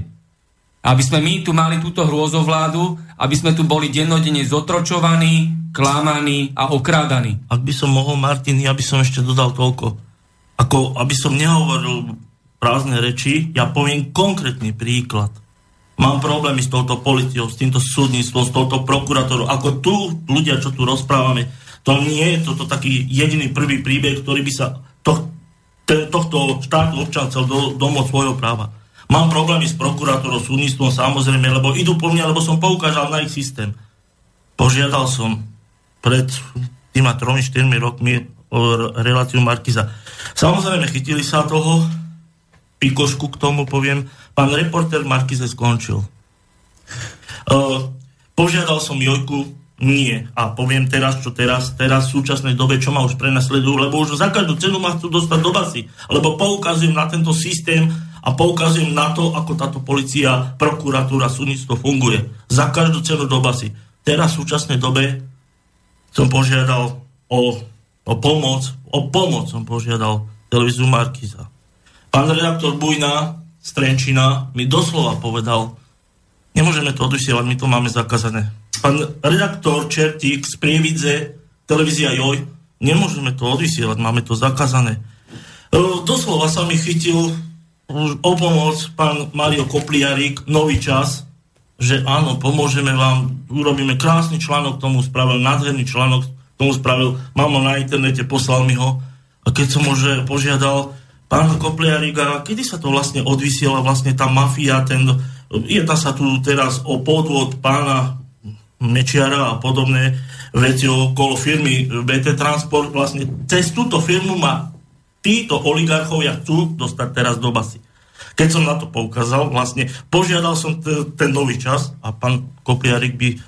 Aby sme my tu mali túto hrôzovládu, aby sme tu boli dennodenne zotročovaní, klamaní a okrádaní. Ak by som mohol, Martin, ja by som ešte dodal toľko. Ako, aby som nehovoril prázdne reči, ja poviem konkrétny príklad. Mám problémy s touto policiou, s týmto súdnictvom, s touto prokurátorou. Ako tu ľudia, čo tu rozprávame, to nie je toto taký jediný prvý príbeh, ktorý by sa to, te, tohto štátu občan chcel do, domôcť svojho práva. Mám problémy s prokurátorou, súdnictvom, samozrejme, lebo idú po mňa, lebo som poukázal na ich systém. Požiadal som pred týma tri štyri rokmi o reláciu Markiza. Samozrejme, chytili sa toho. Pikošku k tomu poviem, pán reportér Markize skončil. Uh, požiadal som Jojku, nie. A poviem teraz, čo teraz, teraz v súčasnej dobe, čo ma už prenasledujú, lebo už za každú cenu ma chcú dostať do basy. Lebo poukazujem na tento systém a poukazujem na to, ako táto polícia, prokuratúra, súdnictvo funguje. Za každú cenu do basy. Teraz v súčasnej dobe som požiadal o, o pomoc, o pomoc som požiadal televíziu Markiza. Pán redaktor Bujna z Trenčína mi doslova povedal, nemôžeme to odvysielať, my to máme zakázané. Pán redaktor Čertík z Prievidze, televízia Joj, nemôžeme to odvysielať, máme to zakázané. Doslova sa mi chytil o pomoc pán Mario Kopliarík, Nový čas, že áno, pomôžeme vám, urobíme krásny článok, tomu spravil, nádherný článok, tomu spravil, mám ho na internete, poslal mi ho. A keď som ho požiadal, pán Kopliaríka, kedy sa to vlastne odvysiela, vlastne tá mafia, ten, jedná sa tu teraz o podvod pána Mečiara a podobné veci okolo firmy bé té Transport, vlastne cez túto firmu ma títo oligarchovia chcú dostať teraz do basy. Keď som na to poukázal, vlastne požiadal som t- ten nový čas a pán Kopiarik by,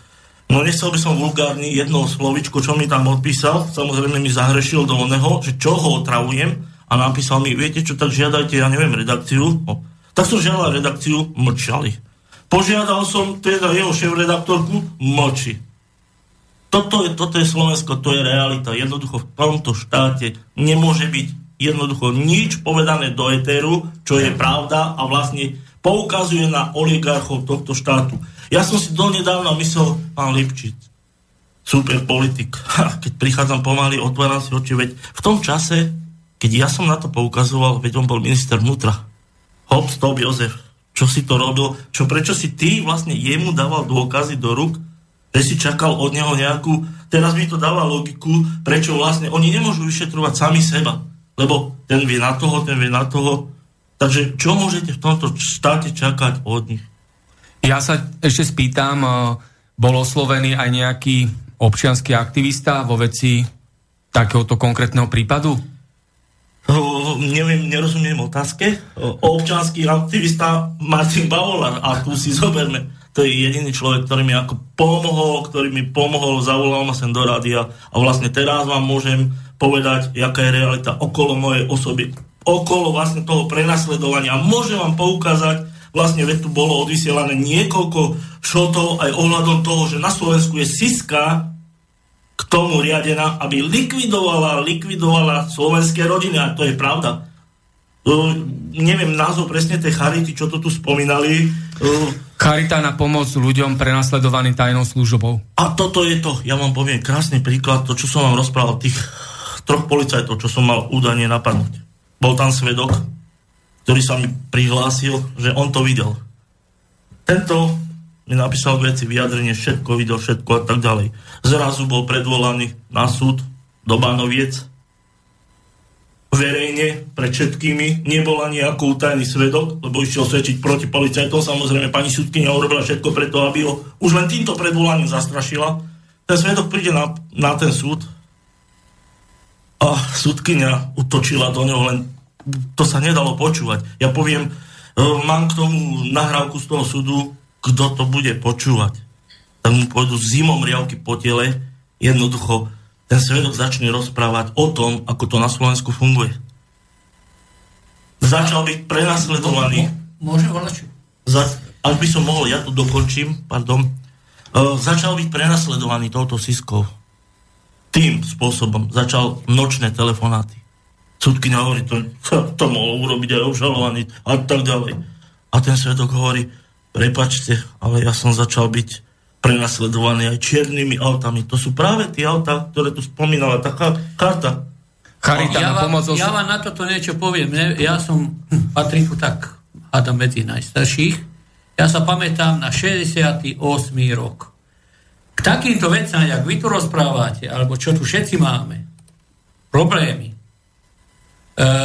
no nechcel by som vulgárny, jedno slovičko, čo mi tam odpísal, samozrejme mi zahrešil do oného, že čo ho otravujem, a napísal mi, viete čo, tak žiadajte, ja neviem, redakciu. No, tak som žiadal redakciu, mlčali. Požiadal som teda jeho šéf-redaktorku, mlčí. Toto je, toto je Slovensko, to je realita. Jednoducho v tomto štáte nemôže byť jednoducho nič povedané do etéru, čo je pravda a vlastne poukazuje na oligarchov tohto štátu. Ja som si donedávna myslel, pán Lipčic, super politik. Keď prichádzam pomaly, otváram si oči, veď v tom čase, keď ja som na to poukazoval, veď on bol minister vnútra. Hop, stop, Jozef, čo si to robil? Čo, prečo si ty vlastne jemu dával dôkazy do rúk, že si čakal od neho nejakú... Teraz mi to dáva logiku, prečo vlastne oni nemôžu vyšetrovať sami seba. Lebo ten vie na toho, ten vie na toho. Takže čo môžete v tomto štáte čakať od nich? Ja sa ešte spýtam, bol oslovený aj nejaký občiansky aktivista vo veci takéhoto konkrétneho prípadu? O, neviem, nerozumiem otázke. O, občiansky aktivista Martin Bavolár, a tu si zoberme. To je jediný človek, ktorý mi ako pomohol, ktorý mi pomohol, zavolal ma sem do rádia a vlastne teraz vám môžem povedať, jaká je realita okolo mojej osoby, okolo vlastne toho prenasledovania. Môžem vám poukázať, vlastne veď tu bolo odvysielané niekoľko šotov aj ohľadom toho, že na Slovensku je Siska k tomu riadená, aby likvidovala, likvidovala slovenské rodiny, a to je pravda. Uh, neviem názov presne tej charity, čo to tu spomínali. Uh, Charita na pomoc ľuďom prenasledovaným tajnou službou. A toto je to, ja vám poviem krásny príklad, to, čo som vám rozprával, tých troch policajtov, čo som mal údajne napadnúť. Bol tam svedok, ktorý sa mi prihlásil, že on to videl. Tento mi napísal veci, vyjadrenie, všetko videl, všetko a tak ďalej. Zrazu bol predvolaný na súd do Banoviec, verejne, pred všetkými, nebol ani ako utajený svedok, lebo išiel svedčiť proti policajtom. Samozrejme, pani súdkyňa urobila všetko preto, aby ho už len týmto predvolaním zastrašila. Ten svedok príde na, na ten súd a súdkyňa utočila do neho, len to sa nedalo počúvať. Ja poviem, mám k tomu nahrávku z toho súdu, kto to bude počúvať. Tak mu pôjdu zimom riavky po tele, jednoducho ten svedok začne rozprávať o tom, ako to na Slovensku funguje. Začal byť prenasledovaný. Môže volať? Ak by som mohol, ja to dokončím, pardon. Uh, začal byť prenasledovaný touto Siskou. Tým spôsobom začal nočné telefonáty. Súdkyňa hovorí, to, to mohol urobiť aj obžalovaný a tak ďalej. A ten svedok hovorí, prepáčte, ale ja som začal byť prenasledované aj čiernymi autami. To sú práve tie autá, ktoré tu spomínala tá karta. Charita ja, na vám, oso... ja vám na toto niečo poviem. Ne? Ja som Patriku tak hádam medzi najstarších. Ja sa pamätám na šesťdesiaty ôsmy rok. K takýmto vecám, jak vy tu rozprávate, alebo čo tu všetci máme, problémy, e,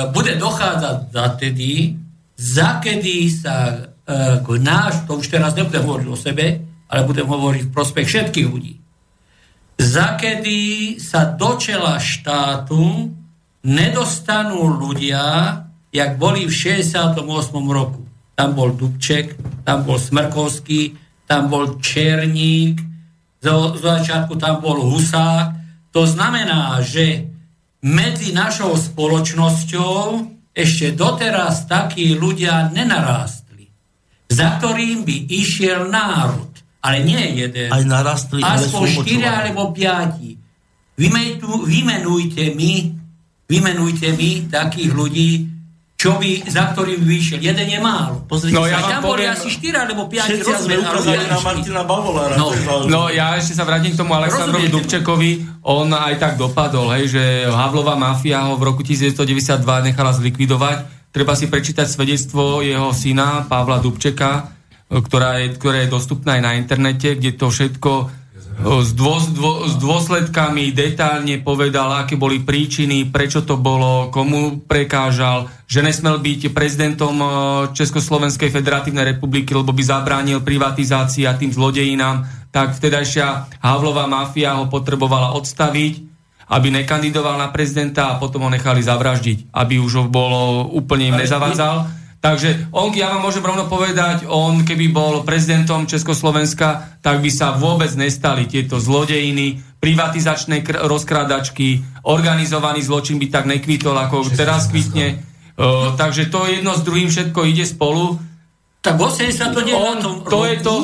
bude dochádzať zatedy, zakedy sa e, k náš, to už teraz nebudem hovoriť o sebe, ale budem hovoriť v prospech všetkých ľudí. Zakedy sa do čela štátu nedostanú ľudia, jak boli v šesťdesiatom ôsmom roku. Tam bol Dubček, tam bol Smrkovský, tam bol Černík, zo, zo začiatku tam bol Husák. To znamená, že medzi našou spoločnosťou ešte doteraz takí ľudia nenarástli, za ktorým by išiel národ. Ale nie jeden. Aj narastli, ale aspoň štyria alebo piati. Vymenujte mi, vymenujte mi takých ľudí, čo by, za ktorým by vyšiel. Jeden je málo. Pozrite no, sa, ja tam boli asi štyria alebo piati rozmer. No, no ja ešte sa vrátim k tomu Alexandrovi Dubčekovi. On aj tak dopadol, hej, že Havlová mafia ho v roku devätnásťstodeväťdesiatdva nechala zlikvidovať. Treba si prečítať svedectvo jeho syna Pavla Dubčeka, ktorá je, ktorá je dostupná aj na internete, kde to všetko s, dô, s dôsledkami detálne povedal, aké boli príčiny, prečo to bolo, komu prekážal, že nesmel byť prezidentom Československej federatívnej republiky, lebo by zabránil privatizácii a tým zlodejinám. Tak vtedajšia Havlová mafia ho potrebovala odstaviť, aby nekandidoval na prezidenta, a potom ho nechali zavraždiť, aby už ho bolo úplne im nezavádzal. Takže on, ja vám môžem rovno povedať, on keby bol prezidentom Československa, tak by sa vôbec nestali tieto zlodejiny, privatizačné kr- rozkrádačky, organizovaný zločin by tak nekvitol, ako Česká teraz kvitne. Uh, takže to jedno s druhým všetko ide spolu. Tak osemdesiatom deviatom to je to,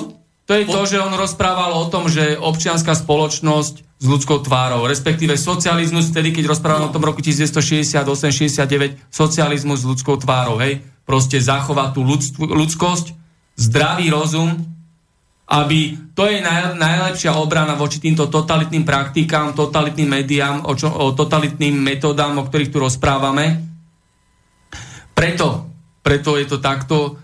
to je to, že on rozprával o tom, že občianska spoločnosť s ľudskou tvárou, respektíve socializmus, vtedy, keď rozprávame o tom roku devätnásťstošesťdesiatosem šesťdesiatdeväť, socializmus s ľudskou tvárou, hej, proste zachovať tú ľudstv, ľudskosť, zdravý rozum, aby, to je naj, najlepšia obrana voči týmto totalitným praktikám, totalitným médiám, o, čo, o totalitným metodám, o ktorých tu rozprávame. Preto, preto je to takto,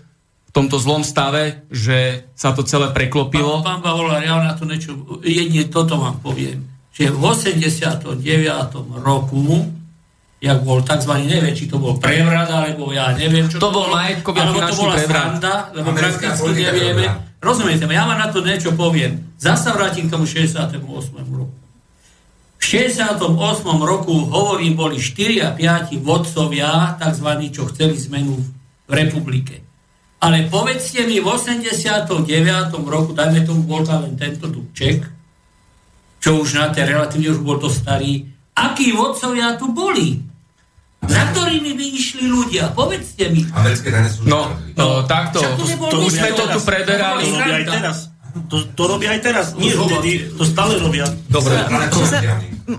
v tomto zlom stave, že sa to celé preklopilo. Pán, pán Bavolár, ja na to niečo, jedine toto vám poviem, že v osemdesiatom deviatom roku, jak bol takzvaný, neviem, či to bol prevrat, alebo ja neviem, čo to, to bol, majetkový a finančný prevrat. Sranda, lebo prakticky nevieme. Rozumiete, ja vám na to niečo poviem. Zasa vrátim k tomu šesťdesiatom ôsmom roku. V šesťdesiatom ôsmom roku, hovorím, boli štyria a päť vodcovia, takzvaní, čo chceli zmenu v republike. Ale povedzte mi, v osemdesiatom deviatom roku, dajme tomu, bol tam len tento Dubček, čo už na tej relatívne už bol to starý, akí vodcovia tu boli? Za ktorými by išli ľudia? Povedzte mi. Americké tajné služby. No, no, takto. To už sme to tu preberali. To robia aj teraz. To, to robia aj teraz. Nie, vtedy, to stále robia. Dobre.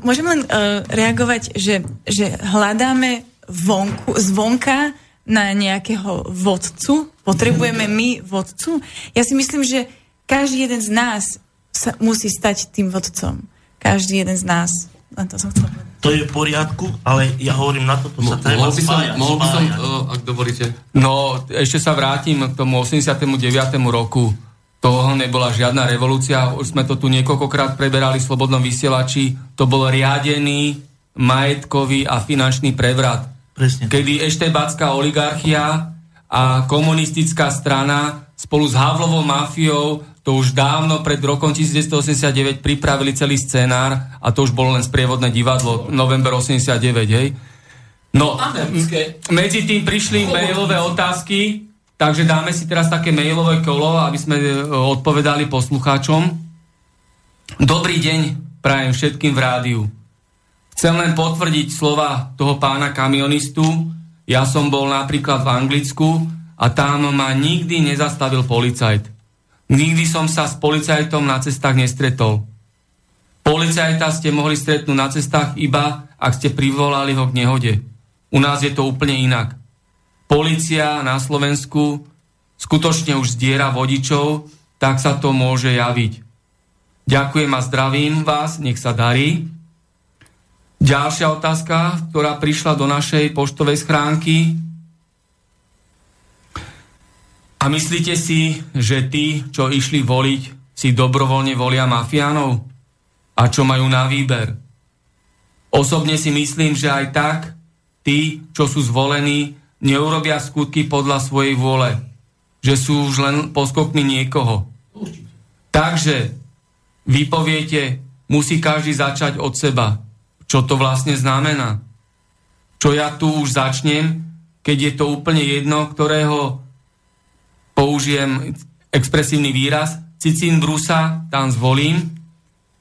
Môžem len uh, reagovať, že, že hľadáme vonku, zvonka na nejakého vodcu? Potrebujeme my vodcu? Ja si myslím, že každý jeden z nás sa musí stať tým vodcom. Každý jeden z nás. Len to som chcel povedať. To je v poriadku, ale ja hovorím, na toto sa treba spájať. Mohol by som, ak dovolíte. No, ešte sa vrátim k tomu osemdesiatom deviatom roku. To nebola žiadna revolúcia. Už sme to tu niekoľkokrát preberali v Slobodnom vysielači. To bol riadený majetkový a finančný prevrat. Presne. Kedy eštebácká oligarchia a komunistická strana spolu s Havlovou mafiou to už dávno pred rokom devätnásťstoosemdesiatdeväť pripravili celý scenár a to už bolo len sprievodné divadlo, november osemdesiatdeväť, hej. No, medzi tým prišli mailové otázky, takže dáme si teraz také mailové kolo, aby sme odpovedali poslucháčom. Dobrý deň prajem všetkým v rádiu. Chcem len potvrdiť slova toho pána kamionistu. Ja som bol napríklad v Anglicku a tam ma nikdy nezastavil policajt. Nikdy som sa s policajtom na cestách nestretol. Policajta ste mohli stretnúť na cestách iba, ak ste privolali ho k nehode. U nás je to úplne inak. Polícia na Slovensku skutočne už zdiera vodičov, tak sa to môže javiť. Ďakujem a zdravím vás, nech sa darí. Ďalšia otázka, ktorá prišla do našej poštovej schránky. A myslíte si, že tí, čo išli voliť, si dobrovoľne volia mafiánov? A čo majú na výber? Osobne si myslím, že aj tak tí, čo sú zvolení, neurobia skutky podľa svojej vôle. Že sú už len poskokmi niekoho. Takže vy poviete, musí každý začať od seba. Čo to vlastne znamená? Čo ja tu už začnem, keď je to úplne jedno, ktorého použijem expresívny výraz, cicín brusa, tam zvolím,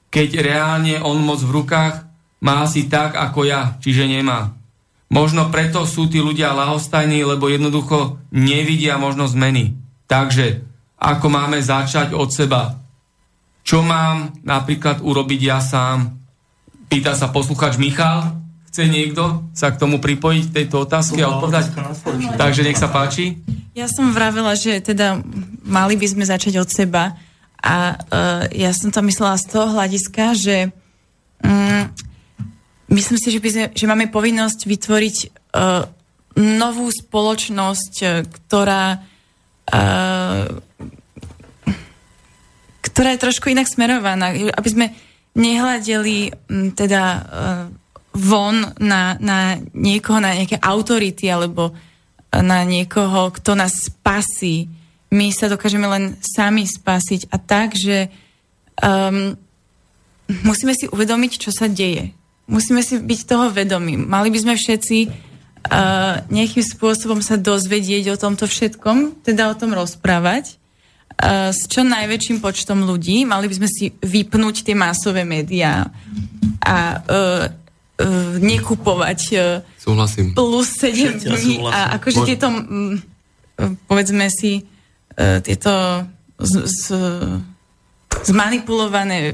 keď reálne on moc v rukách má si tak, ako ja, čiže nemá. Možno preto sú tí ľudia ľahostajní, lebo jednoducho nevidia možnosť zmeny. Takže, ako máme začať od seba? Čo mám napríklad urobiť ja sám? Pýta sa poslucháč Michal. Chce niekto sa k tomu pripojiť tejto otázky a odpovedať? Takže nech sa páči. Ja som vravela, že teda mali by sme začať od seba a uh, ja som to myslela z toho hľadiska, že um, myslím si, že, by sme, že máme povinnosť vytvoriť uh, novú spoločnosť, ktorá uh, ktorá je trošku inak smerovaná. Aby sme nehľadeli teda von na, na niekoho, na nejaké autority alebo na niekoho, kto nás spasí. My sa dokážeme len sami spasiť a tak, že um, musíme si uvedomiť, čo sa deje. Musíme si byť toho vedomí. Mali by sme všetci uh, uh, nejakým spôsobom sa dozvedieť o tomto všetkom, teda o tom rozprávať uh, s čo najväčším počtom ľudí. Mali by sme si vypnúť tie masové médiá a uh, Uh, nekupovať uh, Súhlasím. plus sedem dní a akože Mož... tieto m, povedzme si uh, tieto z, z, zmanipulované uh,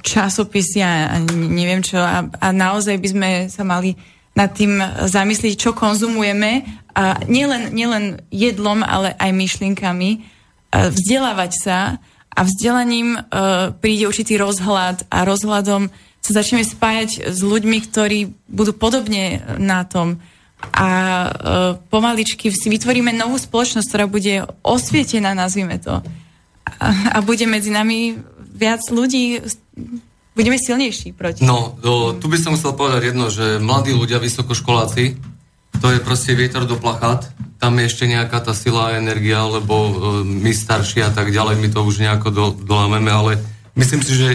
časopisy a neviem čo a, a naozaj by sme sa mali nad tým zamyslieť, čo konzumujeme a nielen, nielen jedlom, ale aj myšlienkami uh, vzdelávať sa a vzdelaním uh, príde určitý rozhľad a rozhľadom sa začneme spájať s ľuďmi, ktorí budú podobne na tom a e, pomaličky si vytvoríme novú spoločnosť, ktorá bude osvietená, nazvime to. A, a bude medzi nami viac ľudí, budeme silnejší proti. No, do, tu by som chcel povedať jedno, že mladí ľudia, vysokoškoláci, to je proste vietor do plachát, tam je ešte nejaká tá sila a energia, lebo e, my starší a tak ďalej, my to už nejako do, dolámeme, ale myslím si, že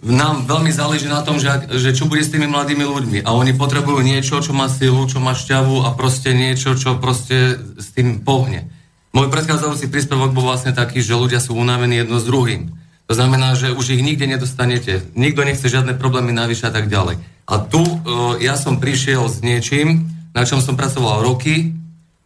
nám veľmi záleží na tom, že, že čo bude s tými mladými ľuďmi. A oni potrebujú niečo, čo má silu, čo má šťavu a proste niečo, čo proste s tým pohne. Môj predchádzajúci príspevok bol vlastne taký, že ľudia sú unavení jedno s druhým. To znamená, že už ich nikde nedostanete. Nikto nechce žiadne problémy navyše a tak ďalej. A tu e, ja som prišiel s niečím, na čom som pracoval roky.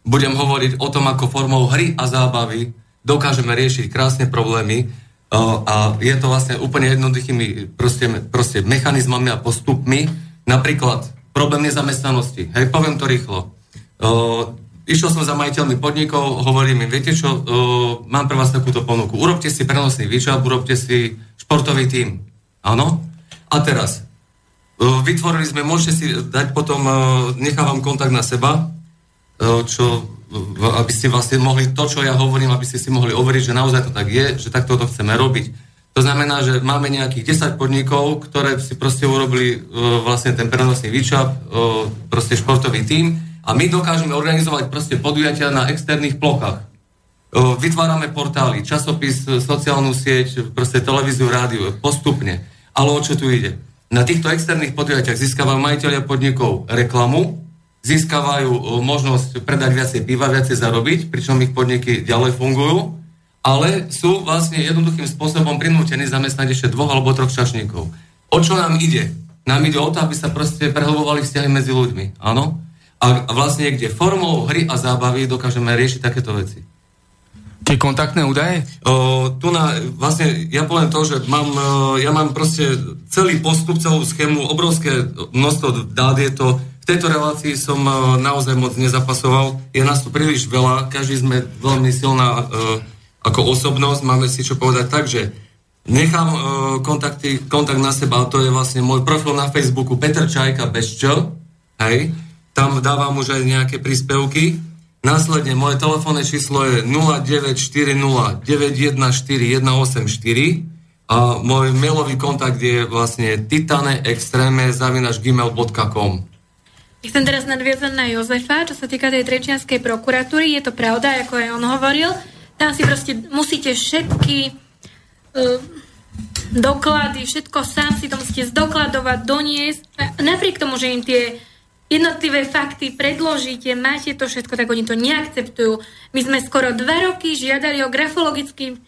Budem hovoriť o tom, ako formou hry a zábavy dokážeme riešiť krásne problémy. A je to vlastne úplne jednoduchými proste, proste mechanizmami a postupmi. Napríklad problém nezamestnanosti. Hej, poviem to rýchlo. Uh, išiel som za majiteľmi podnikov, hovorím im, viete čo, uh, mám pre vás takúto ponuku. Urobte si prenosný výčap, urobte si športový tím. Áno? A teraz, uh, vytvorili sme, môžete si dať potom, uh, nechávam kontakt na seba, uh, čo... aby ste vlastne mohli to, čo ja hovorím, aby ste si mohli overiť, že naozaj to tak je, že takto to chceme robiť. To znamená, že máme nejakých desať podnikov, ktoré si proste urobili uh, vlastne ten prenosný výčap, uh, proste športový tím a my dokážeme organizovať proste podujatia na externých plochách. Uh, vytvárame portály, časopis, sociálnu sieť, proste televíziu, rádiu, postupne. Ale o čo tu ide? Na týchto externých podujatiach získavajú majiteľia podnikov reklamu, získavajú možnosť predať viacej piva, viacej zarobiť, pričom ich podniky ďalej fungujú, ale sú vlastne jednoduchým spôsobom prinútení zamestnať ešte dvoch alebo troch čašníkov. O čo nám ide? Nám ide o to, aby sa proste prehlbovali vzťahy medzi ľuďmi, áno? A vlastne niekde formou hry a zábavy dokážeme riešiť takéto veci. Tie kontaktné údaje? O, tu na, vlastne ja poviem to, že mám, ja mám proste celý postup, celú schému, obrovské množstvo dát je to. V tejto relácii som naozaj moc nezapasoval. Je nás tu príliš veľa, každý sme veľmi silná e, ako osobnosť, máme si čo povedať. Takže nechám e, kontakty, kontakt na seba, to je vlastne môj profil na Facebooku Peter Čajka bez čo, hej, tam dávam už aj nejaké príspevky. Následne moje telefónne číslo je nula deväť štyri nula deväť jeden štyri jeden osem štyri a môj mailový kontakt je vlastne titaneextreme zavináč gmail bodka com. Chcem teraz nadviazať na Jozefa, čo sa týka tej Trenčianskej prokuratúry. Je to pravda, ako aj on hovoril. Tam si proste musíte všetky uh, doklady, všetko sám si to musíte zdokladovať, doniesť. Napriek tomu, že im tie jednotlivé fakty predložíte, máte to všetko, tak oni to neakceptujú. My sme skoro dva roky žiadali o grafologický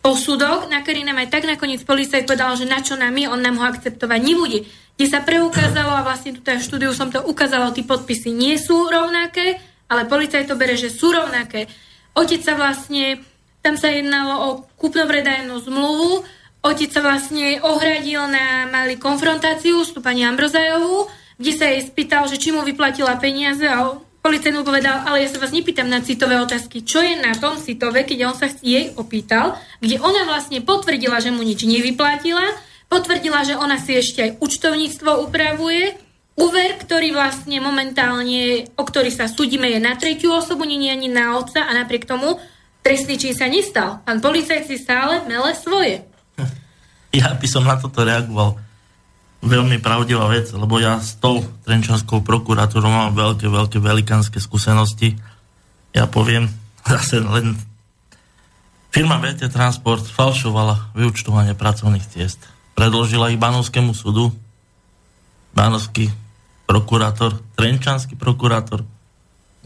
posudok, na ktorý nám aj tak nakoniec policajt povedal, že na čo nám je, on nám ho akceptovať nebude. Kde sa preukázalo, a vlastne tu tá štúdiu som to ukázala, tí podpisy nie sú rovnaké, ale policaj to bere, že sú rovnaké. Otec sa vlastne, tam sa jednalo o kúpno-predajnú zmluvu, otec sa vlastne ohradil na malú konfrontáciu s tú pani Ambrozajovú, kde sa jej spýtal, že či mu vyplatila peniaze a policaj mu povedal, ale ja sa vás nepýtam na citové otázky, čo je na tom citové, keď on sa jej opýtal, kde ona vlastne potvrdila, že mu nič nevyplatila, potvrdila, že ona si ešte aj účtovníctvo upravuje. Úver, ktorý vlastne momentálne, o ktorý sa súdime, je na tretiu osobu, nie je ani na otca a napriek tomu trestný čin sa nestal. Pán policajt si stále mele svoje. Ja by som na toto reagoval. Veľmi pravdivá vec, lebo ja s tou Trenčianskou prokuratúrou mám veľké, veľké, velikánske skúsenosti. Ja poviem, zase len firma bé té Transport falšovala vyúčtovanie pracovných ciest. Predložila ich Bánovskému súdu. Bánovský prokurátor, trenčanský prokurátor,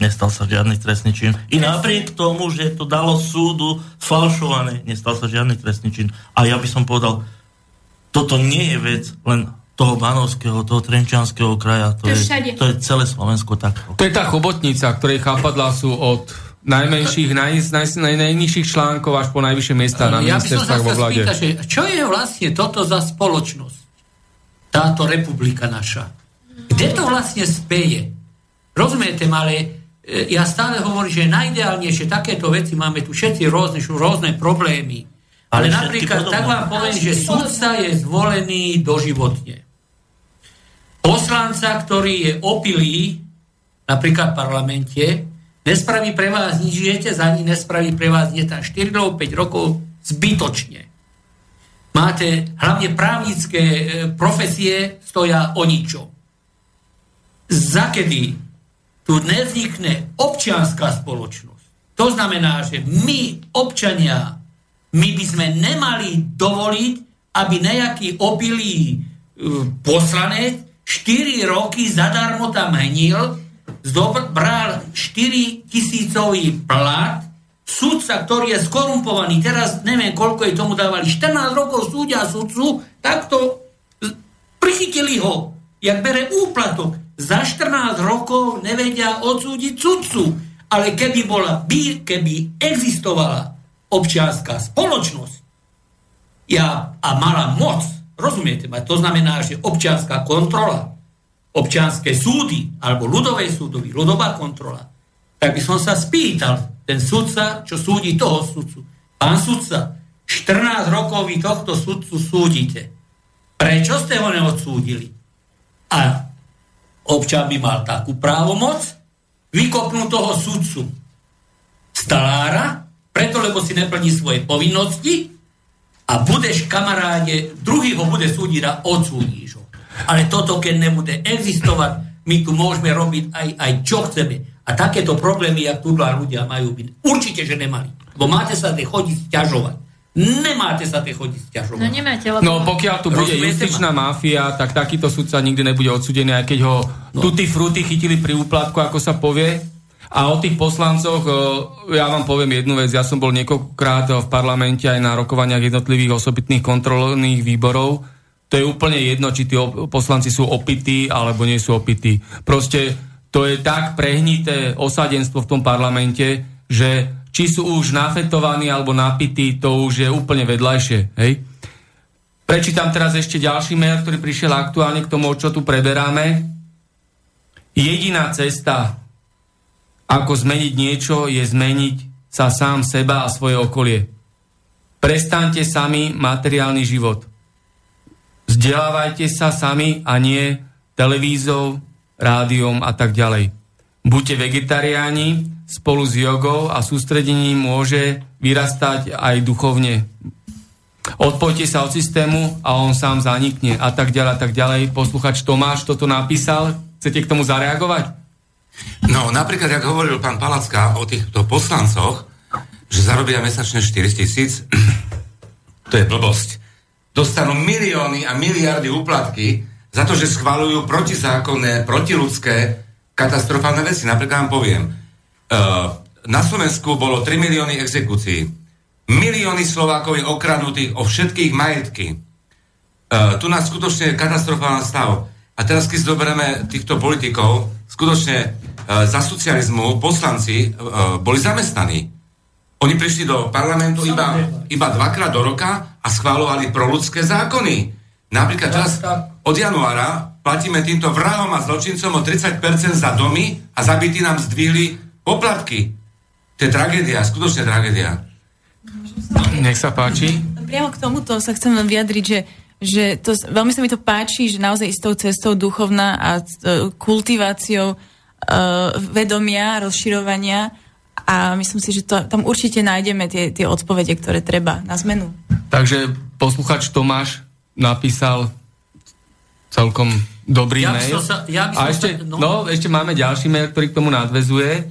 nestal sa žiadny trestný čin. I napriek tomu, že to dalo súdu falšované, nestal sa žiadny trestný čin. A ja by som povedal, toto nie je vec len toho Banovského, toho Trenčianskeho kraja. To, to, je, to je celé Slovensko takto. To je tá chobotnica, ktorej chápadlá sú od najmenších, naj, naj, naj, najnižších článkov až po najvyššie miesta na ja ministerstvách vo vláde. Ja by som sa spýtal, čo je vlastne toto za spoločnosť? Táto republika naša. Kde to vlastne speje? Rozumiete, ale ja stále hovorím, že najideálnejšie takéto veci máme tu všetci rôzne, sú rôzne problémy. Ale, ale napríklad tak vám poviem, že sudca je zvolený doživotne. Poslanca, ktorý je opilý, napríklad v parlamente, nespraví pre vás nič, žijete za ní, nespraví pre vás niečo štyri alebo päť rokov zbytočne. Máte hlavne právnické profesie, stoja o ničom. Zakedy tu nevznikne občianská spoločnosť. To znamená, že my, občania, my by sme nemali dovoliť, aby nejaký obilý poslanec štyri roky zadarmo tam hnil, zdobral štyri tisícový plat, sudca, ktorý je skorumpovaný, teraz neviem, koľko je tomu dávali, štrnásť rokov súdia sudcu, takto prichytili ho, jak bere úplatok. Za štrnásť rokov nevedia odsúdiť sudcu, ale keby bola, by, keby existovala občianska spoločnosť ja, a mala moc, rozumiete ma, to znamená, že občianska kontrola, občianske súdy, alebo ľudové súdovi, ľudová kontrola, tak by som sa spýtal, ten sudca, čo súdi toho sudcu, pán sudca, štrnásť rokov vy tohto sudcu súdite. Prečo ste ho neodsúdili? A občan by mal takú právomoc vykopnúť toho sudcu z talára, preto, lebo si neplní svoje povinnosti a budeš, kamaráde, druhý ho bude súdiť a odsúdíš ho. Ale toto, keď nebude existovať, my tu môžeme robiť aj, aj čo chceme. A takéto problémy, jak tu dva ľudia majú byť, určite, že nemali. Lebo máte sa kde chodiť sťažovať. Nemáte sa kde chodiť sťažovať. No nemáte, lebo... No pokiaľ tu bude justičná máfia, tak takýto sudca nikdy nebude odsudený, aj keď ho no. tuti fruti chytili pri úplatku, ako sa povie. A o tých poslancoch, ja vám poviem jednu vec, ja som bol niekoľkokrát v parlamente aj na rokovaniach jednotlivých osobitných kontrolných výborov, to je úplne jedno, či tí poslanci sú opití, alebo nie sú opití. Proste to je tak prehnité osadenstvo v tom parlamente, že či sú už nafetovaní alebo napití, to už je úplne vedľajšie, hej? Prečítam teraz ešte ďalší mail, ktorý prišiel aktuálne k tomu, čo tu preberáme. Jediná cesta... Ako zmeniť niečo, je zmeniť sa sám seba a svoje okolie. Prestaňte sami materiálny život. Vzdelávajte sa sami a nie televízou, rádiom a tak ďalej. Buďte vegetariáni, spolu s jogou a sústredením môže vyrastať aj duchovne. Odpojte sa od systému a on sám zanikne a tak ďalej a tak ďalej. Posluchač Tomáš toto napísal. Chcete k tomu zareagovať? No, napríklad, jak hovoril pán Palacka o týchto poslancoch, že zarobia mesačne štyritisíc, to je blbosť. Dostanú milióny a miliardy úplatky za to, že schvaľujú protizákonné, protiludské, katastrofálne veci. Napríklad vám poviem, na Slovensku bolo tri milióny exekúcií, milióny Slovákov je okradnutých o všetkých majetky. Tu nás skutočne je katastrofálny stav. A teraz, keď zoberieme týchto politikov, skutočne e, za socializmu poslanci e, boli zamestnaní. Oni prišli do parlamentu iba, iba dvakrát do roka a schváľovali proľudské zákony. Napríklad teraz od januára platíme týmto vrahom a zločincom o tridsať percent za domy a zabity nám zdvihli poplatky. To je tragédia, skutočne tragédia. Nech sa páči. Priamo k tomuto sa chcem len vyjadriť, že že to, veľmi sa mi to páči, že naozaj istou cestou duchovná a uh, kultiváciou uh, vedomia, rozširovania a myslím si, že to, tam určite nájdeme tie, tie odpovede, ktoré treba na zmenu. Takže posluchač Tomáš napísal celkom dobrý ja mail. Sa, ja a ešte, sa, no. No, ešte máme ďalší mail, ktorý k tomu nadväzuje.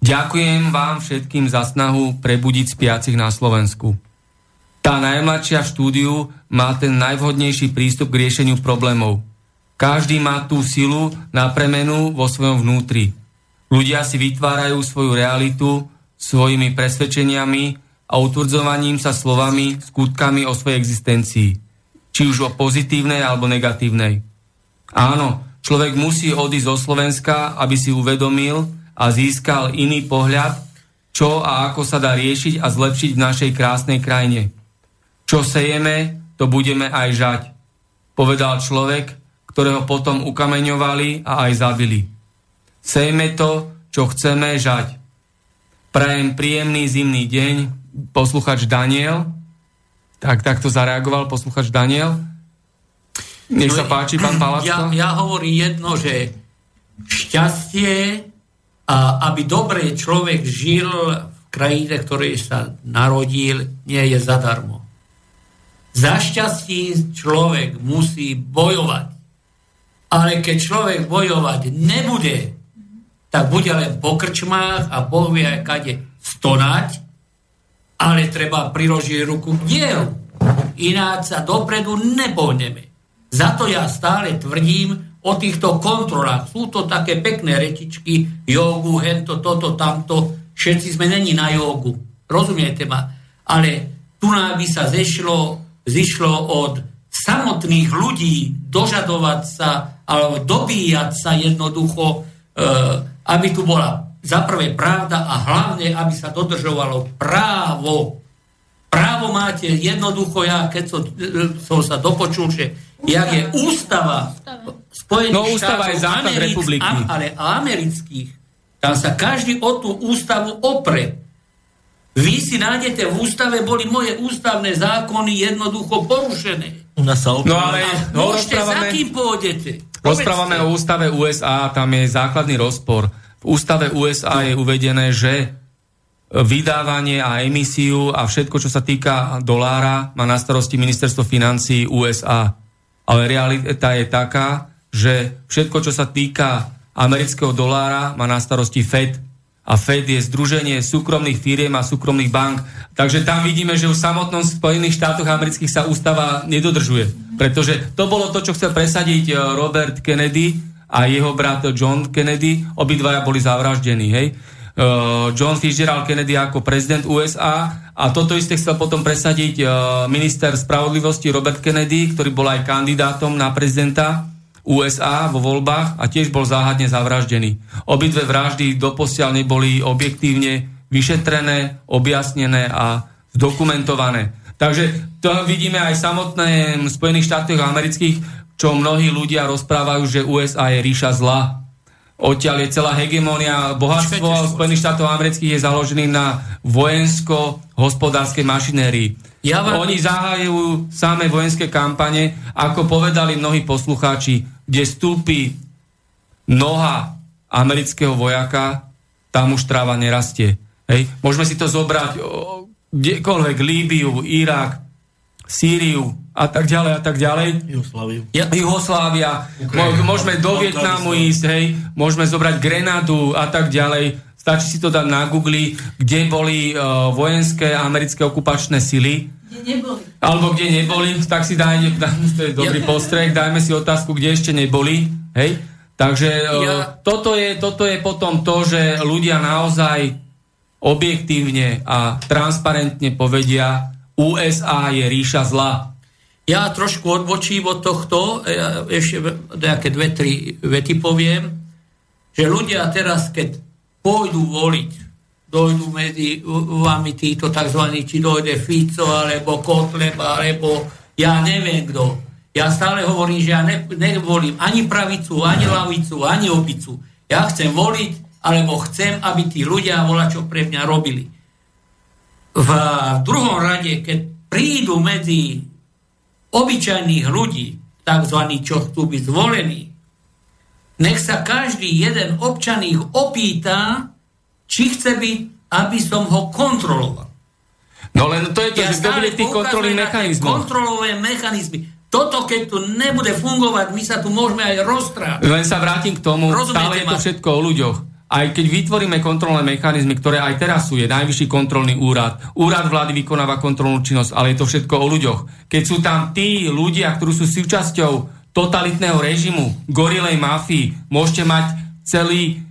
Ďakujem vám všetkým za snahu prebudiť spiacich na Slovensku. Tá najmladšia v štúdiu má ten najvhodnejší prístup k riešeniu problémov. Každý má tú silu na premenu vo svojom vnútri. Ľudia si vytvárajú svoju realitu svojimi presvedčeniami a utvrdzovaním sa slovami, skutkami o svojej existencii. Či už o pozitívnej alebo negatívnej. Áno, človek musí odísť zo Slovenska, aby si uvedomil a získal iný pohľad, čo a ako sa dá riešiť a zlepšiť v našej krásnej krajine. Čo sejeme, to budeme aj žať, povedal človek, ktorého potom ukameňovali a aj zabili. Sejme to, čo chceme žať. Prajem príjemný zimný deň, posluchač Daniel. Tak, takto zareagoval posluchač Daniel. Nech sa páči, pán Palacko. Ja, ja hovorím jedno, že šťastie, a aby dobre človek žil v krajine, ktorej sa narodil, nie je zadarmo. Za šťastie človek musí bojovať. Ale keď človek bojovať nebude, tak bude len po krčmách a bohvie aj kade stonať, ale treba priložiť ruku k dielu. Ináč sa dopredu nepohneme. Za to ja stále tvrdím o týchto kontrolách. Sú to také pekné rečičky, jogu, hento, toto, tamto. Všetci sme není na jogu. Rozumiete ma? Ale tu nám by sa zešlo, zišlo od samotných ľudí dožadovať sa alebo dobíjať sa jednoducho, aby tu bola zaprvé pravda a hlavne, aby sa dodržovalo právo. Právo máte jednoducho, ja keď som, som sa dopočul, že jak je ústava Spojených no, štátov amerických, ale amerických, tam sa každý o tú ústavu opre. Vy si nájdete v ústave, boli moje ústavné zákony jednoducho porušené. No ale no, môžete, za kým pôjdete? Rozprávame o ústave ú es á, tam je základný rozpor. V ústave ú es á je uvedené, že vydávanie a emisiu a všetko, čo sa týka dolára, má na starosti ministerstvo financií ú es á. Ale realita je taká, že všetko, čo sa týka amerického dolára, má na starosti Fed. A Fed je združenie súkromných firiem a súkromných bank. Takže tam vidíme, že v samotnom Spojených štátoch amerických sa ústava nedodržuje. Pretože to bolo to, čo chcel presadiť Robert Kennedy a jeho brat John Kennedy. Obidvaja boli zavraždení. Hej? John Fitzgerald Kennedy ako prezident ú es á. A toto isté chcel potom presadiť minister spravodlivosti Robert Kennedy, ktorý bol aj kandidátom na prezidenta ú es á vo voľbách a tiež bol záhadne zavraždený. Obidve vraždy doposiaľ neboli objektívne vyšetrené, objasnené a zdokumentované. Takže to vidíme aj samotné v Spojených štátoch amerických, čo mnohí ľudia rozprávajú, že ú es á je ríša zla. Odtiaľ je celá hegemónia, bohatstvo Spojených štátov amerických je založený na vojensko-hospodárskej mašinérii. Ja vám... Oni zahájajú samé vojenské kampane, ako povedali mnohí poslucháči, kde stúpi noha amerického vojaka, tam už tráva nerastie. Hej. Môžeme si to zobrať kdekoľvek, Líbiu, Irak, Sýriu a tak ďalej a tak ďalej. Ja, Juhoslávia. Ukrajina. Môžeme do Vietnamu ísť, hej. Môžeme zobrať Grenadu a tak ďalej. Stačí si to dať na Google, kde boli uh, vojenské americké okupačné sily. Kde neboli. Alebo kde neboli, tak si dajme, to je dobrý postreh, dajme si otázku, kde ešte neboli. Hej? Takže uh, ja... toto, je, toto je potom to, že ľudia naozaj objektívne a transparentne povedia, ú es á je ríša zla. Ja trošku odbočím od tohto, ja ešte nejaké dve, tri vety poviem, že ľudia teraz, keď pôjdu voliť, dojdu medzi vami títo takzvaní, či dojde Fico, alebo Kotleba, alebo ja neviem kto. Ja stále hovorím, že ja ne, nevolím ani pravicu, ani lavicu, ani opicu. Ja chcem voliť, alebo chcem, aby tí ľudia volačo pre mňa robili. V druhom rade, keď prídu medzi obyčajných ľudí, takzvaní, čo chcú byť zvolení, nech sa každý jeden občan ich opýta, či chce byť, aby som ho kontroloval. No len to je to, ja že to boli tí kontrolní mechanizmy. Kontrolové mechanizmy. Toto, keď tu nebude fungovať, my sa tu môžeme aj roztrávať. Len sa vrátim k tomu, Rozumiete stále je to všetko o ľuďoch. Aj keď vytvoríme kontrolné mechanizmy, ktoré aj teraz sú, je Najvyšší kontrolný úrad, úrad vlády vykonáva kontrolnú činnosť, ale je to všetko o ľuďoch. Keď sú tam tí ľudia, ktorí sú súčasťou totalitného režimu, gorilej mafii, môžete mať celý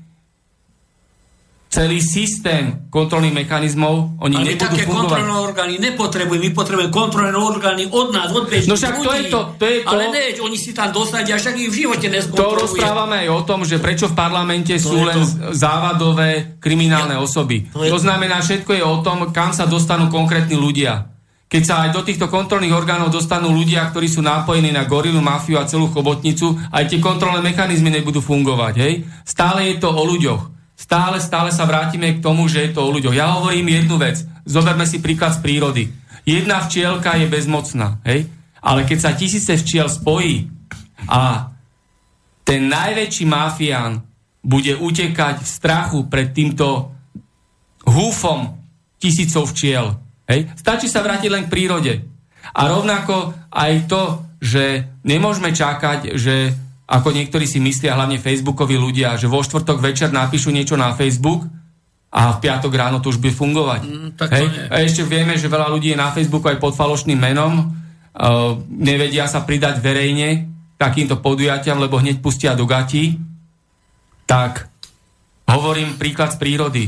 celý systém kontrolných mechanizmov, oni ale nebudú fungovať. Ale také kontrolné orgány nepotrebujú, my potrebujeme kontrolné orgány od nás, od bežných no však ľudí. To je to, to je to. Ale ne, oni si tam dosadia, však ich v živote neskontroluje. To rozprávame aj o tom, že prečo v parlamente to sú len to závadové kriminálne ja, osoby. To, to znamená, všetko je o tom, kam sa dostanú konkrétni ľudia. Keď sa aj do týchto kontrolných orgánov dostanú ľudia, ktorí sú nápojení na gorilu, mafiu a celú chobotnicu, aj tie kontrolné mechanizmy nebudú fungovať. Hej? Stále je to o ľuďoch. Stále, stále sa vrátime k tomu, že je to o ľuďoch. Ja hovorím jednu vec. Zoberme si príklad z prírody. Jedna včielka je bezmocná. Hej? Ale keď sa tisíce včiel spojí a ten najväčší mafián bude utekať v strachu pred týmto húfom tisícov včiel, hej. Stačí sa vrátiť len k prírode. A rovnako aj to, že nemôžeme čakať, že ako niektorí si myslia, hlavne facebookoví ľudia, že vo štvrtok večer napíšu niečo na Facebook a v piatok ráno to už bude fungovať. Mm, tak hej. A ešte vieme, že veľa ľudí je na Facebooku aj pod falošným menom, uh, nevedia sa pridať verejne takýmto podujatiam, lebo hneď pustia do gatí. Tak, hovorím príklad z prírody.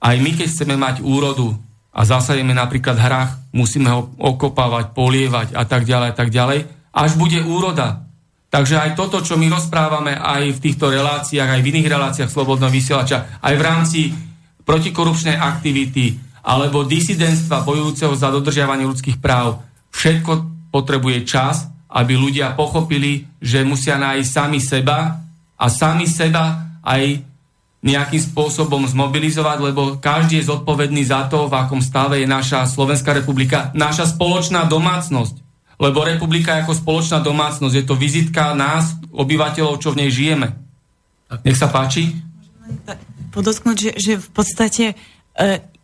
Aj my, keď chceme mať úrodu, a zasadíme napríklad hrách, musíme ho okopávať, polievať a tak ďalej, a tak ďalej, až bude úroda. Takže aj toto, čo my rozprávame aj v týchto reláciách, aj v iných reláciách Slobodného vysielača, aj v rámci protikorupčnej aktivity alebo disidentstva bojujúceho za dodržiavanie ľudských práv, všetko potrebuje čas, aby ľudia pochopili, že musia nájsť sami seba a sami seba aj nejakým spôsobom zmobilizovať, lebo každý je zodpovedný za to, v akom stave je naša Slovenská republika, naša spoločná domácnosť. Lebo republika ako spoločná domácnosť je to vizitka nás, obyvateľov, čo v nej žijeme. Nech sa páči. Podotknúť, že, že v podstate e,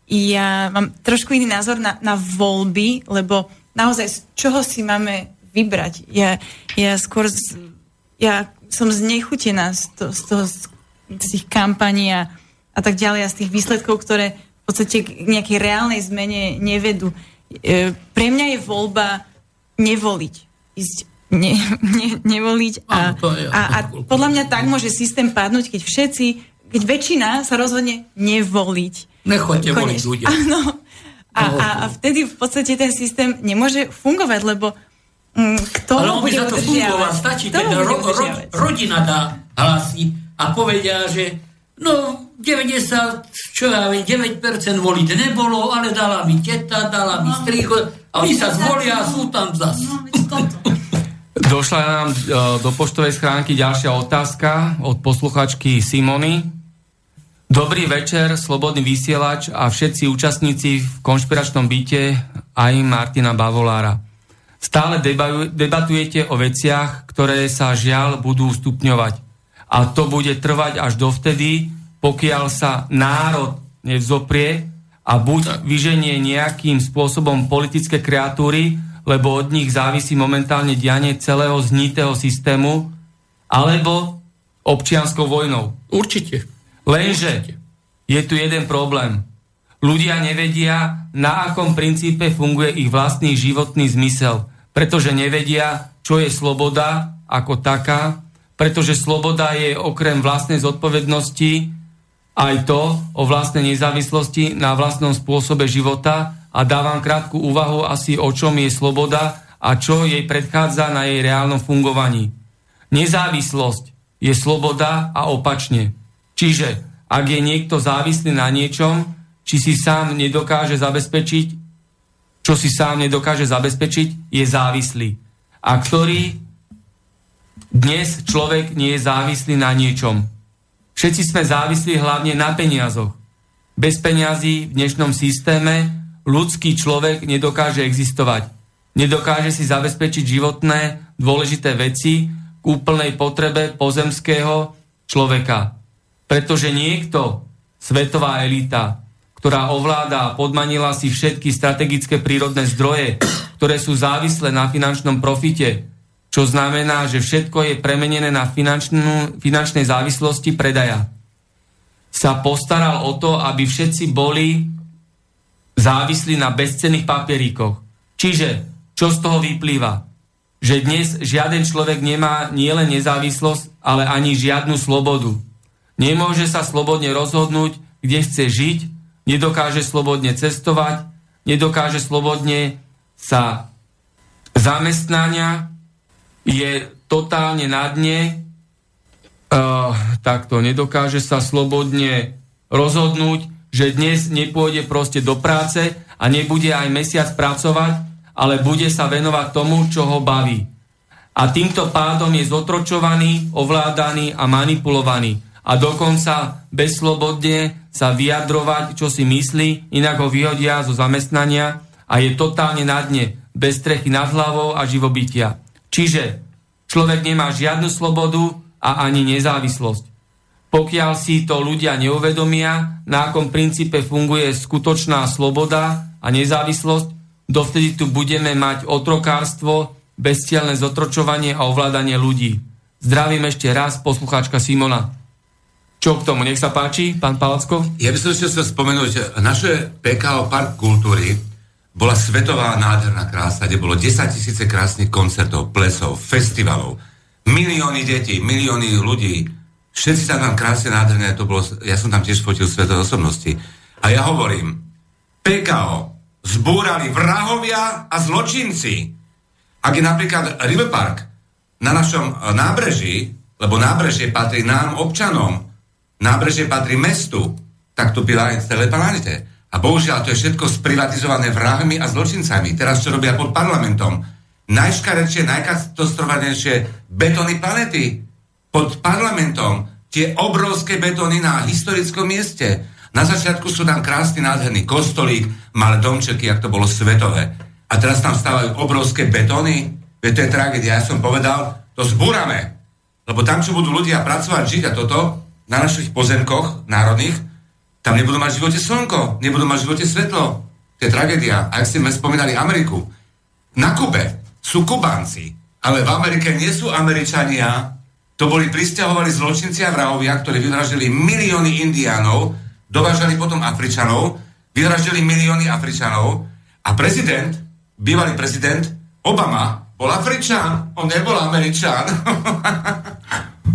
ja mám trošku iný názor na, na voľby, lebo naozaj z čoho si máme vybrať? Ja, ja skôr z, ja som znechutená z, to, z toho z tých kampaní a, a tak ďalej a z tých výsledkov, ktoré v podstate k nejakej reálnej zmene nevedú. E, pre mňa je voľba nevoliť. Ísť ne, ne, nevoliť a, a, a podľa mňa tak môže systém padnúť, keď všetci, keď väčšina sa rozhodne nevoliť. Nechoďte voliť ľudia. Áno. A, a, a vtedy v podstate ten systém nemôže fungovať, lebo m, kto ho bude udržiavať? Stačí, keď ro, ro, rodina dá hlasí a povedia, že no deväťdesiat, čo ja viem, deväť percent voliť nebolo, ale dala mi teta, dala mi strýko a oni sa zvolia a sú tam zas. Došla nám do poštovej schránky ďalšia otázka od posluchačky Simony. Dobrý večer, Slobodný vysielač a všetci účastníci v konšpiračnom byte aj Martina Bavolára. Stále debatujete o veciach, ktoré sa žiaľ budú stupňovať. A to bude trvať až dovtedy, pokiaľ sa národ nevzoprie a buď vyženie nejakým spôsobom politické kreatúry, lebo od nich závisí momentálne dianie celého znitého systému, alebo občianskou vojnou. Určite. Lenže Určite. Je tu jeden problém. Ľudia nevedia, na akom princípe funguje ich vlastný životný zmysel, pretože nevedia, čo je sloboda ako taká, pretože sloboda je okrem vlastnej zodpovednosti aj to o vlastnej nezávislosti na vlastnom spôsobe života a dávam krátku úvahu asi o čom je sloboda a čo jej predchádza na jej reálnom fungovaní. Nezávislosť je sloboda a opačne. Čiže ak je niekto závislý na niečom, či si sám nedokáže zabezpečiť, čo si sám nedokáže zabezpečiť, je závislý. A ktorý dnes človek nie je závislý na niečom. Všetci sme závislí hlavne na peniazoch. Bez peňazí v dnešnom systéme ľudský človek nedokáže existovať. Nedokáže si zabezpečiť životné dôležité veci k úplnej potrebe pozemského človeka. Pretože niekto, svetová elita, ktorá ovláda a podmanila si všetky strategické prírodné zdroje, ktoré sú závislé na finančnom profite, čo znamená, že všetko je premenené na finančnú, finančnej závislosti predaja. Sa postaral o to, aby všetci boli závislí na bezcenných papieríkoch. Čiže, čo z toho vyplýva? že dnes žiaden človek nemá nielen nezávislosť, ale ani žiadnu slobodu. Nemôže sa slobodne rozhodnúť, kde chce žiť, nedokáže slobodne cestovať, nedokáže slobodne sa zamestnania, je totálne na dne, uh, takto nedokáže sa slobodne rozhodnúť, že dnes nepôjde proste do práce a nebude aj mesiac pracovať, ale bude sa venovať tomu, čo ho baví. A týmto pádom je zotročovaný, ovládaný a manipulovaný. A dokonca bezslobodne sa vyjadrovať, čo si myslí, inak ho vyhodia zo zamestnania a je totálne na dne, bez strechy nad hlavou a živobytia. Čiže človek nemá žiadnu slobodu a ani nezávislosť. Pokiaľ si to ľudia neuvedomia, na akom princípe funguje skutočná sloboda a nezávislosť, dovtedy tu budeme mať otrokárstvo, bezcielne zotročovanie a ovládanie ľudí. Zdravím ešte raz poslucháčka Simona. Čo k tomu? Nech sa páči, pán Palacko. Ja by som ešte chcel spomenúť, naše pé ká ó Park kultúry bola svetová nádherná krása, kde bolo desaťtisíce krásnych koncertov, plesov, festivalov, milióny detí, milióny ľudí. Všetci sa tam krásne nádherné, to bolo, ja som tam tiež fotil svetové osobnosti. A ja hovorím, pé ká ó zbúrali vrahovia a zločinci. Ak je napríklad River Park na našom nábreží, lebo nábrežie patrí nám, občanom, nábrežie patrí mestu, tak to byla aj celé planete. A bohužiaľ, to je všetko sprivatizované vrahmi a zločincami. Teraz, čo robia pod parlamentom? Najškarečšie, najkatastrofálnejšie betóny planety. Pod parlamentom tie obrovské betóny na historickom mieste. Na začiatku sú tam krásny, nádherný kostolík, malé domčeky, jak to bolo svetové. A teraz tam stávajú obrovské betóny. Veď to je tragédia. Ja som povedal, to zbúrame. Lebo tam, čo budú ľudia pracovať, žiť a toto, na našich pozemkoch národných, tam nebudú mať v živote slnko, nebudú mať v živote svetlo. To je tragédia. A ak ste spomínali Ameriku, na Kube sú Kubánci, ale v Amerike nie sú Američania. To boli prisťahovali zločinci a vrahovia, ktorí vyvraždili milióny Indiánov, dovážali potom Afričanov, vyvraždili milióny Afričanov a prezident, bývalý prezident Obama bol Afričan, on nebol Američan.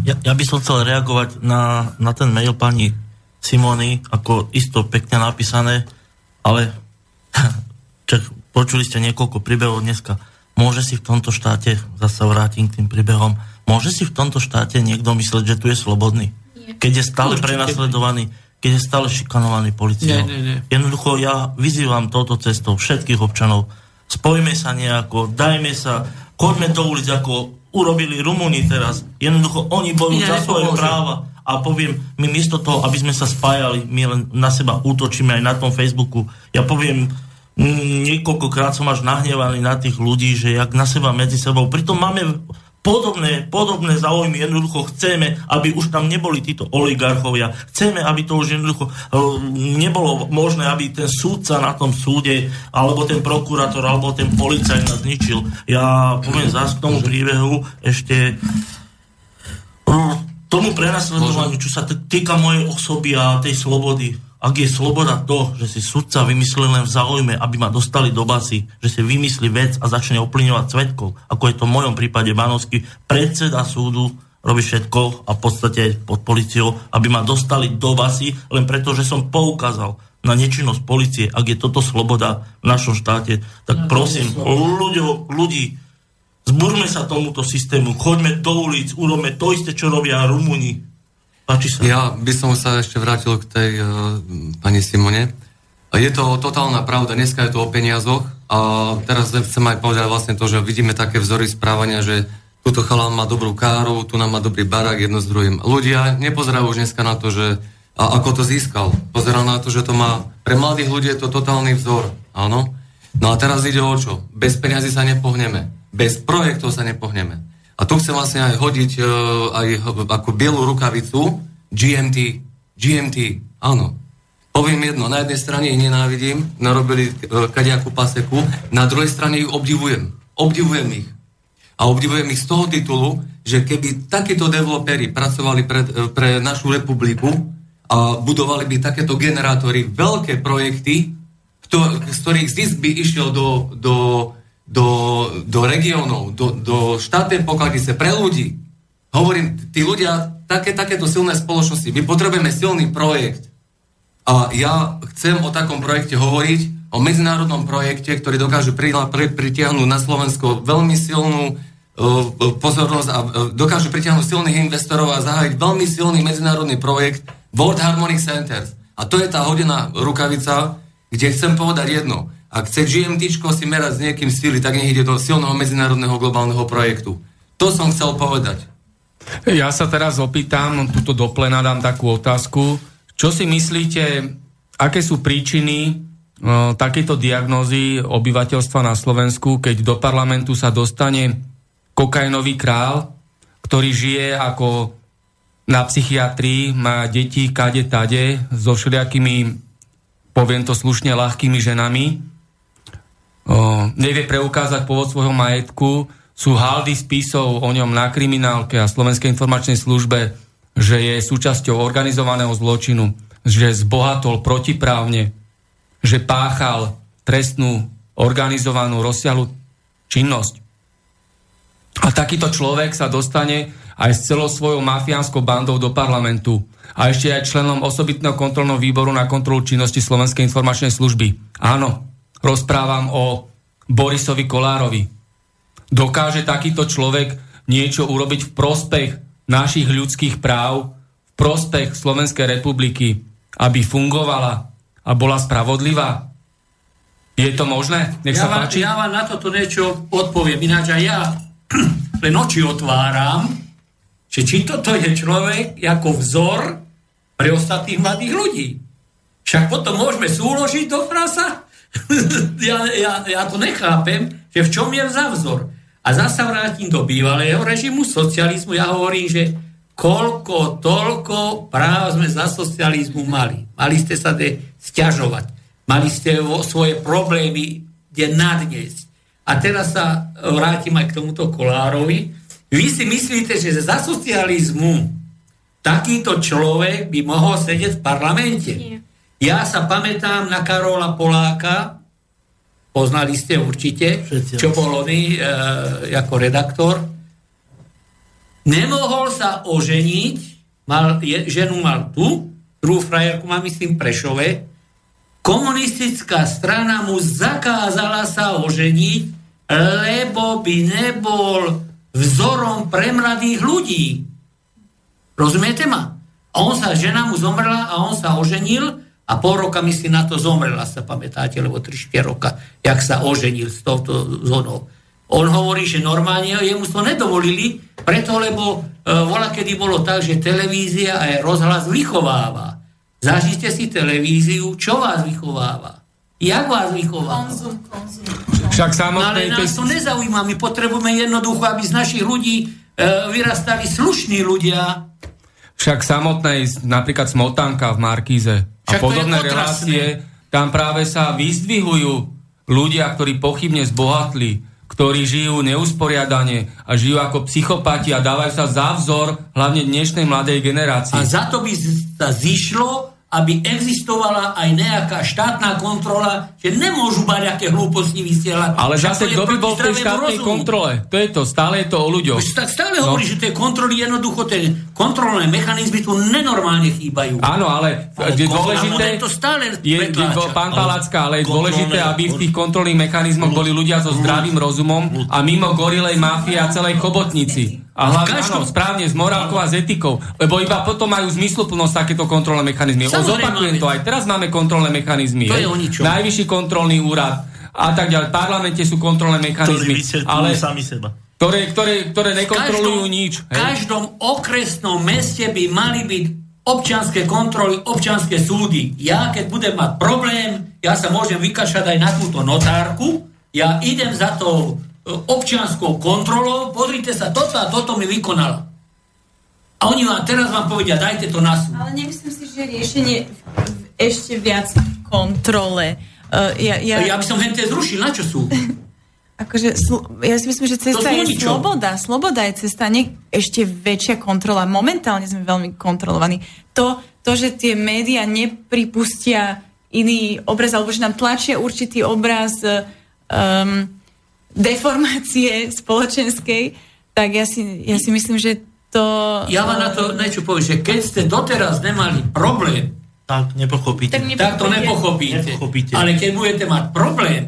Ja, ja by som chcel reagovať na, na ten mail pani Simony, ako isto pekne napísané, ale čak, počuli ste niekoľko príbehov dneska. Môže si v tomto štáte, zasa vrátim k tým príbehom, môže si v tomto štáte niekto myslieť, že tu je slobodný? Keď je stále Určite. prenasledovaný, keď je stále šikanovaný policiou. Nie, nie, nie. Jednoducho ja vyzývam touto cestou všetkých občanov, spojme sa nejako, dajme sa, chodme do ulic, ako urobili Rumúni teraz. Jednoducho oni bojujú za svoje práva. A poviem, my miesto toho, aby sme sa spájali, my len na seba útočíme aj na tom Facebooku. Ja poviem, niekoľkokrát som až nahnevaný na tých ľudí, že jak na seba medzi sebou. Pritom máme podobné, podobné záujmy. Jednoducho chceme, aby už tam neboli títo oligarchovia. Chceme, aby to už jednoducho nebolo možné, aby ten súdca na tom súde, alebo ten prokurátor, alebo ten policajt nás zničil. Ja poviem zás k tomu príbehu ešte... tomu prenasledovaniu, čo sa týka mojej osoby a tej slobody. Ak je sloboda to, že si sudca vymyslí len v záujme, aby ma dostali do basy, že si vymyslí vec a začne ovplyvňovať svedkov, ako je to v mojom prípade Banovský, predseda súdu robí všetko a v podstate pod policiou, aby ma dostali do basy, len preto, že som poukázal na nečinnosť policie. Ak je toto sloboda v našom štáte, tak prosím, ľuďo, ľudí, zbúrme sa tomuto systému, choďme do ulic, urobme to isté, čo robia Rumúni. Páči sa. Ja by som sa ešte vrátil k tej uh, pani Simone. Je to totálna pravda, dneska je to o peniazoch a teraz chcem aj povedať vlastne to, že vidíme také vzory správania, že túto chalán má dobrú káru, tu nám má dobrý barák, jedno s druhým. Ľudia nepozerajú už dneska na to, že a ako to získal. Pozerajú na to, že to má, pre mladých ľudí je to totálny vzor, áno. No a teraz ide o čo? Bez peniazy sa nepohneme. Bez projektov sa nepohneme. A tu chcem vlastne aj hodiť e, aj ako bielú rukavicu G M T. G M T, áno. Poviem jedno, na jednej strane ich nenávidím, narobili e, kadejakú paseku, na druhej strane ju obdivujem. Obdivujem ich. A obdivujem ich z toho titulu, že keby takíto developeri pracovali pre, pre našu republiku a budovali by takéto generátory, veľké projekty, ktor- z ktorých zisk by išiel do... do do, do regiónov, do, do štátnej pokladnice pre ľudí. Hovorím, tí ľudia, také, takéto silné spoločnosti, my potrebujeme silný projekt. A ja chcem o takom projekte hovoriť, o medzinárodnom projekte, ktorý dokáže pritiahnuť na Slovensko veľmi silnú pozornosť a dokáže pritiahnuť silných investorov a zahájiť veľmi silný medzinárodný projekt World Harmonic Centers. A to je tá hodená rukavica, kde chcem povedať jedno. Ak chce GMTčko si merať s niekým síly, tak nech ide do silného medzinárodného globálneho projektu. To som chcel povedať. Ja sa teraz opýtam, tuto do plena dám takú otázku. Čo si myslíte, aké sú príčiny no, takéto diagnózy obyvateľstva na Slovensku, keď do parlamentu sa dostane kokainový král, ktorý žije ako na psychiatrii, má deti kade tade so všelijakými, poviem to slušne, ľahkými ženami, o, nevie preukázať pôvod svojho majetku, sú haldy spisov o ňom na kriminálke a Slovenskej informačnej službe, že je súčasťou organizovaného zločinu, že zbohatol protiprávne, že páchal trestnú, organizovanú, rozsiahlu činnosť. A takýto človek sa dostane aj s celou svojou mafiánskou bandou do parlamentu a ešte aj členom osobitného kontrolného výboru na kontrolu činnosti Slovenskej informačnej služby. Áno, rozprávam o Borisovi Kolárovi. Dokáže takýto človek niečo urobiť v prospech našich ľudských práv, v prospech Slovenskej republiky, aby fungovala a bola spravodlivá? Je to možné? Nech ja sa vám, páči. Ja vám na toto niečo odpoviem, ináč aj ja len oči otváram, že či toto je človek ako vzor pre ostatných mladých ľudí. Však potom môžeme súložiť do frasa. ja, ja, ja to nechápem, že v čom je vzor. A zasa vrátim do bývalého režimu socializmu. Ja hovorím, že koľko, toľko práv sme za socializmu mali. Mali ste sa de sťažovať. Mali ste svoje problémy de nadniesť. A teraz sa vrátim aj k tomuto Kolárovi. Vy si myslíte, že za socializmu takýto človek by mohol sedieť v parlamente? Nie. Ja sa pamätám na Karola Poláka, poznali ste určite, čo bol on e, ako redaktor. Nemohol sa oženiť, mal, je, ženu mal tu, druhú frajerku má myslím Prešove. Komunistická strana mu zakázala sa oženiť, lebo by nebol vzorom pre mladých ľudí. Rozumiete ma? A on sa, žena mu zomrela a on sa oženil a pol roka myslím na to zomrela, sa pamätáte, lebo tri štyri roka, jak sa oženil s touto zónou. On hovorí, že normálne jemu to nedovolili, preto lebo e, voľa kedy bolo tak, že televízia aj rozhlas vychováva. Zažite si televíziu, čo vás vychováva? Jak vás vychováva? Konzum, konzum. Však samotné... No, ale nás to nezaujíma, my potrebujeme jednoducho, aby z našich ľudí e, vyrastali slušní ľudia. Však samotnej, napríklad Smotanka v Markíze a však podobné relácie, tam práve sa vyzdvihujú ľudia, ktorí pochybne zbohatli, ktorí žijú neusporiadane a žijú ako psychopati a dávajú sa za vzor hlavne dnešnej mladej generácii. A za to by sa zišlo, aby existovala aj nejaká štátna kontrola, že nemôžu mať aké hlúposti vysielať. Ale zase, kto by bol v tej štátnej rozumu. Kontrole? To je to, stále je to o ľuďoch. Tak stále no. Hovorí, že tie kontroly jednoducho, tie kontrolné mechanizmy tu nenormálne chýbajú. Áno, ale, ale je dôležité, to stále je, pán Palacka, ale je dôležité, aby v tých kontrolných mechanizmoch boli ľudia so zdravým rozumom a mimo gorilej mafie a celej chobotnici. A hlavne, áno, správne, s morálkou a s etikou. Lebo iba potom majú zmysluplnosť takéto kontrolné mechanizmy. Zopakujem to, aj teraz máme kontrolné mechanizmy. To je o ničom. Najvyšší kontrolný úrad a tak ďalej. V parlamente sú kontrolné mechanizmy. Ale sami seba. Ktoré, ktoré, ktoré nekontrolujú každom, nič. V každom okresnom meste by mali byť občianske kontroly, občianske súdy. Ja, keď budem mať problém, ja sa môžem vykašľať aj na túto notárku. Ja idem za to... občianskou kontrolou, pozrite sa, toto a toto mi vykonalo. A oni vám teraz vám povedia, dajte to na súd. Ale nemyslím si, že riešenie ešte viac v kontrole. Uh, ja, ja... ja by som henté zrušil, na čo sú? Akože, ja si myslím, že cesta je sloboda. Sloboda je cesta, nie ešte väčšia kontrola. Momentálne sme veľmi kontrolovaní. To, to že tie médiá nepripustia iný obraz, alebo že nám tlačia určitý obraz um, deformácie spoločenskej, tak ja si, ja si myslím, že to... Ja vám na to niečo poviem, že keď ste doteraz nemali problém, tak nepochopíte. Tak, nepochopíte. tak to nepochopíte. nepochopíte. Ale keď budete mať problém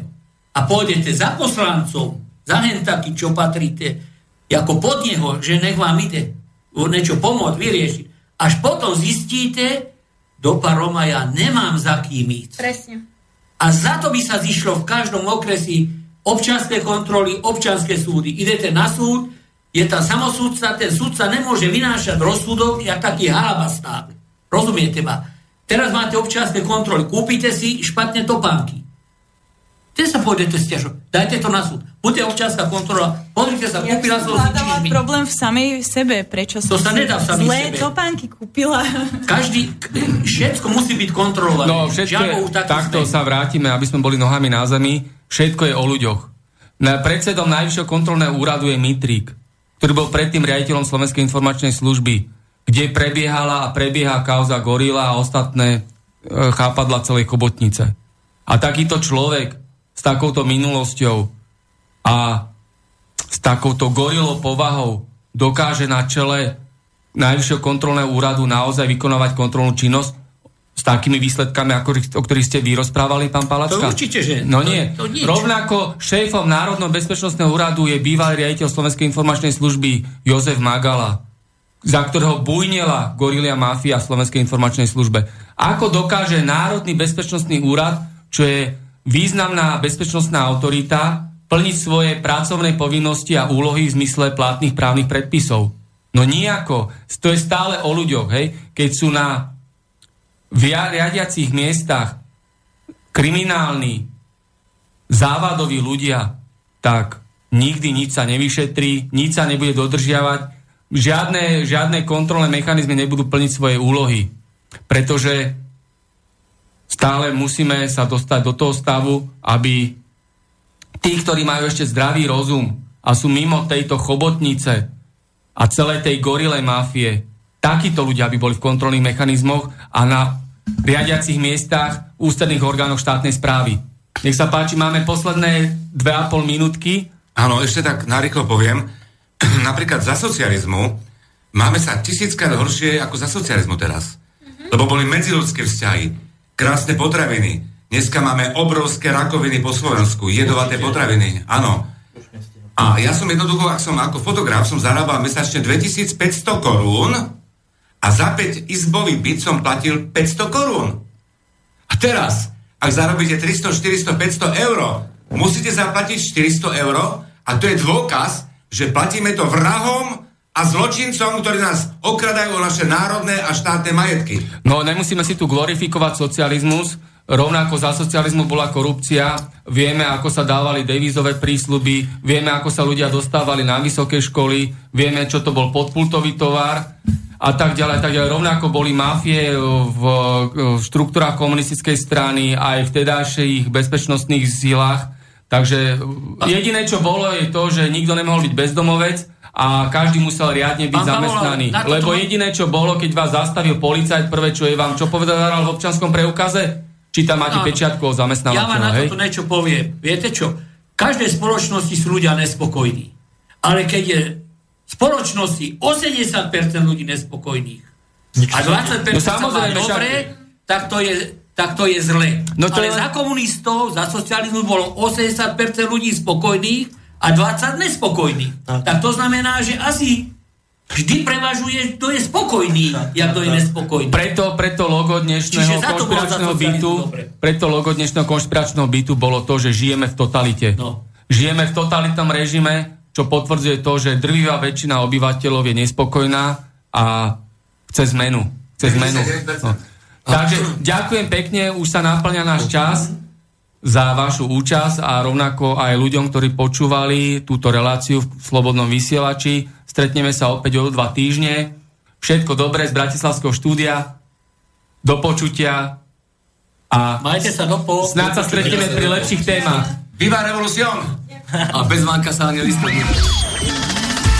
a pôjdete za poslancom, za hen taký, čo patríte, ako pod neho, že nech vám ide niečo pomôcť, vyriešiť. Až potom zistíte, do Paroma ja nemám za kým ísť. Presne. A za to by sa zišlo v každom okresi občianske kontroly, občianske súdy. Idete na súd, je tam samosúdca, ten súdca nemôže vynášať rozsudok, jak taký halabastár. Rozumiete ma? Teraz máte občianske kontroly, kúpite si špatné topánky. Kde sa pôjdete stiažovať? Dajte to na súd. Bude občianska kontrola. Pozrite sa, ja kúpila som si čizmy. Ja som hľadala problém v samej sebe. Prečo som to sa nedá v samej sebe. Zlé topánky kúpila. Každý, všetko musí byť kontrolované. No, všetko je, takto sa vrátime, aby sme boli nohami na zemi. Všetko je o ľuďoch. Predsedom Najvyššieho kontrolného úradu je Mitrík, ktorý bol predtým riaditeľom Slovenskej informačnej služby, kde prebiehala a prebieha kauza Gorila a ostatné chápadla celej chobotnice. A takýto človek s takouto minulosťou a s takouto gorilou povahou dokáže na čele Najvyššieho kontrolného úradu naozaj vykonávať kontrolnú činnosť s takými výsledkami, ako, o ktorých ste vy rozprávali, pán Palacka? To určite, že... No nie. To, to Rovnako šéfom Národného bezpečnostného úradu je bývalý riaditeľ Slovenskej informačnej služby Jozef Magala, za ktorého bujnela gorilia máfia v Slovenskej informačnej službe. Ako dokáže Národný bezpečnostný úrad, čo je významná bezpečnostná autorita, plniť svoje pracovné povinnosti a úlohy v zmysle platných právnych predpisov? No nijako. To je stále o ľuďoch, hej? Keď sú na riadiacich miestach kriminálni, závadoví ľudia, tak nikdy nič sa nevyšetrí, nič sa nebude dodržiavať, žiadne, žiadne kontrolné mechanizmy nebudú plniť svoje úlohy, pretože stále musíme sa dostať do toho stavu, aby tí, ktorí majú ešte zdravý rozum a sú mimo tejto chobotnice a celej tej gorilej máfie, takíto ľudia by boli v kontrolných mechanizmoch a na riadiacich miestach ústredných orgánov štátnej správy. Nech sa páči, máme posledné dve a pol minútky. Áno, ešte tak narýchlo poviem. Napríklad za socializmu máme sa tisíckrát horšie ako za socializmu teraz. Mhm. Lebo boli medziľudské vzťahy. Krásne potraviny. Dneska máme obrovské rakoviny po Slovensku. Jedovaté potraviny. Áno. A ja som jednoducho, ak som ako fotograf, som zarábal mesačne dvetisícpäťsto korún a za päť izbový byt som platil päťsto korún. A teraz, ak zarobíte tristo, štyristo, päťsto eur, musíte zaplatiť štyristo eur a to je dôkaz, že platíme to vrahom a zločincom, ktorí nás okradajú o naše národné a štátne majetky. No, nemusíme si tu glorifikovať socializmus. Rovnako za socializmu bola korupcia. Vieme, ako sa dávali devízové prísľuby. Vieme, ako sa ľudia dostávali na vysoké školy. Vieme, čo to bol podpultový tovar. A tak ďalej, tak ďalej. Rovnako boli máfie v štruktúrách komunistickej strany aj v tedajších bezpečnostných silách. Takže jediné, čo bolo, je to, že nikto nemohol byť bezdomovec a každý musel riadne byť Pán zamestnaný. Bavola, lebo jediné, čo bolo, keď vás zastavil policajt, prvé, čo je vám, čo povedal v občianskom preukaze? Či tam máte no, pečiatku o zamestnávateľa? Ja vám na toto niečo poviem. Viete čo? V každej spoločnosti sú ľudia nespokojní. Ale keď je v spoločnosti osemdesiat percent ľudí nespokojných a dvadsať percent no, sa má dobre, tak to je, tak to je zle. No, to ale je... za komunistov, za socializmu bolo osemdesiat percent ľudí spokojných a dvadsať nespokojný. Tak. tak to znamená, že asi vždy prevažuje, kto je spokojný, jak kto je nespokojný. Preto, preto logo dnešného konšpiračného bytu, preto logo dnešného konšpiračného bytu bolo to, že žijeme v totalite. No. Žijeme v totalitnom režime, čo potvrdzuje to, že drvivá väčšina obyvateľov je nespokojná a chce zmenu. Chce zmenu. No. Takže ďakujem pekne, už sa naplňa náš čas, za vašu účasť a rovnako aj ľuďom, ktorí počúvali túto reláciu v Slobodnom vysielači. Stretneme sa opäť o dva týždne. Všetko dobré z Bratislavského štúdia. Do počutia. A majte sa do po... Snáď sa stretneme pri lepších témach. Viva revolución! A bez vánka sa ani vystredneme.